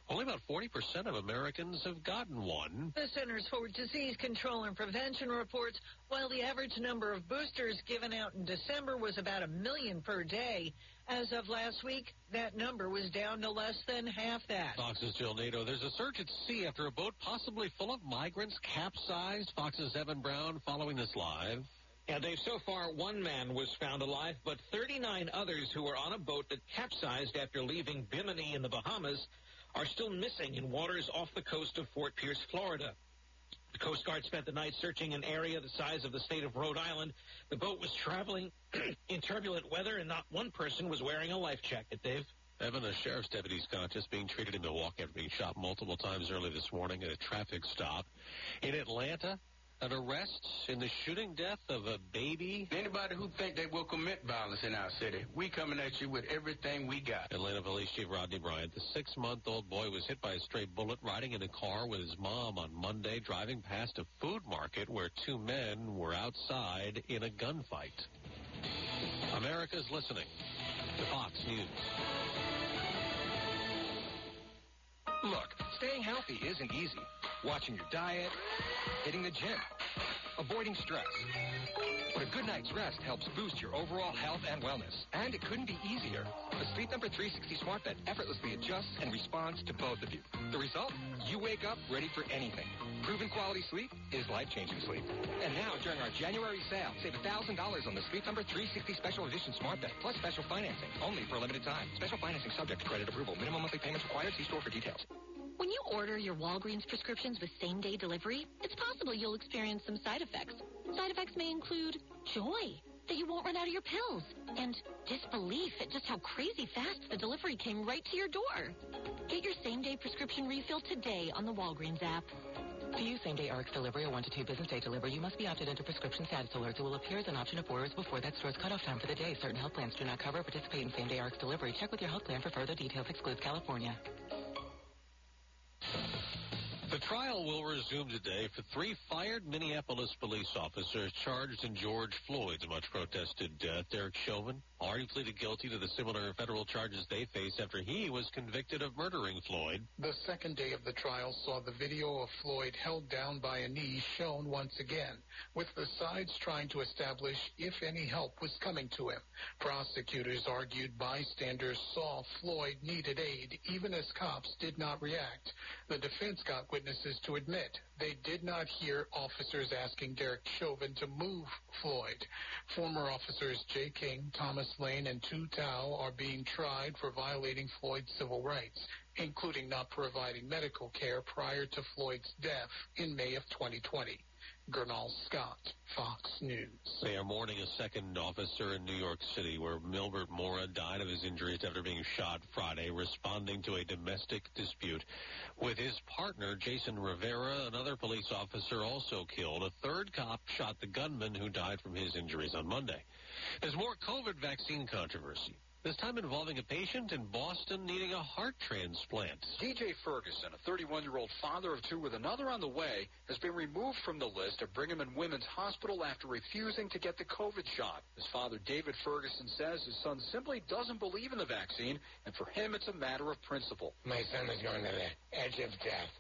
only about forty percent of Americans have gotten one. The Centers for Disease Control and Prevention reports, while the average number of boosters given out in December was about a million per day, as of last week, that number was down to less than half that. Fox's Jill Nato. There's a search at sea after a boat possibly full of migrants capsized. Fox's Evan Brown following this live. Yeah, Dave, so far one man was found alive, but thirty-nine others who were on a boat that capsized after leaving Bimini in the Bahamas are still missing in waters off the coast of Fort Pierce, Florida. The Coast Guard spent the night searching an area the size of the state of Rhode Island. The boat was traveling in turbulent weather, and not one person was wearing a life jacket, Dave. Evan, a sheriff's deputy's conscious, being treated in Milwaukee after being shot multiple times early this morning at a traffic stop. In Atlanta, an arrest in the shooting death of a baby. Anybody who think they will commit violence in our city, we coming at you with everything we got. Atlanta Police Chief Rodney Bryant. The six-month-old boy was hit by a stray bullet riding in a car with his mom on Monday, driving past a food market where two men were outside in a gunfight. America's listening to Fox News. Look, staying healthy isn't easy. Watching your diet, hitting the gym, avoiding stress. But a good night's rest helps boost your overall health and wellness. And it couldn't be easier. The Sleep Number three sixty Smart Bed effortlessly adjusts and responds to both of you. The result? You wake up ready for anything. Proven quality sleep is life-changing sleep. And now, during our January sale, save one thousand dollars on the Sleep Number three sixty Special Edition Smart Bed, plus special financing, only for a limited time. Special financing subject to credit approval. Minimum monthly payments required. See store for details. When you order your Walgreens prescriptions with same-day delivery, it's possible you'll experience some side effects. Side effects may include joy, that you won't run out of your pills, and disbelief at just how crazy fast the delivery came right to your door. Get your same-day prescription refill today on the Walgreens app. To use same-day R X delivery or one to two business day delivery, you must be opted into prescription status alerts. It will appear as an option if orders before that store's cutoff time for the day. Certain health plans do not cover or participate in same-day R X delivery. Check with your health plan for further details. Excludes California. The trial will resume today for three fired Minneapolis police officers charged in George Floyd's much-protested death. Derek Chauvin already pleaded guilty to the similar federal charges they face after he was convicted of murdering Floyd. The second day of the trial saw the video of Floyd held down by a knee shown once again, with the sides trying to establish if any help was coming to him. Prosecutors argued bystanders saw Floyd needed aid, even as cops did not react. The defense got witnesses witnesses to admit they did not hear officers asking Derek Chauvin to move Floyd. Former officers Jay King, Thomas Lane, and Tu Tao are being tried for violating Floyd's civil rights, including not providing medical care prior to Floyd's death in May of twenty twenty. Gernal Scott, Fox News. They are mourning a second officer in New York City where Milbert Mora died of his injuries after being shot Friday, responding to a domestic dispute with his partner, Jason Rivera. Another police officer also killed. A third cop shot the gunman who died from his injuries on Monday. There's more COVID vaccine controversy, this time involving a patient in Boston needing a heart transplant. D J Ferguson, a thirty-one-year-old father of two with another on the way, has been removed from the list of Brigham and Women's Hospital after refusing to get the COVID shot. His father, David Ferguson, says his son simply doesn't believe in the vaccine, and for him it's a matter of principle. My son is going to the edge of death.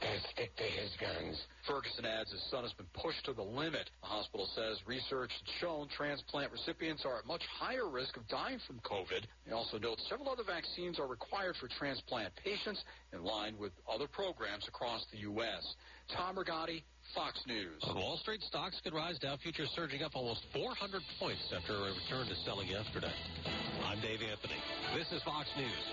They stick to his guns. Ferguson adds his son has been pushed to the limit. The hospital says research has shown transplant recipients are at much higher risk of dying from COVID. They also note several other vaccines are required for transplant patients in line with other programs across the U S. Tom Rigotti, Fox News. On Wall Street, stocks could rise, Dow futures surging up almost four hundred points after a return to selling yesterday. I'm Dave Anthony. This is Fox News.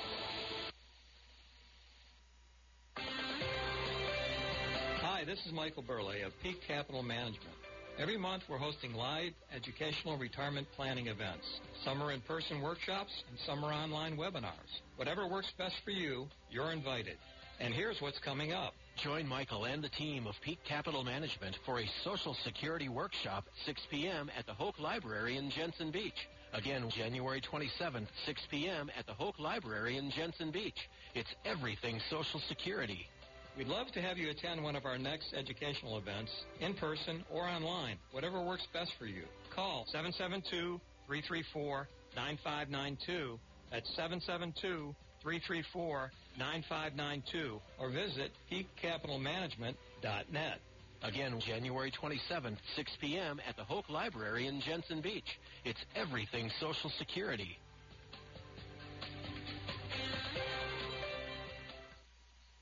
Hi, this is Michael Burley of Peak Capital Management. Every month we're hosting live educational retirement planning events. Some are in-person workshops and some are online webinars. Whatever works best for you, you're invited. And here's what's coming up. Join Michael and the team of Peak Capital Management for a Social Security workshop, six p.m. at the Hoke Library in Jensen Beach. Again, January twenty-seventh, six p.m. at the Hoke Library in Jensen Beach. It's everything Social Security. We'd love to have you attend one of our next educational events, in person or online, whatever works best for you. Call seven seven two, three three four, nine five nine two. That's seven seven two, three three four, nine five nine two. Or visit peak capital management dot net. Again, January twenty-seventh, six p.m. at the Hoke Library in Jensen Beach. It's everything Social Security.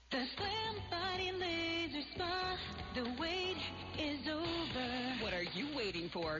The slim body laser spa, the wait is over. What are you waiting for?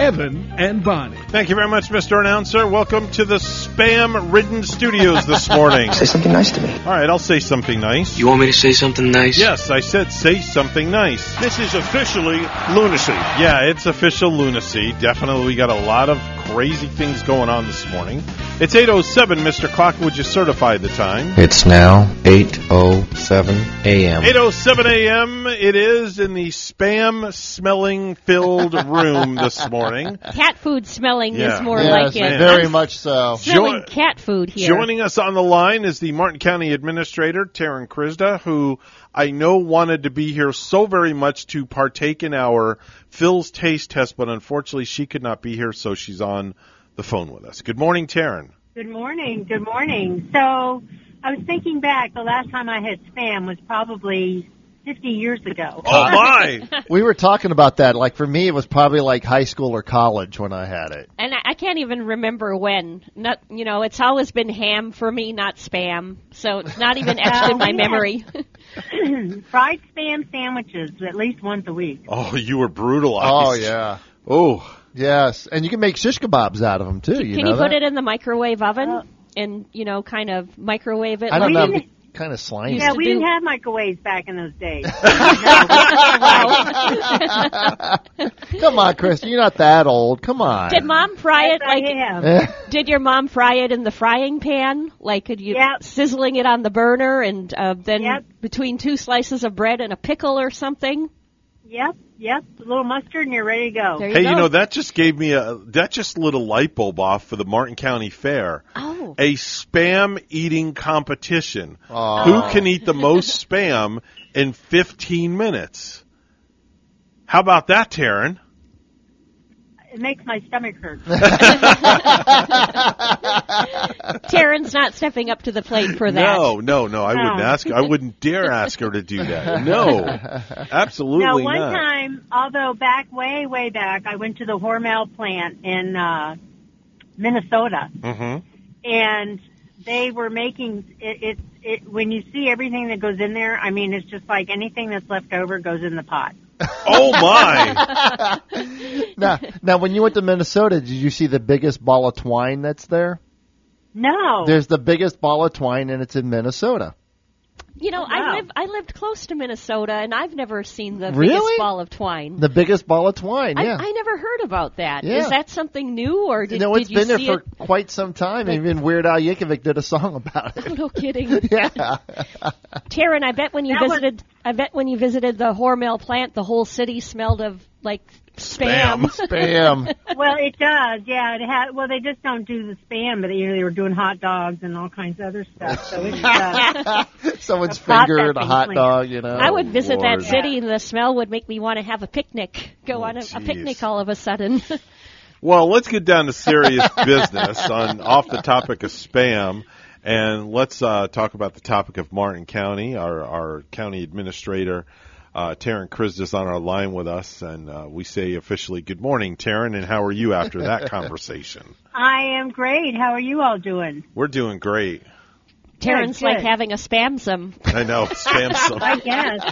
Evan and Bonnie. Thank you very much, Mister Announcer. Welcome to the spam-ridden studios this morning. Say something nice to me. All right, I'll say something nice. You want me to say something nice? Yes, I said say something nice. This is officially lunacy. Yeah, it's official lunacy. Definitely, we got a lot of crazy things going on this morning. It's eight oh seven, Mister Clock. Would you certify the time? It's now eight oh seven a.m. eight oh seven a.m. It is in the spam-smelling filled room this morning. Cat food smelling yeah. is more yes, like it. Very I'm much so. Smelling jo- cat food here. Joining us on the line is the Martin County Administrator, Taryn Kryzda, who I know wanted to be here so very much to partake in our Phil's taste test, but unfortunately she could not be here, so she's on the phone with us. Good morning, Taryn. Good morning. Good morning. So I was thinking back. The last time I had spam was probably fifty years ago. Oh, my. We were talking about that. Like, for me, it was probably like high school or college when I had it. And I can't even remember when. Not, you know, it's always been ham for me, not spam. So it's not even etched in my memory. Fried spam sandwiches at least once a week. Oh, you were brutalized. Oh, yeah. Oh, yes. And you can make shish kebabs out of them, too. You can know you put that? It in the microwave oven uh, and, you know, kind of microwave it? I don't like know. Kind of slimy. Yeah, we do. Didn't have microwaves back in those days. Come on, Chris, you're not that old. Come on. Did mom fry yes, it? Like, I am. Did your mom fry it in the frying pan? Like, could you yep. sizzling it on the burner and uh, then yep. between two slices of bread and a pickle or something? Yep, yep. A little mustard and you're ready to go. You hey, go. You know, that just gave me a, that just lit a light bulb off for the Martin County Fair. Oh. A spam eating competition. Oh. Who can eat the most spam in fifteen minutes? How about that, Taryn? It makes my stomach hurt. Taryn's not stepping up to the plate for that. No, no, no. I no. wouldn't ask. I wouldn't dare ask her to do that. No, absolutely not. Now, one not. time, although back way, way back, I went to the Hormel plant in uh, Minnesota, mm-hmm. and they were making it, it, it. When you see everything that goes in there, I mean, it's just like anything that's left over goes in the pot. Oh, my. now, now, when you went to Minnesota, did you see the biggest ball of twine that's there? No. There's the biggest ball of twine, and it's in Minnesota. You know, oh, wow. I live, I lived close to Minnesota, and I've never seen the really? biggest ball of twine. The biggest ball of twine, yeah. I, I never heard about that. Yeah. Is that something new, or did, no, did you see it? No, it's been there for it? quite some time. Like, even Weird Al Yankovic did a song about it. Oh, no kidding. yeah. Taryn, I bet when you that visited... Was- I bet when you visited the Hormel plant, the whole city smelled of, like, spam. Spam. spam. Well, it does, yeah. It had, well, they just don't do the spam, but, you know, they were doing hot dogs and all kinds of other stuff. So it's, uh, someone's finger in a hot dog, you know. I would visit Lord. that city, yeah. and the smell would make me want to have a picnic, go oh, on a, a picnic all of a sudden. Well, let's get down to serious business on off the topic of spam. And let's uh, talk about the topic of Martin County. Our, our county administrator, uh, Taryn Kryzda, is on our line with us. And uh, we say officially good morning, Taryn. And how are you after that conversation? I am great. How are you all doing? We're doing great. Taryn's yeah, like having a spam-some. I know, spam-some. I guess.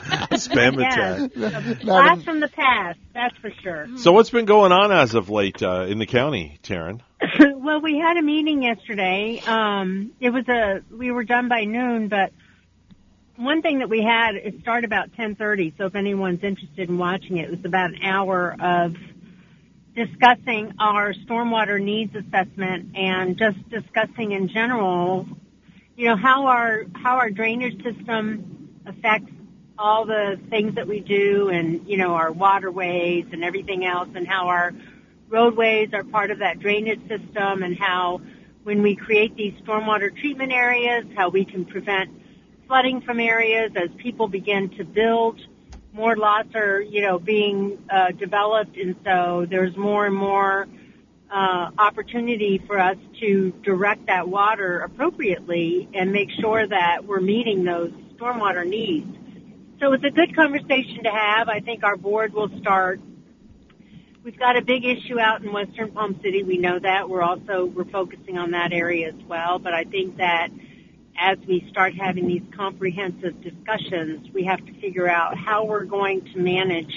Spam attack. Yes. Blast from the past, that's for sure. So what's been going on as of late uh, in the county, Taryn? Well, we had a meeting yesterday. Um, it was a, we were done by noon, but one thing that we had, it started about ten thirty, so if anyone's interested in watching it, it was about an hour of discussing our stormwater needs assessment and just discussing in general, you know, how our, how our drainage system affects all the things that we do and, you know, our waterways and everything else and how our roadways are part of that drainage system and how when we create these stormwater treatment areas, how we can prevent flooding from areas as people begin to build. More lots are, you know, being uh, developed, and so there's more and more Uh, opportunity for us to direct that water appropriately and make sure that we're meeting those stormwater needs. So it's a good conversation to have. I think our board will start. We've got a big issue out in Western Palm City. We know that. We're also, we're focusing on that area as well. But I think that as we start having these comprehensive discussions, we have to figure out how we're going to manage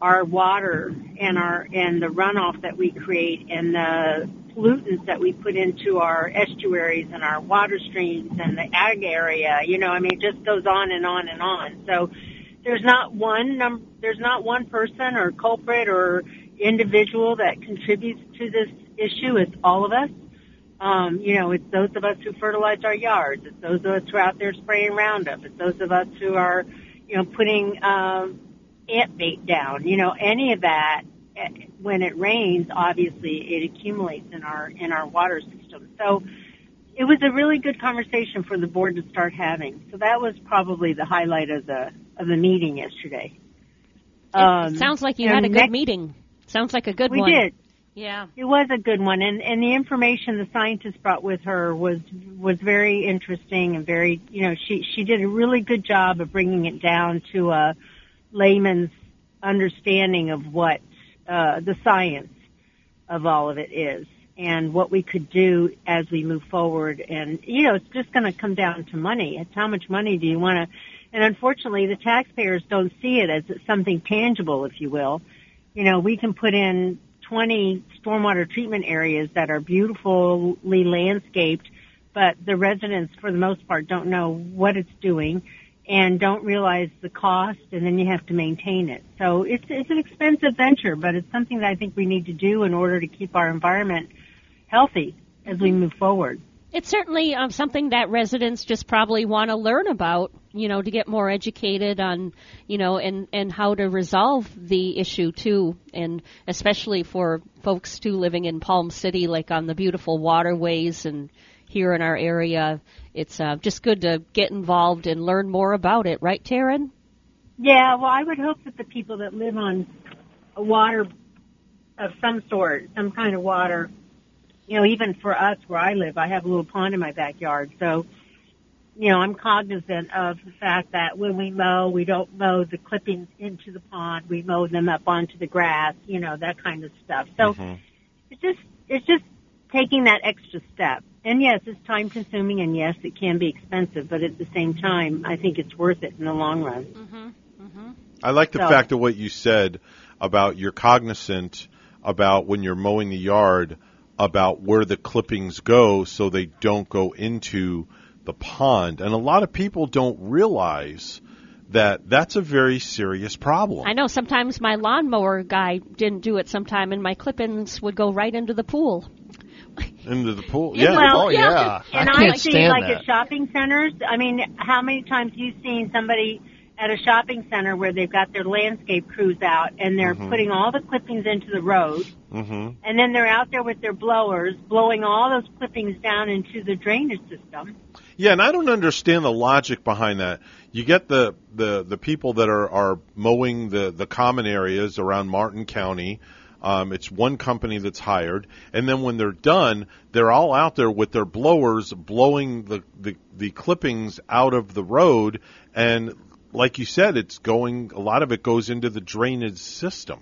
our water and our and the runoff that we create and the pollutants that we put into our estuaries and our water streams and the ag area, you know, I mean, it just goes on and on and on. So there's not one num- there's not one person or culprit or individual that contributes to this issue. It's all of us. Um, you know, it's those of us who fertilize our yards. It's those of us who are out there spraying Roundup. It's those of us who are, you know, putting um, ant bait down, you know, any of that. When it rains, obviously it accumulates in our in our water system. So it was a really good conversation for the board to start having. So that was probably the highlight of the of the meeting yesterday. Um, sounds like you had a good next, meeting. Sounds like a good we one. We did. Yeah. It was a good one. And, and the information the scientist brought with her was was very interesting and very, you know, she, she did a really good job of bringing it down to a layman's understanding of what uh, the science of all of it is and what we could do as we move forward. And, you know, it's just going to come down to money. It's how much money do you want to, and unfortunately the taxpayers don't see it as something tangible, if you will. You know, we can put in twenty stormwater treatment areas that are beautifully landscaped, but the residents, for the most part, don't know what it's doing and don't realize the cost, and then you have to maintain it. So it's it's an expensive venture, but it's something that I think we need to do in order to keep our environment healthy as we move forward. It's certainly um, something that residents just probably want to learn about, you know, to get more educated on, you know, and, and how to resolve the issue, too, and especially for folks, too, living in Palm City, like on the beautiful waterways and here in our area. It's uh, just good to get involved and learn more about it. Right, Taryn? Yeah, well, I would hope that the people that live on water of some sort, some kind of water, you know, even for us where I live, I have a little pond in my backyard. So, you know, I'm cognizant of the fact that when we mow, we don't mow the clippings into the pond. We mow them up onto the grass, you know, that kind of stuff. So mm-hmm. it's just it's just taking that extra step. And, yes, it's time-consuming, and, yes, it can be expensive. But at the same time, I think it's worth it in the long run. Mm-hmm. Mm-hmm. I like the so. fact of what you said about you're cognizant about when you're mowing the yard about where the clippings go so they don't go into the pond. And a lot of people don't realize that that's a very serious problem. I know. Sometimes my lawnmower guy didn't do it sometime, and my clippings would go right into the pool. Into the pool? Yeah. Well, oh, yeah. And I, I see, like, that. at shopping centers, I mean, how many times you've seen somebody at a shopping center where they've got their landscape crews out and they're mm-hmm. putting all the clippings into the road, mm-hmm. and then they're out there with their blowers blowing all those clippings down into the drainage system. Yeah, and I don't understand the logic behind that. You get the, the, the people that are, are mowing the, the common areas around Martin County. Um, it's one company that's hired, and then when they're done, they're all out there with their blowers blowing the, the, the clippings out of the road, and like you said, it's going. A lot of it goes into the drainage system.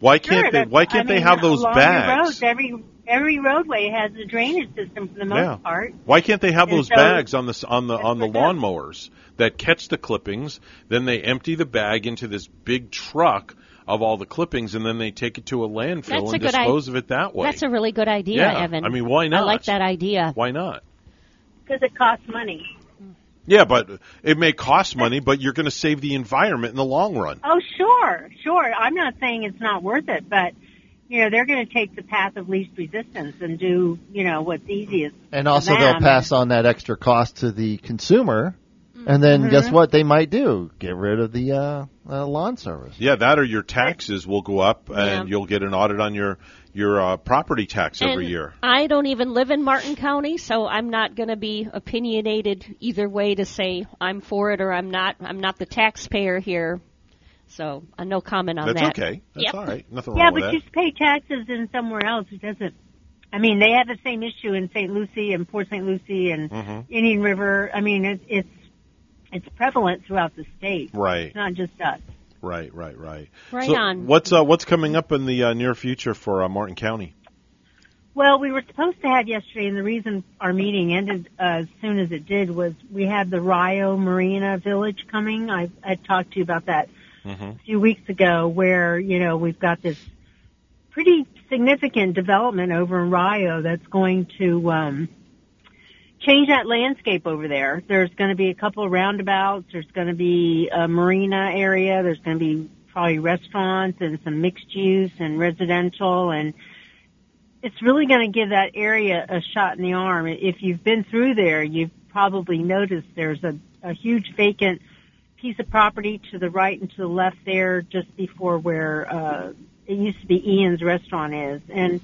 Why can't sure, they? Why can't I mean, they have those bags? Roads, every every roadway has a drainage system for the most yeah. part. Why can't they have and those so bags on the on the on the lawnmowers that catch the clippings? Then they empty the bag into this big truck of all the clippings, and then they take it to a landfill that's and a dispose I- of it that way. That's a really good idea, yeah. Evan. I mean, why not? I like that idea. Why not? Because it costs money. Yeah, but it may cost money, but you're going to save the environment in the long run. Oh, sure, sure. I'm not saying it's not worth it, but, you know, they're going to take the path of least resistance and do, you know, what's easiest. And also for them. They'll pass on that extra cost to the consumer, and then mm-hmm. guess what they might do? Get rid of the uh, uh, lawn service. Yeah, that or your taxes will go up, and yeah. you'll get an audit on your your uh, property tax and every year. I don't even live in Martin County, so I'm not going to be opinionated either way to say I'm for it or I'm not. I'm not the taxpayer here, so uh, no comment on That's that. That's okay. That's yep. all right. Nothing yeah, wrong with that. Yeah, but just pay taxes in somewhere else. It doesn't. I mean, they have the same issue in Saint Lucie and Port Saint Lucie and mm-hmm. Indian River. I mean, it, it's it's prevalent throughout the state. Right. It's not just us. Right, right, right. Right so on. What's uh, what's coming up in the uh, near future for uh, Martin County? Well, we were supposed to have yesterday, and the reason our meeting ended uh, as soon as it did was we had the Rio Marina Village coming. I, I talked to you about that mm-hmm. a few weeks ago, where, you know, we've got this pretty significant development over in Rio that's going to um, change that landscape over there. There's going to be a couple of roundabouts. There's going to be a marina area. There's going to be probably restaurants and some mixed use and residential. And it's really going to give that area a shot in the arm. If you've been through there, you've probably noticed there's a, a huge vacant piece of property to the right and to the left there just before where uh, it used to be Ian's restaurant is. And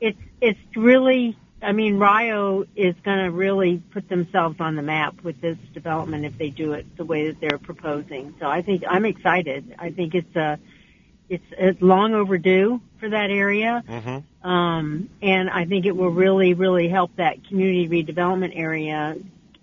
it's it's really... I mean, Rio is going to really put themselves on the map with this development if they do it the way that they're proposing. So I think I'm excited. I think it's a It's, it's long overdue for that area, mm-hmm. um, and I think it will really, really help that community redevelopment area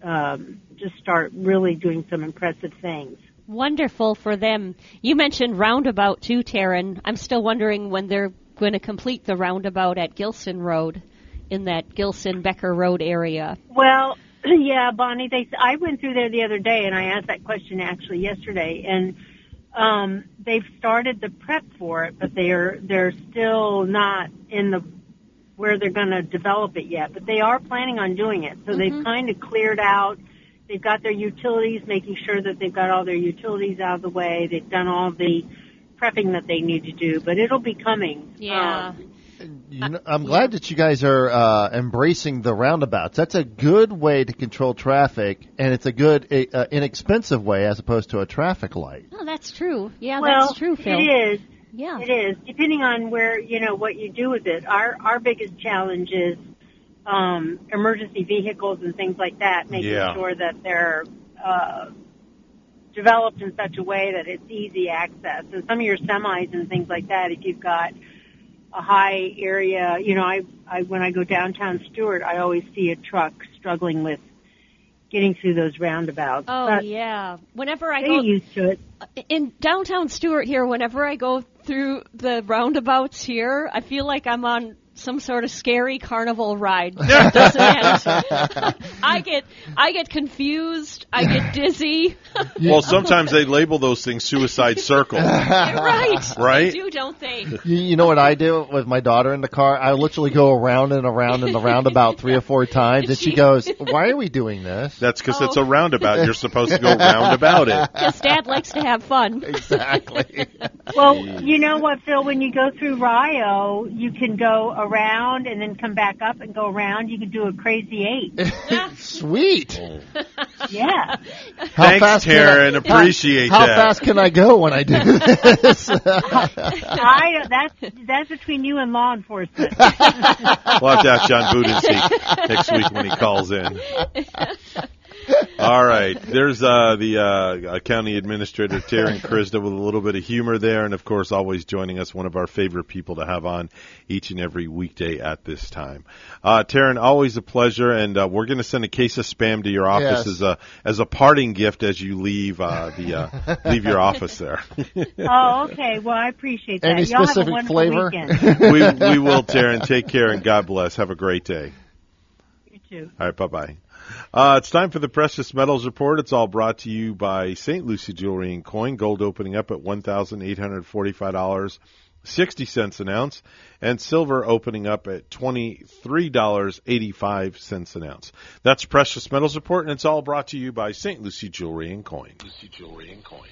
um, just start really doing some impressive things. Wonderful for them. You mentioned roundabout, too, Taryn. I'm still wondering when they're going to complete the roundabout at Gilson Road, in that Gilson-Becker Road area. Well, yeah, Bonnie, they, I went through there the other day, and I asked that question actually yesterday, and Um, they've started the prep for it, but they're they're still not in the where they're going to develop it yet. But they are planning on doing it. So mm-hmm. they've kind of cleared out. They've got their utilities, making sure that they've got all their utilities out of the way. They've done all the prepping that they need to do. But it'll be coming. Yeah. Um, You know, I'm glad that you guys are uh, embracing the roundabouts. That's a good way to control traffic, and it's a good, uh, inexpensive way as opposed to a traffic light. Oh, that's true. Yeah, well, that's true, Phil. It is. Yeah, it is. Depending on where you know what you do with it, our our biggest challenge is um, emergency vehicles and things like that, making yeah. sure that they're uh, developed in such a way that it's easy access. And some of your semis and things like that, if you've got a high area, you know, I, I when I go downtown Stewart, I always see a truck struggling with getting through those roundabouts. Oh, but yeah. Whenever I go used to it. In downtown Stewart here, whenever I go through the roundabouts here, I feel like I'm on some sort of scary carnival ride that doesn't end. I get I get confused. I get dizzy. Well, sometimes they label those things suicide circle. Right. Right? They do, don't they? You, you know what I do with my daughter in the car? I literally go around and around and around about three or four times, and she goes, why are we doing this? That's because oh. it's a roundabout. You're supposed to go round about it. Because Dad likes to have fun. Exactly. Well, you know what, Phil? When you go through Rio, you can go around and then come back up and go around. You can do a crazy eight. Sweet. Yeah. How Thanks, fast Taryn. I, appreciate how, how that. How fast can I go when I do this? I, that's, that's between you and law enforcement. Watch out, John Budenseek, next week when he calls in. All right. There's uh, the uh, County Administrator, Taryn Kryzda, with a little bit of humor there. And, of course, always joining us, one of our favorite people to have on each and every weekday at this time. Uh, Taryn, always a pleasure. And uh, we're going to send a case of spam to your office yes. as, a, as a parting gift as you leave uh, the uh, leave your office there. Oh, okay. Well, I appreciate that. Any Y'all specific have a flavor? we, we will, Taryn. Take care and God bless. Have a great day. You too. All right. Bye-bye. Uh, it's time for the Precious Metals Report. It's all brought to you by Saint Lucie Jewelry and Coin. Gold opening up at one thousand eight hundred forty-five dollars and sixty cents an ounce, and silver opening up at twenty-three dollars and eighty-five cents an ounce. That's Precious Metals Report, and it's all brought to you by Saint Lucie Jewelry and Coin. Lucie Jewelry and Coin.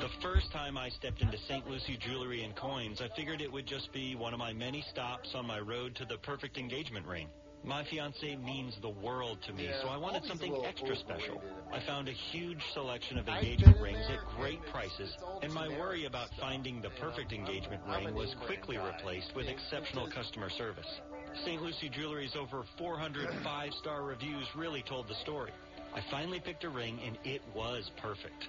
The first time I stepped into Saint Lucie Jewelry and Coins, I figured it would just be one of my many stops on my road to the perfect engagement ring. My fiancée means the world to me, yeah, so I wanted something extra special. I found a huge selection of engagement rings at great prices, and my worry about finding the perfect engagement ring was quickly replaced with exceptional customer service. Saint Lucie Jewelry's over four hundred five-star reviews really told the story. I finally picked a ring, and it was perfect.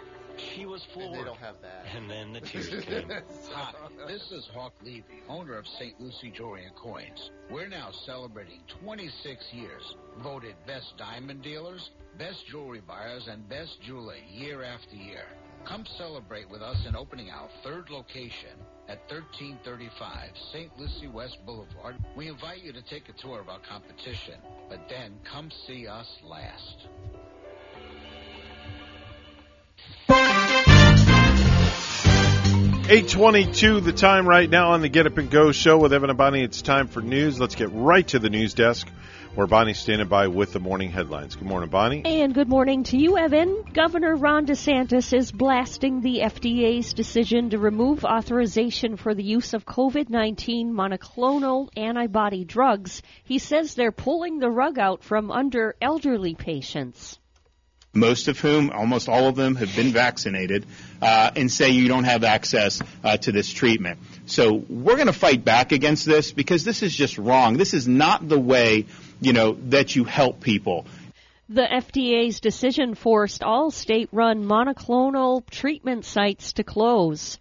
She was floored. They don't have that. And then the tears came. Hi, this is Hawk Levy, owner of Saint Lucie Jewelry and Coins. We're now celebrating twenty-six years, voted best diamond dealers, best jewelry buyers, and best jeweler year after year. Come celebrate with us in opening our third location at thirteen thirty-five Saint Lucie West Boulevard. We invite you to take a tour of our competition, but then come see us last. eight twenty-two the time right now on the Get Up and Go show with Evan and Bonnie. It's time for news. Let's get right to the news desk where Bonnie's standing by with the morning headlines. Good morning, Bonnie. And good morning to you, Evan. Governor Ron DeSantis is blasting the F D A's decision to remove authorization for the use of COVID nineteen monoclonal antibody drugs. He says they're pulling the rug out from under elderly patients, most of whom, almost all of them, have been vaccinated, uh, and say you don't have access uh, to this treatment. So we're going to fight back against this because this is just wrong. This is not the way, you know, that you help people. The F D A's decision forced all state-run monoclonal treatment sites to close.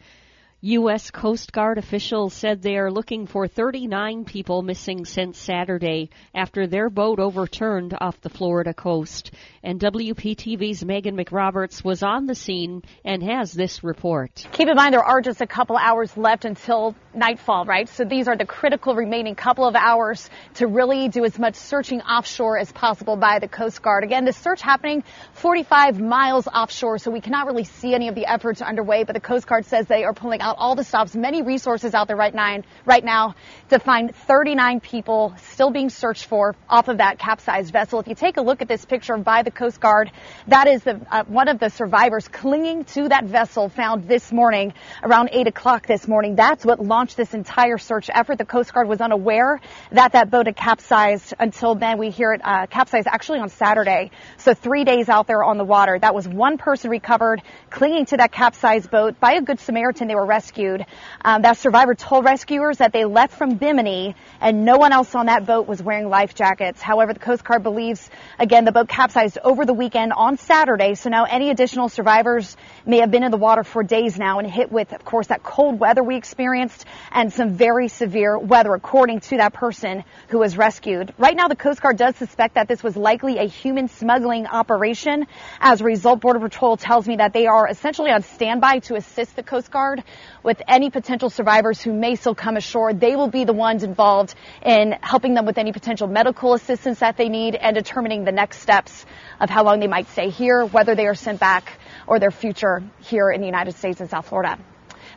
U S. Coast Guard officials said they are looking for thirty-nine people missing since Saturday after their boat overturned off the Florida coast. And W P T V's Megan McRoberts was on the scene and has this report. Keep in mind there are just a couple hours left until nightfall, right? So these are the critical remaining couple of hours to really do as much searching offshore as possible by the Coast Guard. Again, the search happening forty-five miles offshore, so we cannot really see any of the efforts underway, but the Coast Guard says they are pulling out all the stops, many resources out there right now, right now to find thirty-nine people still being searched for off of that capsized vessel. If you take a look at this picture by the Coast Guard, that is the, uh, one of the survivors clinging to that vessel found this morning around eight o'clock this morning. That's what launched this entire search effort. The Coast Guard was unaware that that boat had capsized until then. We hear it uh, capsized actually on Saturday. So three days out there on the water. That was one person recovered clinging to that capsized boat. By a good Samaritan, they were rescued. Um, that survivor told rescuers that they left from Bimini and no one else on that boat was wearing life jackets. However, the Coast Guard believes, again, the boat capsized over the weekend on Saturday. So now any additional survivors may have been in the water for days now and hit with, of course, that cold weather we experienced and some very severe weather, according to that person who was rescued. Right now, the Coast Guard does suspect that this was likely a human smuggling operation. As a result, Border Patrol tells me that they are essentially on standby to assist the Coast Guard with any potential survivors who may still come ashore. They will be the ones involved in helping them with any potential medical assistance that they need and determining the next steps of how long they might stay here, whether they are sent back, or their future here in the United States and South Florida.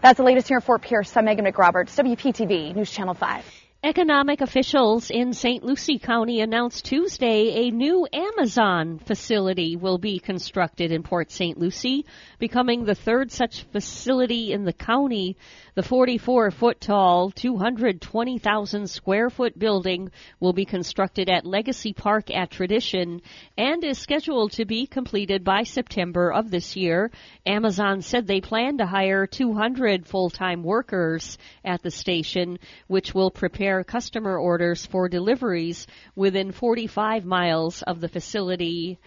That's the latest here in Fort Pierce. I'm Megan McRoberts, W P T V News Channel five. Economic officials in Saint Lucie County announced Tuesday a new Amazon facility will be constructed in Port Saint Lucie, becoming the third such facility in the county. The forty-four foot tall, two hundred twenty thousand square foot building will be constructed at Legacy Park at Tradition and is scheduled to be completed by September of this year. Amazon said they plan to hire two hundred full-time workers at the station, which will prepare customer orders for deliveries within forty-five miles of the facility.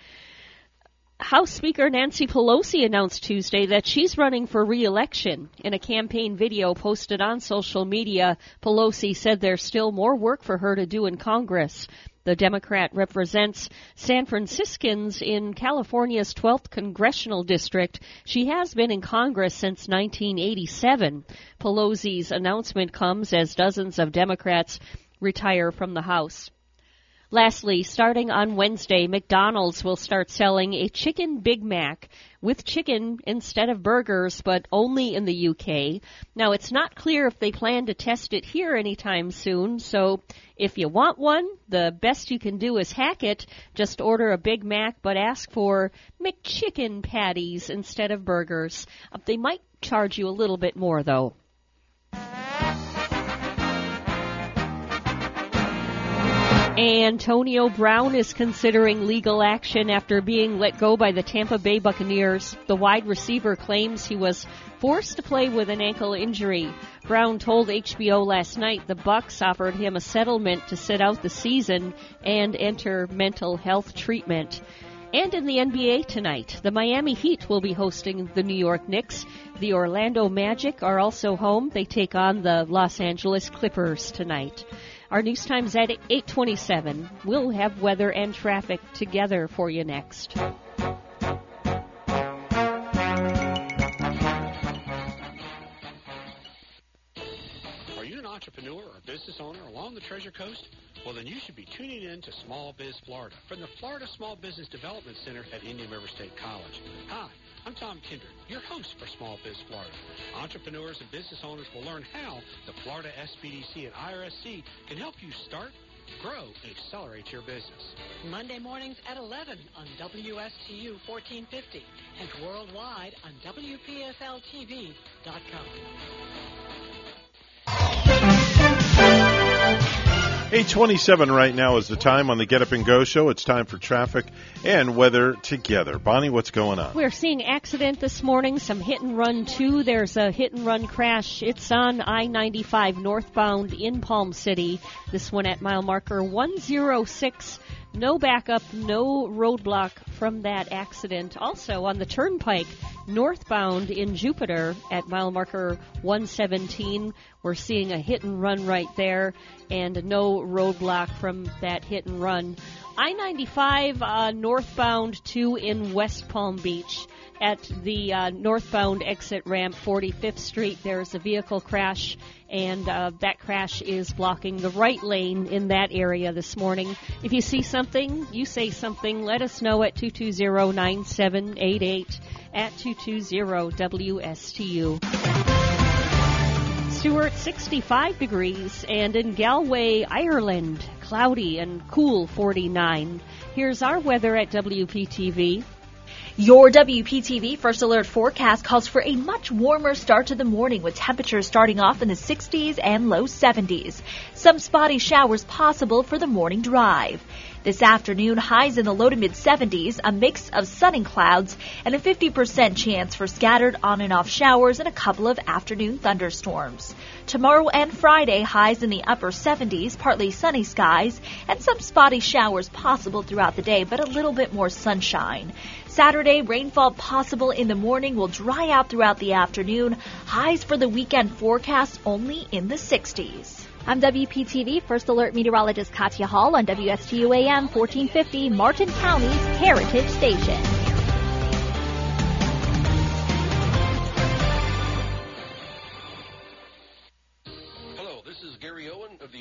House Speaker Nancy Pelosi announced Tuesday that she's running for re-election. In a campaign video posted on social media, Pelosi said there's still more work for her to do in Congress. The Democrat represents San Franciscans in California's twelfth congressional district. She has been in Congress since nineteen eighty-seven. Pelosi's announcement comes as dozens of Democrats retire from the House. Lastly, starting on Wednesday, McDonald's will start selling a chicken Big Mac with chicken instead of burgers, but only in the U K. Now, it's not clear if they plan to test it here anytime soon, so if you want one, the best you can do is hack it. Just order a Big Mac, but ask for McChicken patties instead of burgers. They might charge you a little bit more, though. Antonio Brown is considering legal action after being let go by the Tampa Bay Buccaneers. The wide receiver claims he was forced to play with an ankle injury. Brown told H B O last night the Bucs offered him a settlement to sit out the season and enter mental health treatment. And in the N B A tonight, the Miami Heat will be hosting the New York Knicks. The Orlando Magic are also home. They take on the Los Angeles Clippers tonight. Our news time's at eight twenty-seven. We'll have weather and traffic together for you next. Are you an entrepreneur or business owner along the Treasure Coast? Well, then you should be tuning in to Small Biz Florida from the Florida Small Business Development Center at Indian River State College. Hi, I'm Tom Kinder, your host for Small Biz Florida. Entrepreneurs and business owners will learn how the Florida S B D C and I R S C can help you start, grow, and accelerate your business. Monday mornings at eleven on W S T U fourteen fifty and worldwide on W P S L T V dot com. eight twenty-seven right now is the time on the Get Up and Go show. It's time for traffic and weather together. Bonnie, what's going on? We're seeing accident this morning, some hit and run too. There's a hit and run crash. It's on I ninety-five northbound in Palm City. This one at mile marker one oh six. No backup, no roadblock from that accident. Also on the turnpike, northbound in Jupiter at mile marker one seventeen, we're seeing a hit and run right there, and no roadblock from that hit and run. I ninety-five uh, northbound two in West Palm Beach. At the uh, northbound exit ramp, forty-fifth Street, there's a vehicle crash, and uh, that crash is blocking the right lane in that area this morning. If you see something, you say something, let us know at two two zero, nine seven eight eight at two two zero W S T U. Stewart, sixty-five degrees, and in Galway, Ireland, cloudy and cool, forty-nine. Here's our weather at W P T V. Your W P T V First Alert forecast calls for a much warmer start to the morning, with temperatures starting off in the sixties and low seventies. Some spotty showers possible for the morning drive. This afternoon, highs in the low to mid seventies, a mix of sun and clouds, and a fifty percent chance for scattered on and off showers and a couple of afternoon thunderstorms. Tomorrow and Friday, highs in the upper seventies, partly sunny skies, and some spotty showers possible throughout the day, but a little bit more sunshine. Saturday, rainfall possible in the morning will dry out throughout the afternoon. Highs for the weekend forecast only in the sixties. I'm W P T V First Alert meteorologist Katya Hall on W S T U A M fourteen fifty, Martin County's Heritage Station.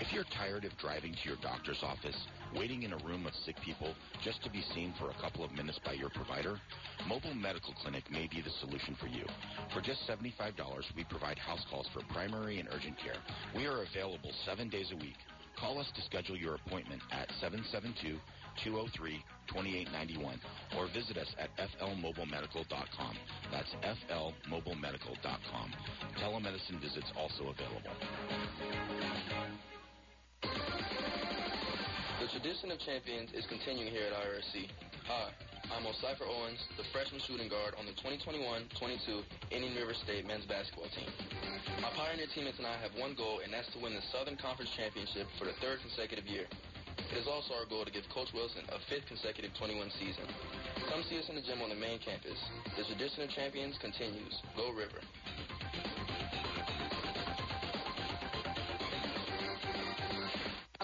If you're tired of driving to your doctor's office, waiting in a room of sick people just to be seen for a couple of minutes by your provider, Mobile Medical Clinic may be the solution for you. For just seventy-five dollars, we provide house calls for primary and urgent care. We are available seven days a week. Call us to schedule your appointment at seven seven two, two oh three, two eight nine one or visit us at f l mobile medical dot com. That's f l mobile medical dot com. Telemedicine visits also available. The tradition of champions is continuing here at I R C. Hi, I'm O'Cypher Owens, the freshman shooting guard on the twenty twenty-one twenty-two Indian River State men's basketball team. My Pioneer teammates and I have one goal, and that's to win the Southern Conference Championship for the third consecutive year. It is also our goal to give Coach Wilson a fifth consecutive twenty-one season. Come see us in the gym on the main campus. The tradition of champions continues. Go River.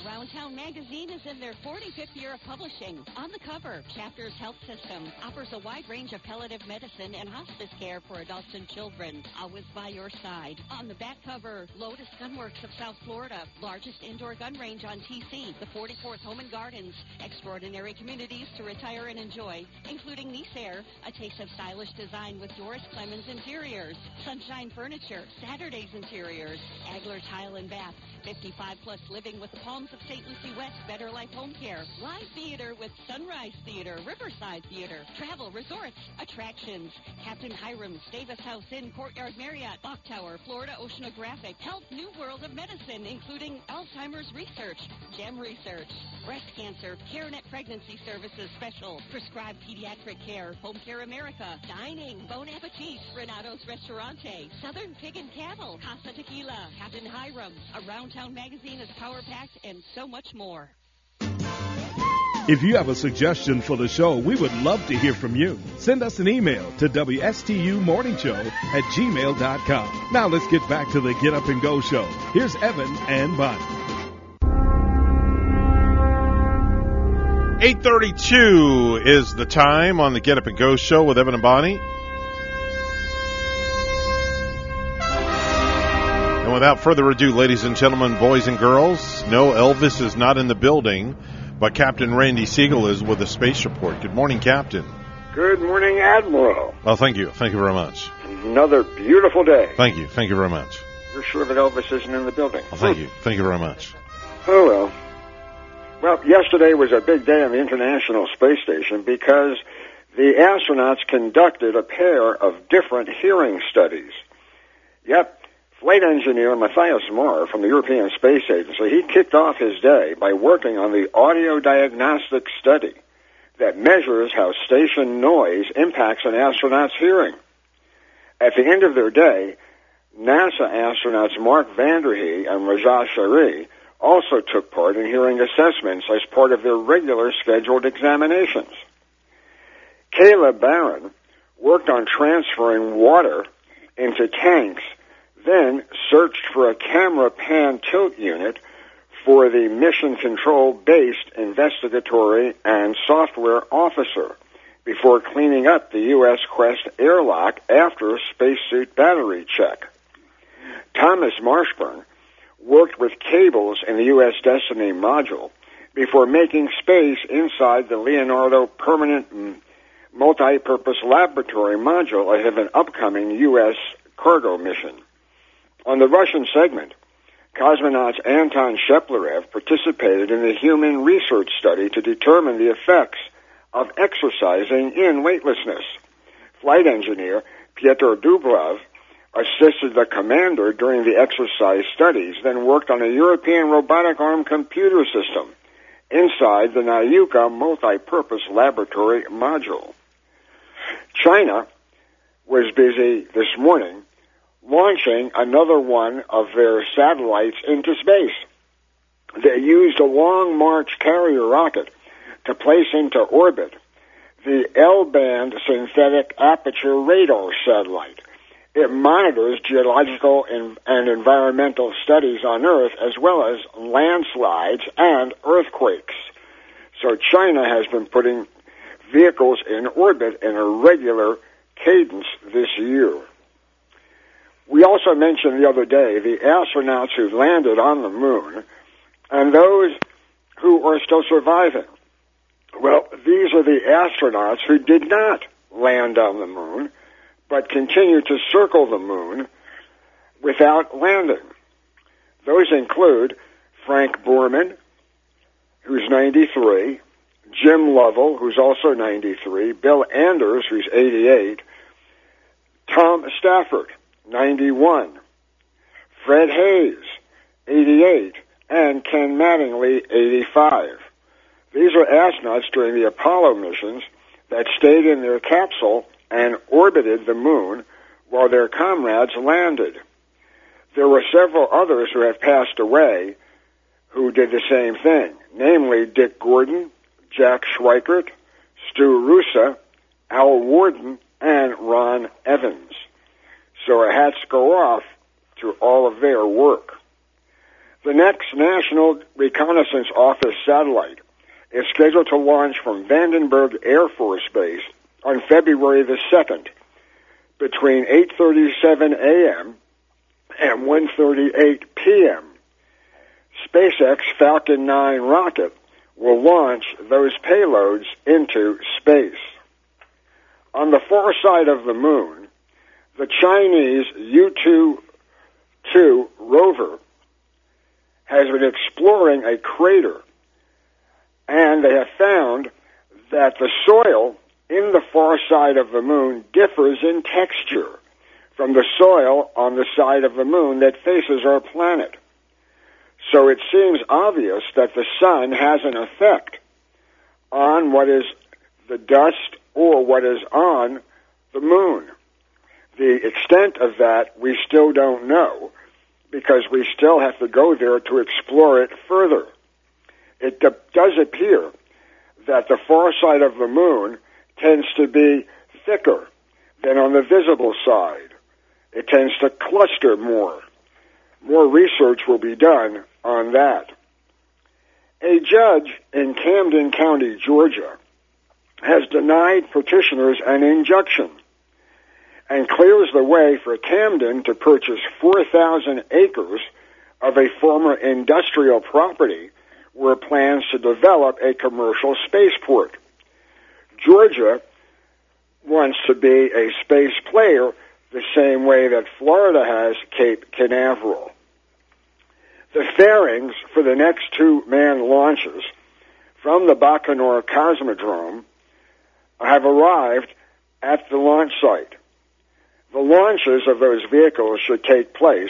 Around Town Magazine is in their forty-fifth year of publishing. On the cover, Chapters Health System offers a wide range of palliative medicine and hospice care for adults and children, always by your side. On the back cover, Lotus Gunworks of South Florida, largest indoor gun range on T C, the forty-fourth Home and Gardens, extraordinary communities to retire and enjoy, including Nice Air, a taste of stylish design with Doris Clemens Interiors, Sunshine Furniture, Saturday's Interiors, Agler Tile and Bath, fifty-five plus living with the Palms of Saint Lucie West, Better Life Home Care, live theater with Sunrise Theater, Riverside Theater, travel, resorts, attractions, Captain Hiram's, Davis House Inn, Courtyard Marriott, Bach Tower, Florida Oceanographic, Health New World of Medicine, including Alzheimer's Research, G E M Research, Breast Cancer, CareNet Pregnancy Services Special, Prescribed Pediatric Care, Home Care America, Dining, Bon Appetit, Renato's Restaurante, Southern Pig and Cattle, Casa Tequila, Captain Hiram's. Around Town Magazine is power-packed and so much more. If you have a suggestion for the show, we would love to hear from you. Send us an email to W S T U morning show at gmail dot com. Now let's get back to the Get Up and Go show. Here's Evan and Bonnie. eight thirty-two is the time on the Get Up and Go show with Evan and Bonnie. And without further ado, ladies and gentlemen, boys and girls, no, Elvis is not in the building, but Captain Randy Siegel is with a space report. Good morning, Captain. Good morning, Admiral. Well, thank you. Thank you very much. Another beautiful day. Thank you. Thank you very much. You're sure that Elvis isn't in the building? Well, thank you. Thank you very much. Oh, well. Well, yesterday was a big day on the International Space Station because the astronauts conducted a pair of different hearing studies. Yep, flight engineer Matthias Mahr from the European Space Agency, he kicked off his day by working on the audio diagnostic study that measures how station noise impacts an astronaut's hearing. At the end of their day, NASA astronauts Mark Vanderhey and Rajat Chari also took part in hearing assessments as part of their regular scheduled examinations. Kayla Barron worked on transferring water into tanks, then searched for a camera pan tilt unit for the Mission Control-based investigatory and software officer before cleaning up the U S. Quest airlock after spacesuit battery check. Thomas Marshburn worked with cables in the U S. Destiny module before making space inside the Leonardo Permanent Multipurpose Laboratory module ahead of an upcoming U S cargo mission. On the Russian segment, cosmonauts Anton Sheplerev participated in the human research study to determine the effects of exercising in weightlessness. Flight engineer Pyotr Dublev assisted the commander during the exercise studies, then worked on a European robotic arm computer system inside the Nayuka multipurpose laboratory module. China was busy this morning launching another one of their satellites into space. They used a Long March carrier rocket to place into orbit the L-band synthetic aperture radar satellite. It monitors geological and environmental studies on Earth, as well as landslides and earthquakes. So China has been putting vehicles in orbit in a regular cadence this year. We also mentioned the other day the astronauts who landed on the moon and those who are still surviving. Well, these are the astronauts who did not land on the moon, but continue to circle the moon without landing. Those include Frank Borman, who's ninety-three, Jim Lovell, who's also ninety-three, Bill Anders, who's eighty-eight, Tom Stafford, ninety-one, Fred Hayes, eighty-eight, and Ken Mattingly, eighty-five. These are astronauts during the Apollo missions that stayed in their capsule and orbited the moon while their comrades landed. There were several others who have passed away who did the same thing, namely Dick Gordon, Jack Schweikert, Stu Rusa, Al Warden, and Ron Evans. So our hats go off to all of their work. The next National Reconnaissance Office satellite is scheduled to launch from Vandenberg Air Force Base on February the second between eight thirty-seven a.m. and one thirty-eight p.m. SpaceX Falcon nine rocket will launch those payloads into space. On the far side of the moon, the Chinese U two two rover has been exploring a crater, and they have found that the soil in the far side of the moon differs in texture from the soil on the side of the moon that faces our planet. So it seems obvious that the sun has an effect on what is the dust or what is on the moon. The extent of that we still don't know, because we still have to go there to explore it further. It d- does appear that the far side of the moon tends to be thicker than on the visible side. It tends to cluster more. More research will be done on that. A judge in Camden County, Georgia, has denied petitioners an injunction and clears the way for Camden to purchase four thousand acres of a former industrial property where plans to develop a commercial spaceport. Georgia wants to be a space player the same way that Florida has Cape Canaveral. The fairings for the next two manned launches from the Bacanora Cosmodrome have arrived at the launch site. The launches of those vehicles should take place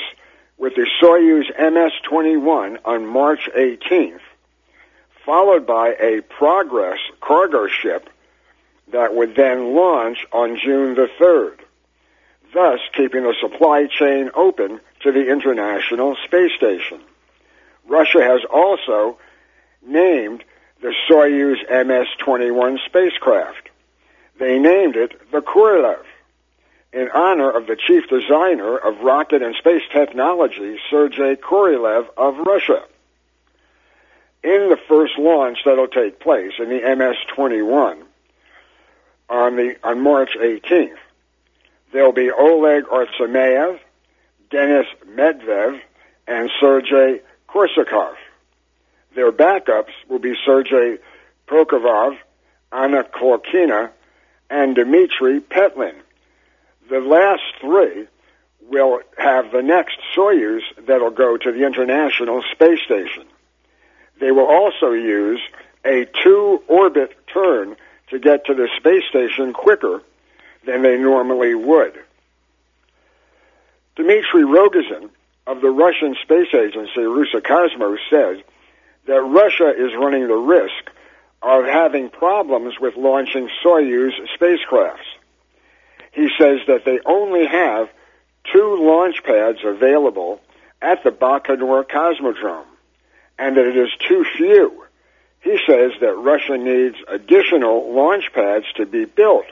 with the Soyuz M S twenty-one on March eighteenth, followed by a Progress cargo ship that would then launch on June the third, thus keeping the supply chain open to the International Space Station. Russia has also named the Soyuz M S twenty-one spacecraft. They named it the Korolev, in honor of the chief designer of rocket and space technology, Sergei Korolev of Russia. In the first launch that'll take place in the M S twenty-one on the on March eighteenth, there'll be Oleg Artsemeyev, Denis Medvedev, and Sergei Korsakov. Their backups will be Sergei Prokofiev, Anna Kolkina, and Dmitry Petlin. The last three will have the next Soyuz that'll go to the International Space Station. They will also use a two-orbit turn to get to the space station quicker than they normally would. Dmitry Rogozin of the Russian space agency Roscosmos said that Russia is running the risk of having problems with launching Soyuz spacecrafts. He says that they only have two launch pads available at the Bakanora Cosmodrome, and that it is too few. He says that Russia needs additional launch pads to be built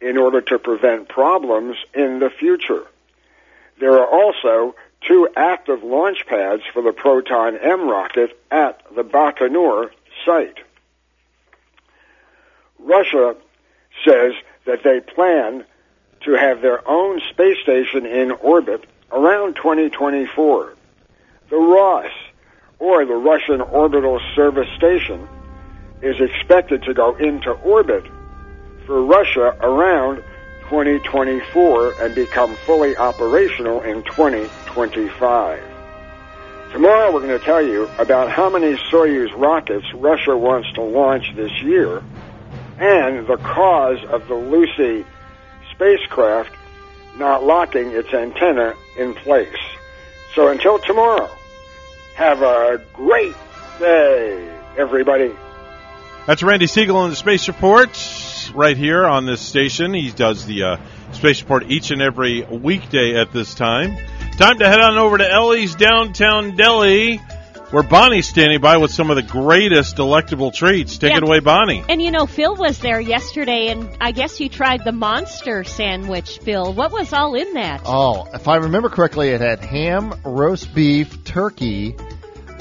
in order to prevent problems in the future. There are also two active launch pads for the Proton-M rocket at the Baikonur site. Russia says that they plan to have their own space station in orbit around twenty twenty-four. The R O S, or the Russian Orbital Service Station, is expected to go into orbit for Russia around twenty twenty-four and become fully operational in twenty twenty-five. Tomorrow we're going to tell you about how many Soyuz rockets Russia wants to launch this year and the cause of the Lucy spacecraft not locking its antenna in place. So until tomorrow, have a great day, everybody. That's Randy Siegel on the Space Report right here on this station. He does the uh, Space Report each and every weekday at this time. Time to head on over to Ellie's Downtown Deli, where Bonnie's standing by with some of the greatest delectable treats. Take yeah. it away, Bonnie. And, you know, Phil was there yesterday, and I guess you tried the monster sandwich, Phil. What was all in that? Oh, if I remember correctly, it had ham, roast beef, turkey.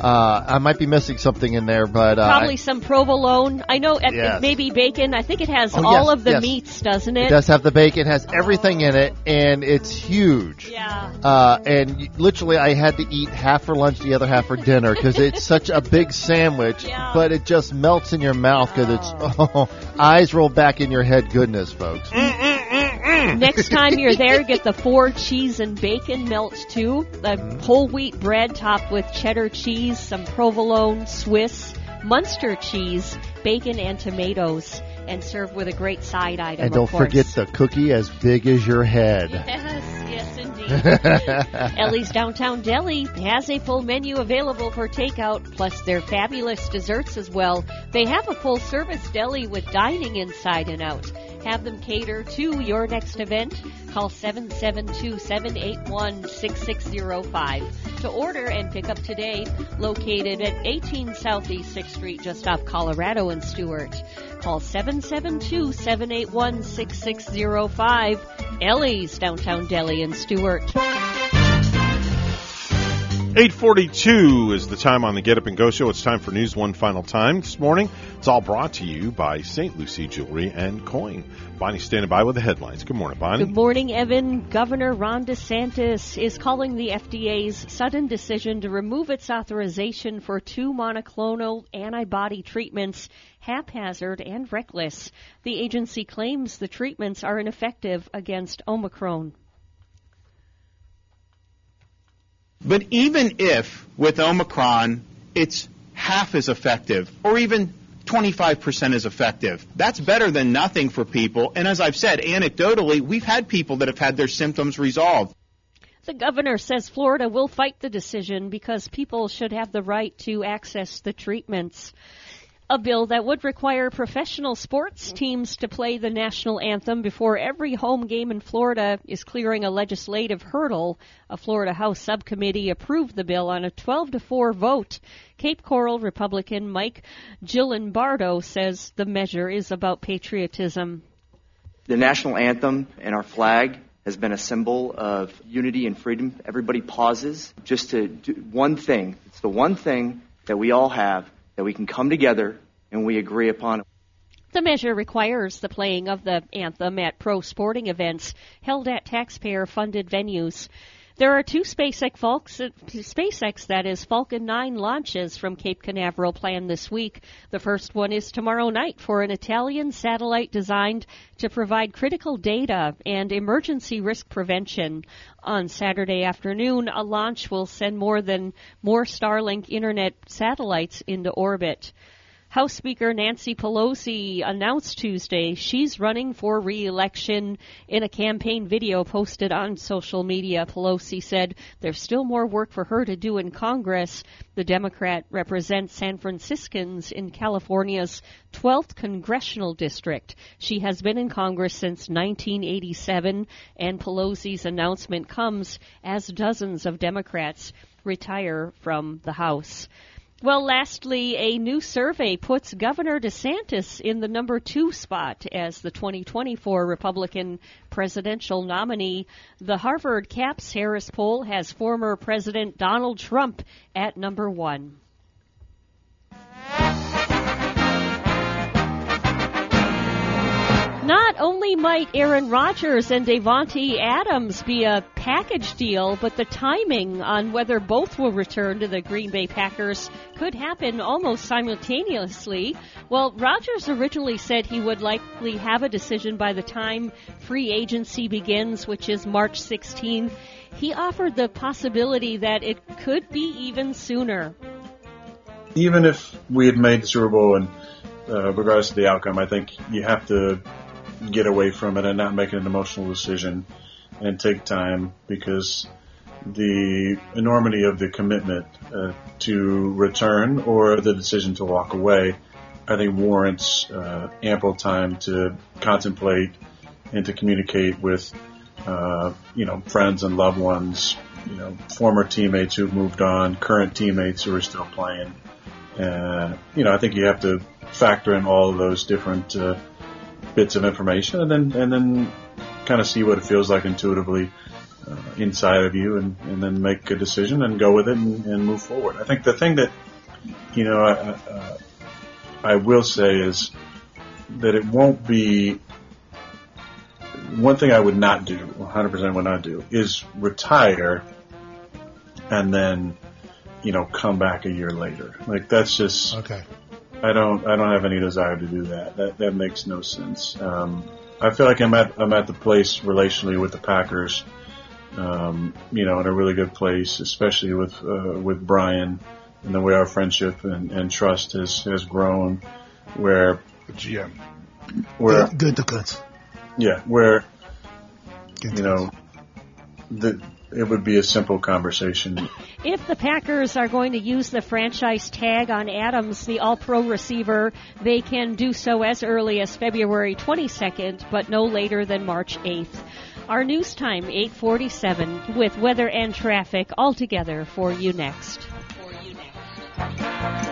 Uh, I might be missing something in there, but... Uh, Probably I, some provolone. I know at, yes. maybe bacon. I think it has oh, all yes, of the yes. meats, doesn't it? It does have the bacon. It has everything oh. in it, and it's huge. Yeah. Uh, and literally, I had to eat half for lunch, the other half for dinner, because it's such a big sandwich, yeah. but it just melts in your mouth, because it's... Oh, eyes roll back in your head. Goodness, folks. Next time you're there, get the four cheese and bacon melts, too. The whole wheat bread topped with cheddar cheese, some provolone, Swiss, Munster cheese, bacon, and tomatoes, and served with a great side item, and don't of course. forget the cookie as big as your head. Yes, yes, indeed. Ellie's Downtown Deli has a full menu available for takeout, plus their fabulous desserts as well. They have a full-service deli with dining inside and out. Have them cater to your next event. Call seven seven two, seven eight one, six six zero five to order and pick up today. Located at eighteen Southeast sixth Street, just off Colorado and Stewart. Call seven seven two, seven eight one, six six zero five. Ellie's Downtown Deli in Stewart. eight forty-two is the time on the Get Up and Go Show. It's time for news one final time this morning. It's all brought to you by Saint Lucie Jewelry and Coin. Bonnie's standing by with the headlines. Good morning, Bonnie. Good morning, Evan. Governor Ron DeSantis is calling the F D A's sudden decision to remove its authorization for two monoclonal antibody treatments haphazard and reckless. The agency claims the treatments are ineffective against Omicron. But even if, with Omicron, it's half as effective, or even twenty-five percent is effective. That's better than nothing for people. And as I've said, anecdotally, we've had people that have had their symptoms resolved. The governor says Florida will fight the decision because people should have the right to access the treatments. A bill that would require professional sports teams to play the national anthem before every home game in Florida is clearing a legislative hurdle. A Florida House subcommittee approved the bill on a twelve to four vote. Cape Coral Republican Mike Gilimbardo says the measure is about patriotism. The national anthem and our flag has been a symbol of unity and freedom. Everybody pauses just to do one thing. It's the one thing that we all have that we can come together and we agree upon. The measure requires the playing of the anthem at pro sporting events held at taxpayer-funded venues. There are two SpaceX, Falcon, SpaceX, that is, Falcon nine launches from Cape Canaveral planned this week. The first one is tomorrow night for an Italian satellite designed to provide critical data and emergency risk prevention. On Saturday afternoon, a launch will send more than more Starlink Internet satellites into orbit. House Speaker Nancy Pelosi announced Tuesday she's running for re-election. In a campaign video posted on social media, Pelosi said there's still more work for her to do in Congress. The Democrat represents San Franciscans in California's twelfth congressional district. She has been in Congress since nineteen eighty-seven, and Pelosi's announcement comes as dozens of Democrats retire from the House. Well, lastly, a new survey puts Governor DeSantis in the number two spot as the twenty twenty-four Republican presidential nominee. The Harvard Caps Harris poll has former President Donald Trump at number one. Not only might Aaron Rodgers and Davante Adams be a package deal, but the timing on whether both will return to the Green Bay Packers could happen almost simultaneously. Well, Rodgers originally said he would likely have a decision by the time free agency begins, which is March sixteenth. He offered the possibility that it could be even sooner. Even if we had made the Super Bowl and uh, regardless of the outcome, I think you have to get away from it and not make an emotional decision and take time, because the enormity of the commitment uh, to return or the decision to walk away, I think, warrants uh, ample time to contemplate and to communicate with, uh, you know, friends and loved ones, you know, former teammates who've moved on, current teammates who are still playing. Uh, you know, I think you have to factor in all of those different uh, bits of information, and then and then kind of see what it feels like intuitively uh, inside of you, and, and then make a decision and go with it and, and move forward. I think the thing that, you know, I, uh, I will say is that it won't be – one thing I would not do, one hundred percent would not do, is retire and then, you know, come back a year later. Like, that's just – okay. I don't I don't have any desire to do that. That that makes no sense. Um, I feel like I'm at I'm at the place relationally with the Packers, um, you know, in a really good place, especially with uh, with Brian and the way our friendship and, and trust has, has grown. Where G M, where yeah, good to good, yeah, where good you know the. It would be a simple conversation. If the Packers are going to use the franchise tag on Adams, the all-pro receiver, they can do so as early as February twenty-second, but no later than March eighth. Our news time, eight forty-seven, with weather and traffic all together for you next. For you next.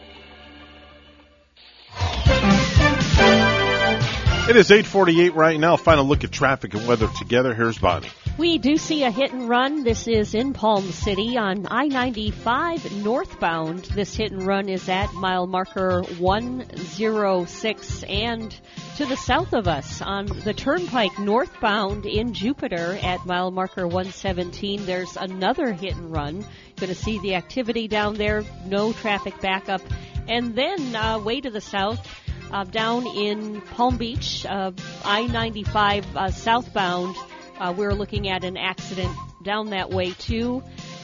It is eight forty-eight right now. Final look at traffic and weather together. Here's Bonnie. We do see a hit and run. This is in Palm City on I ninety-five northbound. This hit and run is at mile marker one oh six. And to the south of us on the Turnpike northbound in Jupiter at mile marker one seventeen, there's another hit and run. Going to see the activity down there. No traffic backup. And then uh, way to the south. Uh, down in Palm Beach, uh, I ninety-five uh, southbound, uh, we're looking at an accident down that way, too.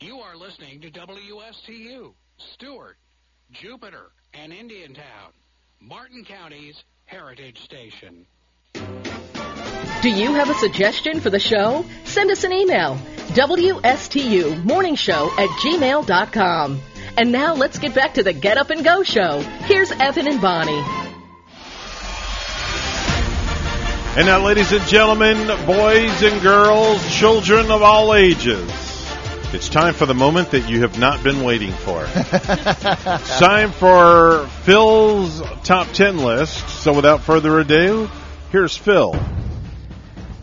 You are listening to W S T U, Stewart, Jupiter, and Indiantown, Martin County's Heritage Station. Do you have a suggestion for the show? Send us an email, W S T U morning show at gmail dot com. And now let's get back to the Get Up and Go show. Here's Evan and Bonnie. And now, ladies and gentlemen, boys and girls, children of all ages, it's time for the moment that you have not been waiting for. It's time for Phil's top ten list. So without further ado, here's Phil.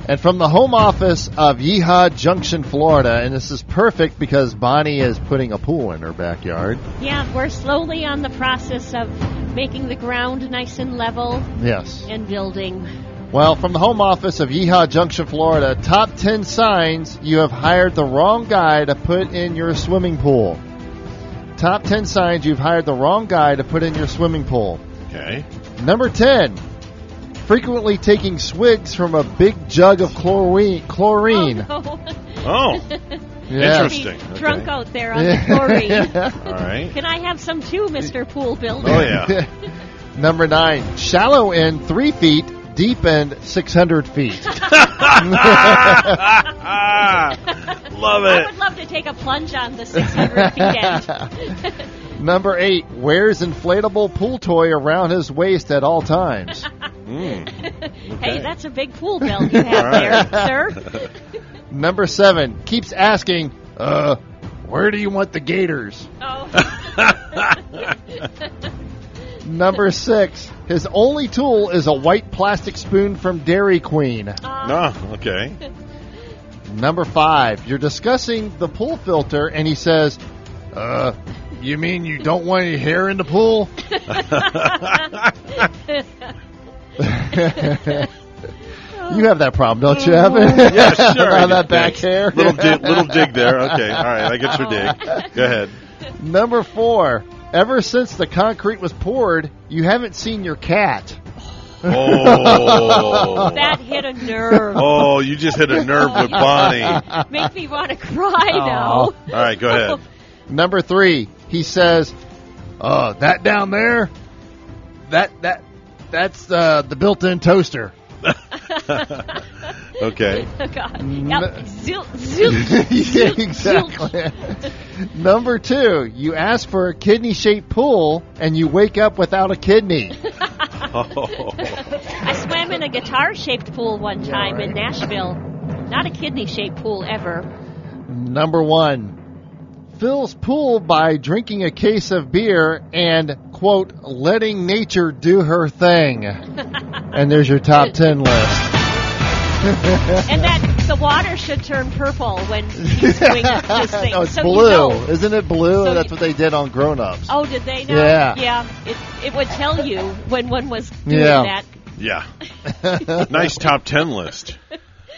And from the home office of Yeehaw Junction, Florida, and this is perfect because Bonnie is putting a pool in her backyard. Yeah, we're slowly on the process of making the ground nice and level. Yes. And building. Well, from the home office of Yeehaw Junction, Florida, top ten signs you have hired the wrong guy to put in your swimming pool. Top ten signs you've hired the wrong guy to put in your swimming pool. Okay. Number ten, frequently taking swigs from a big jug of chlorine. chlorine. Oh, no. Oh. Yeah. Interesting. Be drunk okay. out there on yeah. the chlorine. All right. Can I have some too, Mister Pool Builder? Oh, yeah. Number nine, shallow end three feet. Deep end, six hundred feet. Love it. I would love to take a plunge on the six hundred feet end. Number eight, wears inflatable pool toy around his waist at all times. Mm. Okay. Hey, that's a big pool bill you have right. there, sir. Number seven, keeps asking, uh, where do you want the gators? Oh. Number six, his only tool is a white plastic spoon from Dairy Queen. Uh. Oh, okay. Number five, you're discussing the pool filter, and he says, uh, You mean you don't want your hair in the pool? You have that problem, don't you, Evan? Yeah, sure. On that back hair. Little dig, little dig there. Okay, all right, I get your dig. Go ahead. Number four. Ever since the concrete was poured, you haven't seen your cat. Oh. That hit a nerve. Oh, you just hit a nerve with Bonnie. Make me want to cry Aww. Now. All right, go ahead. Number three, he says, "Uh, that down there, that that that's uh, the built-in toaster." Okay. Oh, God. Yep. Zil, zil, zil, yeah, exactly. Number two, you ask for a kidney-shaped pool, and you wake up without a kidney. Oh. I swam in a guitar-shaped pool one time right. in Nashville. Not a kidney-shaped pool ever. Number one, fills pool by drinking a case of beer and, quote, letting nature do her thing. And there's your top ten list. And that the water should turn purple when he's doing his thing. No, it's so blue. You know. Isn't it blue? So that's what they did on Grown Ups. Oh, did they know? Yeah. Yeah. It, it would tell you when one was doing yeah. that. Yeah. Nice top ten list.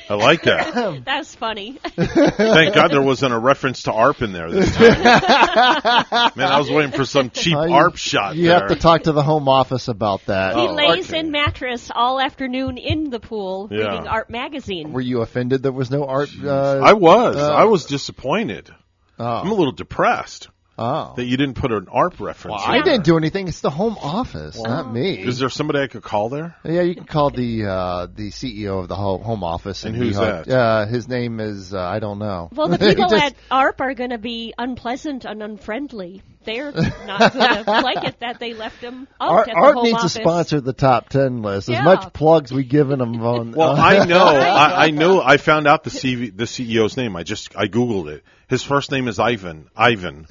I like that. That's funny. Thank God there wasn't a reference to A R P in there this time. Man, I was waiting for some cheap uh, you, A R P shot You there. Have to talk to the home office about that. He oh, lays okay. in mattress all afternoon in the pool yeah. reading A R P magazine. Were you offended there was no A R P? Uh, I was. Uh, I was disappointed. Oh. I'm a little depressed. Oh. That you didn't put an A R P reference well, in I there. Didn't do anything. It's the home office, wow. not me. Is there somebody I could call there? Yeah, you can call the uh, the C E O of the home office. And, and who's that? Uh, his name is, uh, I don't know. Well, the people just... at A R P are going to be unpleasant and unfriendly. They're not going to like it that they left them out at the home office. A R P needs to sponsor the top ten list. As yeah. much plugs we've given them on. Well, on I know. I, I know. I found out the C V, the C E O's name. I just I Googled it. His first name is Ivan. Ivan.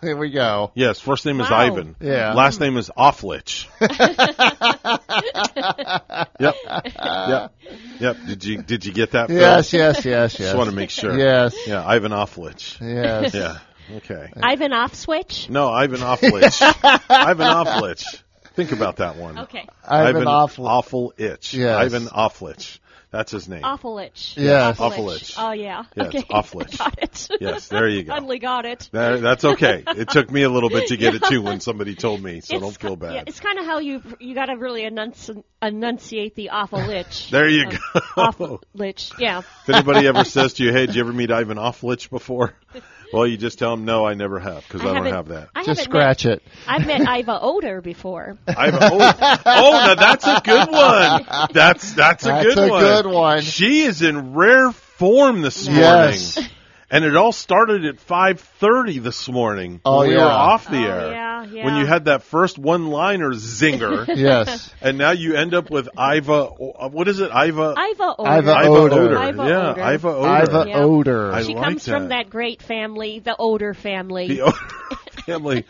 Here we go. Yes, first name wow. is Ivan. Yeah. Last name is Offlich. Yep. Yep. Yep. Did you Did you get that? Bill? Yes. Yes. Yes. Yes. Just want to make sure. Yes. Yeah. Ivan Offlich. Yes. Yeah. Okay. Ivan Offswitch? No, Ivan Offlich. Ivan Offlich. Think about that one. Okay. Ivan, Ivan Offlich. Awful itch. Yes. Ivan Offlich. That's his name. Awful itch. Yes. Awful itch. Oh, yeah. Yes, okay. Awful itch. Got it. Yes, there you go. Finally got it. That, that's okay. It took me a little bit to get it, too, when somebody told me, so it's don't feel bad. Yeah, it's kind of how you you got to really enunci- enunciate the awful itch. There you um, go. Awful itch, yeah. If anybody ever says to you, hey, did you ever meet Ivan Offlich before? Well, you just tell them, no, I never have, because I, I don't have that. I just scratch met, it. I've met Iva Oder before. Iva Oder. Oh, now that's a good one. That's that's a that's good a one. That's a good one. She is in rare form this yes. morning. And it all started at five thirty this morning oh, when we yeah. were off the oh, air. Yeah, yeah. When you had that first one-liner zinger. Yes. And now you end up with Iva, what is it? Iva? Iva Oder. Iva Oder. Iva yeah, Oder. Iva Oder. Iva yeah. Oder. I she like comes that. From that great family, the Oder family. The Oder family.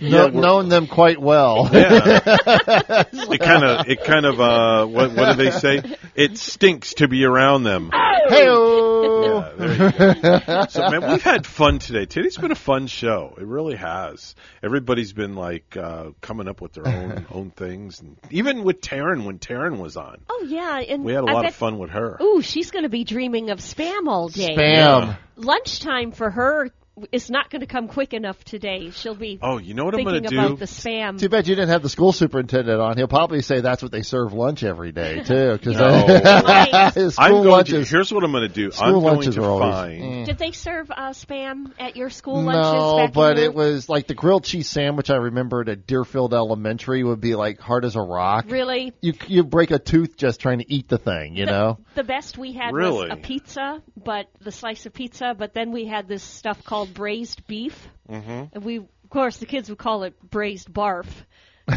Yeah, no, known them quite well. Yeah. It kind of, it kind of, uh, what, what do they say? It stinks to be around them. Hey-o. Yeah, there you go. So, man, we've had fun today. Today's been a fun show. It really has. Everybody's been, like, uh, coming up with their own own things. And even with Taryn, when Taryn was on. Oh, yeah. And we had a I lot bet, of fun with her. Ooh, she's going to be dreaming of spam all day. Spam. Yeah. Lunchtime for her is not going to come quick enough today. She'll be oh, you know what thinking I'm gonna about do? The spam. Too bad you didn't have the school superintendent on. He'll probably say that's what they serve lunch every day, too. Cause no. His school I'm going lunches, to, here's what I'm going to do. School I'm going to always, find... Mm. Did they serve uh, spam at your school lunches no, back but in it was like the grilled cheese sandwich I remembered at Deerfield Elementary would be like hard as a rock. Really? You you break a tooth just trying to eat the thing, you the, know? The best we had really? Was a pizza, but the slice of pizza, but then we had this stuff called braised beef. Mm-hmm. And we, of course, the kids would call it braised barf.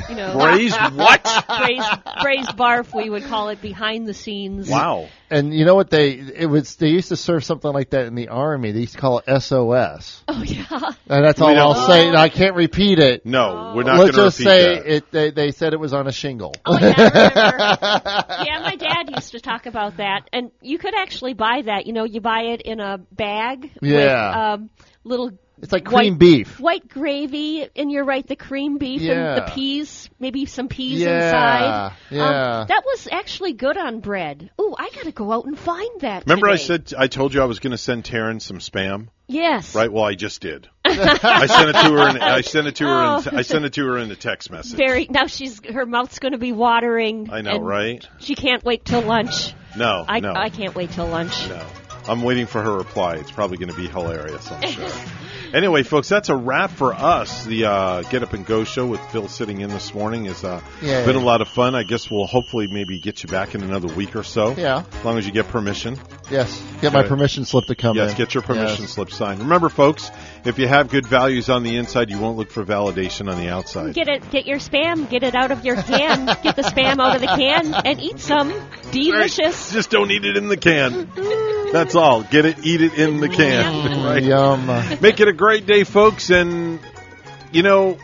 You know, braised what? Braised, braised barf, we would call it behind the scenes. Wow. And you know what? They it was they used to serve something like that in the Army. They used to call it S O S. Oh, yeah. And that's all I'll oh. say. I can't repeat it. No, we're not going to repeat that. Let's just say it, they, they said it was on a shingle. Oh, yeah, yeah, my dad used to talk about that. And you could actually buy that. You know, you buy it in a bag yeah. with um, little It's like cream white, beef. White gravy, and you're right, the cream beef yeah. and the peas, maybe some peas yeah. inside. Yeah. Um, that was actually good on bread. Ooh, I got to go out and find that Remember today. I said I told you I was going to send Taryn some Spam? Yes. Right? Well, I just did. I sent it to her. In, I sent it to her. Oh. In, I sent it to her in a text message. Very. Now she's her mouth's going to be watering. I know, right? She can't wait till lunch. No, I, no. I can't wait till lunch. No. I'm waiting for her reply. It's probably going to be hilarious, I'm sure. Anyway, folks, that's a wrap for us. The uh, Get Up and Go show with Phil sitting in this morning has uh, yeah, been yeah. a lot of fun. I guess we'll hopefully maybe get you back in another week or so. Yeah. As long as you get permission. Yes. Get my permission slip to come yes, in. Yes, get your permission yes. slip signed. Remember, folks, if you have good values on the inside, you won't look for validation on the outside. Get it. Get your Spam. Get it out of your can. Get the Spam out of the can and eat some. Delicious. Right. Just don't eat it in the can. That's all. Get it, eat it in the can. Right? Yum. Make it a great day, folks. And, you know,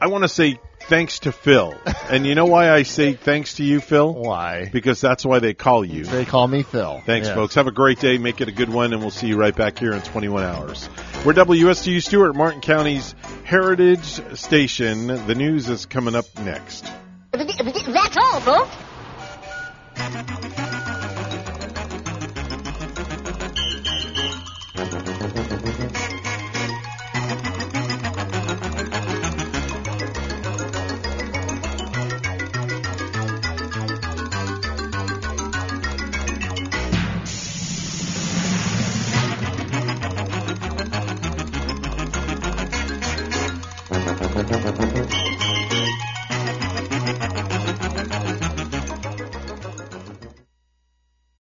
I want to say thanks to Phil. And you know why I say thanks to you, Phil? Why? Because that's why they call you. They call me Phil. Thanks, yes. folks. Have a great day. Make it a good one. And we'll see you right back here in twenty-one hours. We're W S T U Stewart, Martin County's Heritage Station. The news is coming up next. That's all, folks.